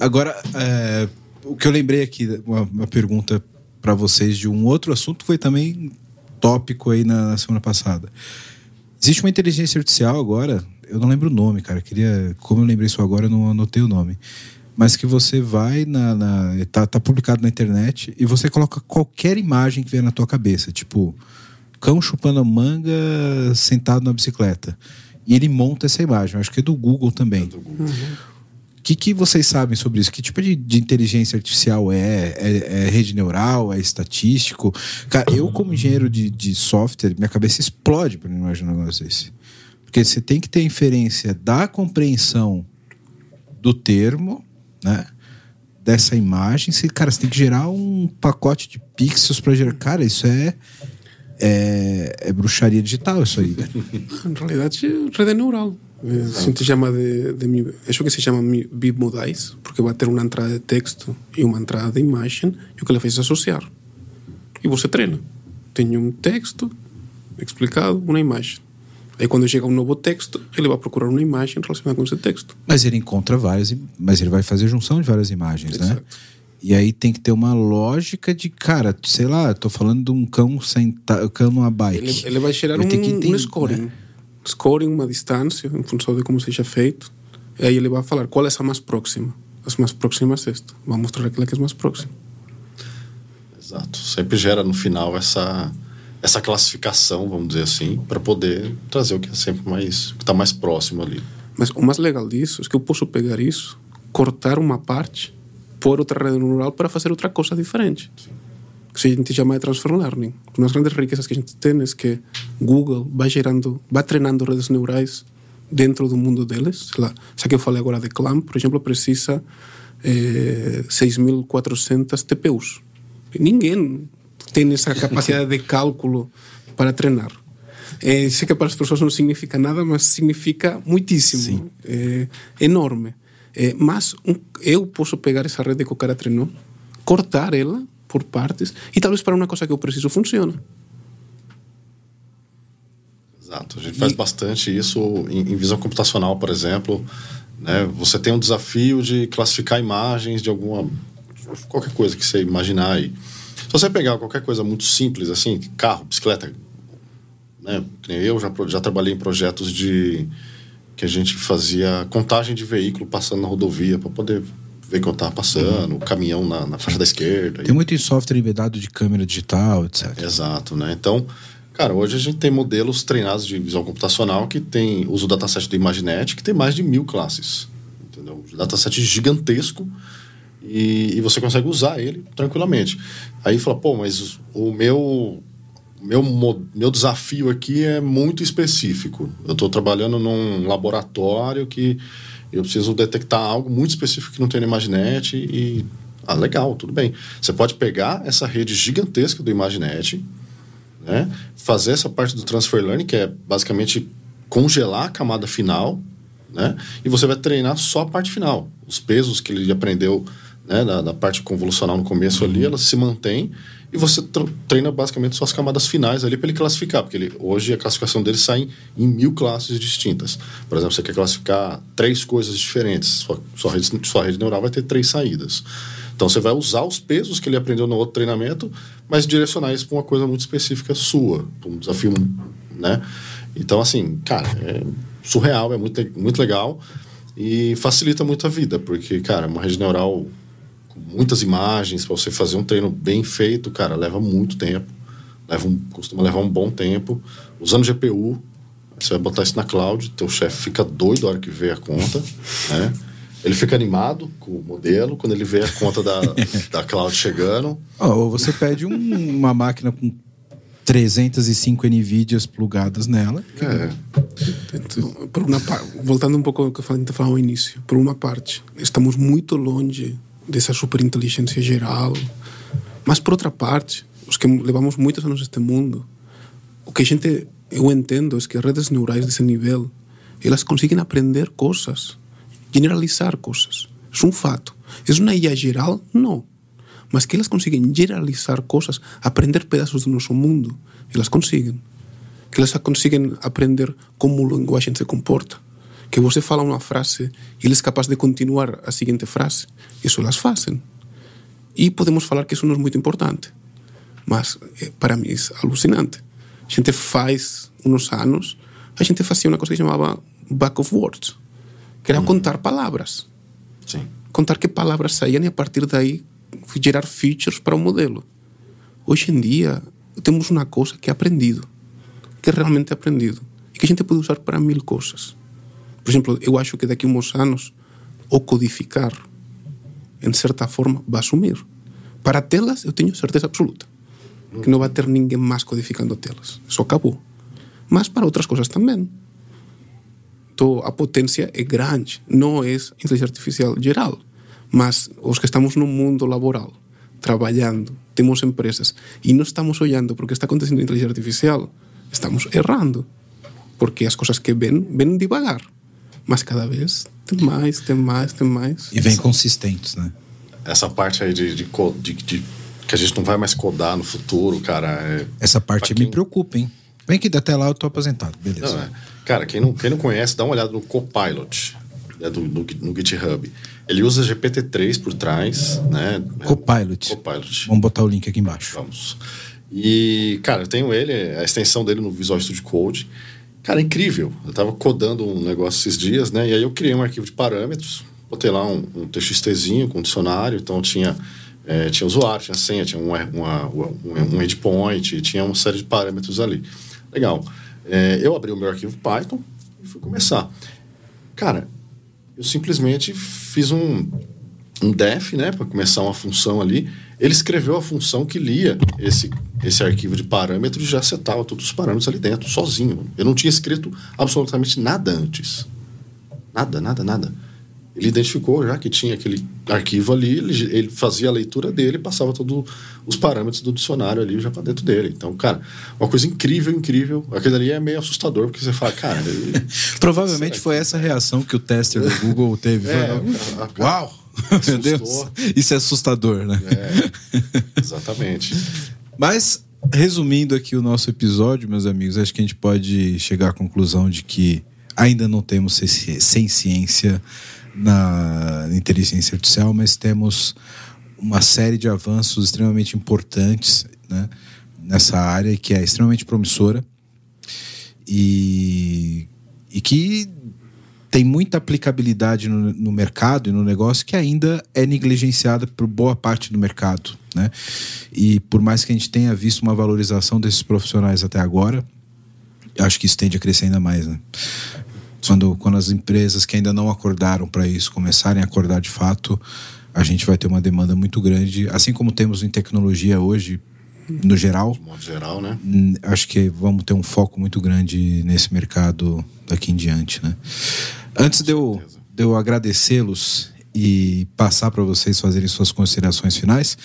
Agora, o que eu lembrei aqui, uma pergunta para vocês de um outro assunto que foi também tópico aí na semana passada. Existe uma inteligência artificial agora, eu não lembro o nome, cara. Como eu lembrei isso agora, eu não anotei o nome. Mas que você vai tá publicado na internet e você coloca qualquer imagem que vier na tua cabeça, tipo cão chupando a manga sentado na bicicleta, e ele monta essa imagem. Acho que é do Google também. Uhum. Que vocês sabem sobre isso? Que tipo de inteligência artificial é rede neural, é estatístico? Cara, eu como engenheiro de software, minha cabeça explode para imaginar um negócio desse, porque você tem que ter inferência da compreensão do termo, né, dessa imagem. Cara, você tem que gerar um pacote de pixels para gerar. Cara, isso é bruxaria digital, isso aí, velho. En realidad, red neural. Se chama de isso que se chama BitModais, porque vai ter uma entrada de texto e uma entrada de imagem, e o que ela fez é associar. E você treina. Tem um texto explicado, uma imagem. Aí quando chega um novo texto, ele vai procurar uma imagem relacionada com esse texto. Mas ele encontra várias, mas ele vai fazer junção de várias imagens, né? E aí tem que ter uma lógica de, cara, sei lá, tô falando de um cão sentado, cão numa bike. Ele vai gerar um scoring, né? Scoring, uma distância, em função de como seja feito. E aí ele vai falar qual é a mais próxima. As mais próximas é esta. Vai mostrar aquela que é mais próxima. Exato. Sempre gera no final essa classificação, vamos dizer assim, para poder trazer o que é sempre mais, o que tá mais próximo ali. Mas o mais legal disso é que eu posso pegar isso, cortar uma parte por otra red neuronal para hacer otra cosa diferente. Sí. Que a gente chama de Transfer Learning. Uma das grandes riquezas que a gente tem é que Google vai treinando redes neurais dentro do mundo deles. Já que eu falei agora de Clam, por exemplo, precisa 6.400 TPUs. Ninguém tem essa capacidade de cálculo para treinar. Sei que para as pessoas não significa nada, mas significa muitíssimo. Enorme. Mas eu posso pegar essa rede que o cara treinou, cortar ela por partes e talvez para uma coisa que eu preciso funciona. Exato. A gente faz bastante isso em visão computacional, por exemplo, né? Você tem um desafio de classificar imagens de qualquer coisa que você imaginar aí. Se você pegar qualquer coisa muito simples, assim, carro, bicicleta, né? Eu já trabalhei em projetos que a gente fazia contagem de veículo passando na rodovia para poder ver que eu estava passando, o caminhão na faixa da esquerda. Tem muito em software embedado de câmera digital, etc. Exato, né? Então, cara, hoje a gente tem modelos treinados de visão computacional que usa o dataset do ImageNet, que tem mais de 1.000 classes. Entendeu? Um dataset gigantesco e você consegue usar ele tranquilamente. Aí fala, pô, mas o meu desafio aqui é muito específico. Eu estou trabalhando num laboratório que eu preciso detectar algo muito específico que não tem no ImageNet e... Ah, legal, tudo bem. Você pode pegar essa rede gigantesca do ImageNet, né? Fazer essa parte do Transfer Learning, que é basicamente congelar a camada final, né? E você vai treinar só a parte final. Os pesos que ele aprendeu, né, da parte convolucional no começo ali, elas se mantêm e você treina basicamente só as camadas finais ali para ele classificar, porque hoje a classificação dele sai em 1.000 classes distintas. Por exemplo, você quer classificar 3 coisas diferentes, sua rede neural vai ter 3 saídas. Então você vai usar os pesos que ele aprendeu no outro treinamento, mas direcionar isso para uma coisa muito específica sua, para um desafio, né? Então, assim, cara, é surreal, é muito, muito legal e facilita muito a vida, porque, cara, uma rede neural muitas imagens, para você fazer um treino bem feito, cara, leva muito tempo. Costuma levar um bom tempo. Usando GPU, você vai botar isso na cloud, teu chefe fica doido a hora que vê a conta, né? Ele fica animado com o modelo quando ele vê a conta da cloud chegando. Ou você pede uma máquina com 305 NVIDIAs plugadas nela. Então, voltando um pouco ao que a gente falou no início, por uma parte, estamos muito longe dessa superinteligência geral, mas por outra parte, os que levamos muitos anos neste mundo, o que eu entendo é que redes neurais desse nível, elas conseguem aprender coisas, generalizar coisas. É um fato. É uma IA geral? Não. Mas que elas conseguem generalizar coisas, aprender pedaços do nosso mundo, elas conseguem. Que elas conseguem aprender como a linguagem se comporta. Que você fala uma frase e eles são capazes de continuar a seguinte frase. Isso elas fazem. E podemos falar que isso não é muito importante. Mas, para mim, é alucinante. A gente faz, uns anos, a gente fazia uma coisa que chamava back of words. Que era contar palavras. Sim. Contar que palavras saíam e, a partir daí, gerar features para o modelo. Hoje em dia, temos uma coisa que é aprendido. Que é realmente aprendido. E que a gente pode usar para 1.000 coisas. Por exemplo, eu acho que daqui a uns anos o codificar, em certa forma, vai sumir. Para telas, eu tenho certeza absoluta que não vai ter ninguém mais codificando telas. Isso acabou. Mas para outras coisas também. Então, a potência é grande. Não é inteligência artificial geral, mas os que estamos no mundo laboral, trabalhando, temos empresas, e não estamos olhando para o que está acontecendo em inteligência artificial, estamos errando. Porque as coisas que vêm devagar. Mas cada vez tem mais. E vem consistentes, né? Essa parte aí de que a gente não vai mais codar no futuro, cara. Essa parte me preocupa, hein? Bem que até lá eu tô aposentado, beleza. Não, cara, quem não conhece, dá uma olhada no Copilot, né, no GitHub. Ele usa GPT-3 por trás, né? Copilot. Vamos botar o link aqui embaixo. Vamos. E, cara, eu tenho ele, a extensão dele no Visual Studio Code. Cara, é incrível. Eu estava codando um negócio esses dias, né? E aí eu criei um arquivo de parâmetros, botei lá um TXTzinho com um dicionário, então tinha usuário, tinha senha, tinha um endpoint, tinha uma série de parâmetros ali. Legal. Eu abri o meu arquivo Python e fui começar. Cara, eu simplesmente fiz um... um def, né, para começar uma função ali, ele escreveu a função que lia esse arquivo de parâmetros e já setava todos os parâmetros ali dentro, sozinho. Eu não tinha escrito absolutamente nada antes. Nada. Ele identificou já que tinha aquele arquivo ali, ele fazia a leitura dele e passava todos os parâmetros do dicionário ali já para dentro dele. Então, cara, uma coisa incrível. Aquilo ali é meio assustador, porque você fala, cara... Provavelmente foi essa reação que o tester do Google teve. Uau! Meu Deus! Isso é assustador, né? É, exatamente. Mas, resumindo aqui o nosso episódio, meus amigos, acho que a gente pode chegar à conclusão de que ainda não temos sem ciência na inteligência artificial, mas temos uma série de avanços extremamente importantes, né, nessa área, que é extremamente promissora e que tem muita aplicabilidade no mercado e no negócio, que ainda é negligenciada por boa parte do mercado, né? E por mais que a gente tenha visto uma valorização desses profissionais até agora, acho que isso tende a crescer ainda mais, né? Quando as empresas que ainda não acordaram para isso começarem a acordar de fato, a gente vai ter uma demanda muito grande. Assim como temos em tecnologia hoje, no geral. De modo geral, né? Acho que vamos ter um foco muito grande nesse mercado daqui em diante, né? Antes de eu agradecê-los e passar para vocês fazerem suas considerações finais,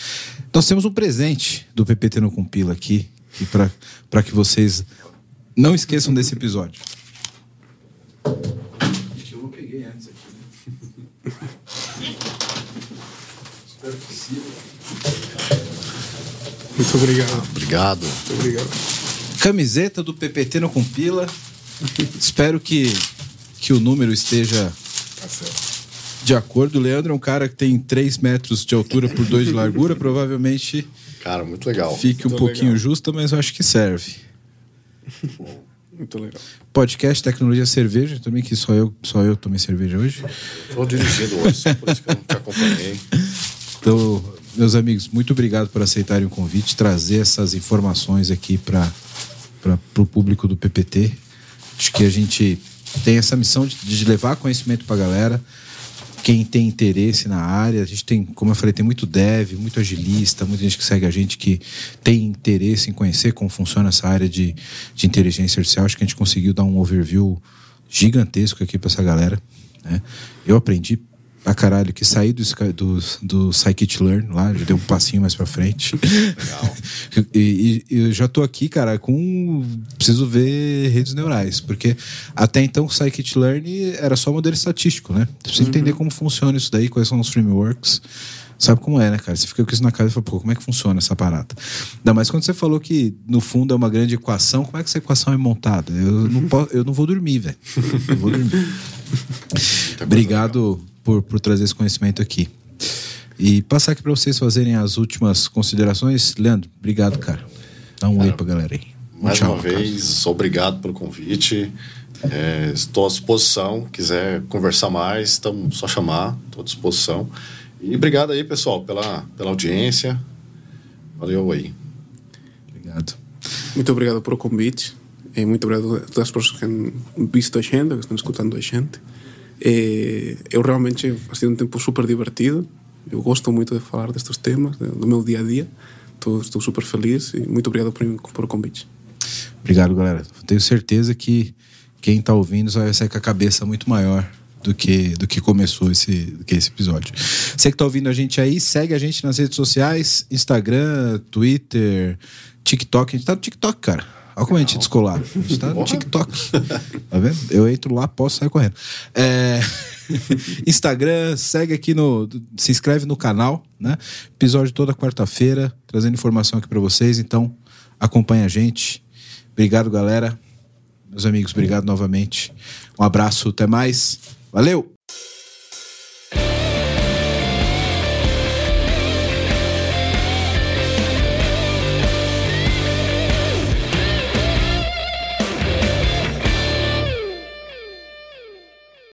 nós temos um presente do PPT Não Compila aqui, para que vocês não esqueçam desse episódio. Gente, eu não peguei antes aqui, né? Espero que sim. Muito obrigado. Obrigado. Muito obrigado. Camiseta do PPT Não Compila. Espero que o número esteja de acordo. O Leandro é um cara que tem 3 metros de altura por 2 de largura. Provavelmente, cara, muito legal. Fique muito um pouquinho justa, mas eu acho que serve. Muito legal. Podcast Tecnologia Cerveja também, que só eu tomei cerveja hoje. Estou dirigindo hoje, por isso que eu não te acompanhei. Então, meus amigos, muito obrigado por aceitarem o convite, trazer essas informações aqui para o público do PPT. Acho que a gente tem essa missão de levar conhecimento para a galera. Quem tem interesse na área, a gente tem, como eu falei, tem muito dev, muito agilista, muita gente que segue a gente que tem interesse em conhecer como funciona essa área de inteligência artificial. Acho que a gente conseguiu dar um overview gigantesco aqui para essa galera, né? Eu aprendi pra caralho, que saí do Scikit-Learn lá, já dei um passinho mais pra frente. Legal. E eu já tô aqui, cara, preciso ver redes neurais, porque até então o Scikit-Learn era só modelo estatístico, né? Você precisa entender como funciona isso daí, quais são os frameworks. Sabe como é, né, cara? Você fica com isso na cabeça e fala, pô, como é que funciona essa parada? Ainda mais quando você falou que, no fundo, é uma grande equação. Como é que essa equação é montada? Eu não vou dormir, velho. Eu vou dormir. Obrigado por trazer esse conhecimento aqui. E passar aqui para vocês fazerem as últimas considerações. Leandro, obrigado, cara. Dá um oi pra galera aí. Mais uma vez, obrigado pelo convite. Estou à disposição. Quiser conversar mais, então só chamar. Estou à disposição. E obrigado aí, pessoal, pela audiência. Valeu aí. Obrigado. Muito obrigado por o convite. E muito obrigado a todas as pessoas que han visto a gente, que estão escutando a gente. Eu realmente, ha sido um tempo super divertido. Eu gosto muito de falar destes temas, do meu dia a dia. Estou super feliz e muito obrigado por o convite. Obrigado, galera. Tenho certeza que quem está ouvindo vai sair com a cabeça muito maior do que começou esse episódio. Você que está ouvindo a gente aí, segue a gente nas redes sociais, Instagram, Twitter, TikTok. A gente está no TikTok, cara. Olha como a gente é descolado. A gente está no TikTok. Tá vendo? Eu entro lá, posso sair correndo. Instagram, segue aqui se inscreve no canal, né? Episódio toda quarta-feira, trazendo informação aqui para vocês. Então, acompanha a gente. Obrigado, galera. Meus amigos, obrigado novamente. Um abraço, até mais. Valeu!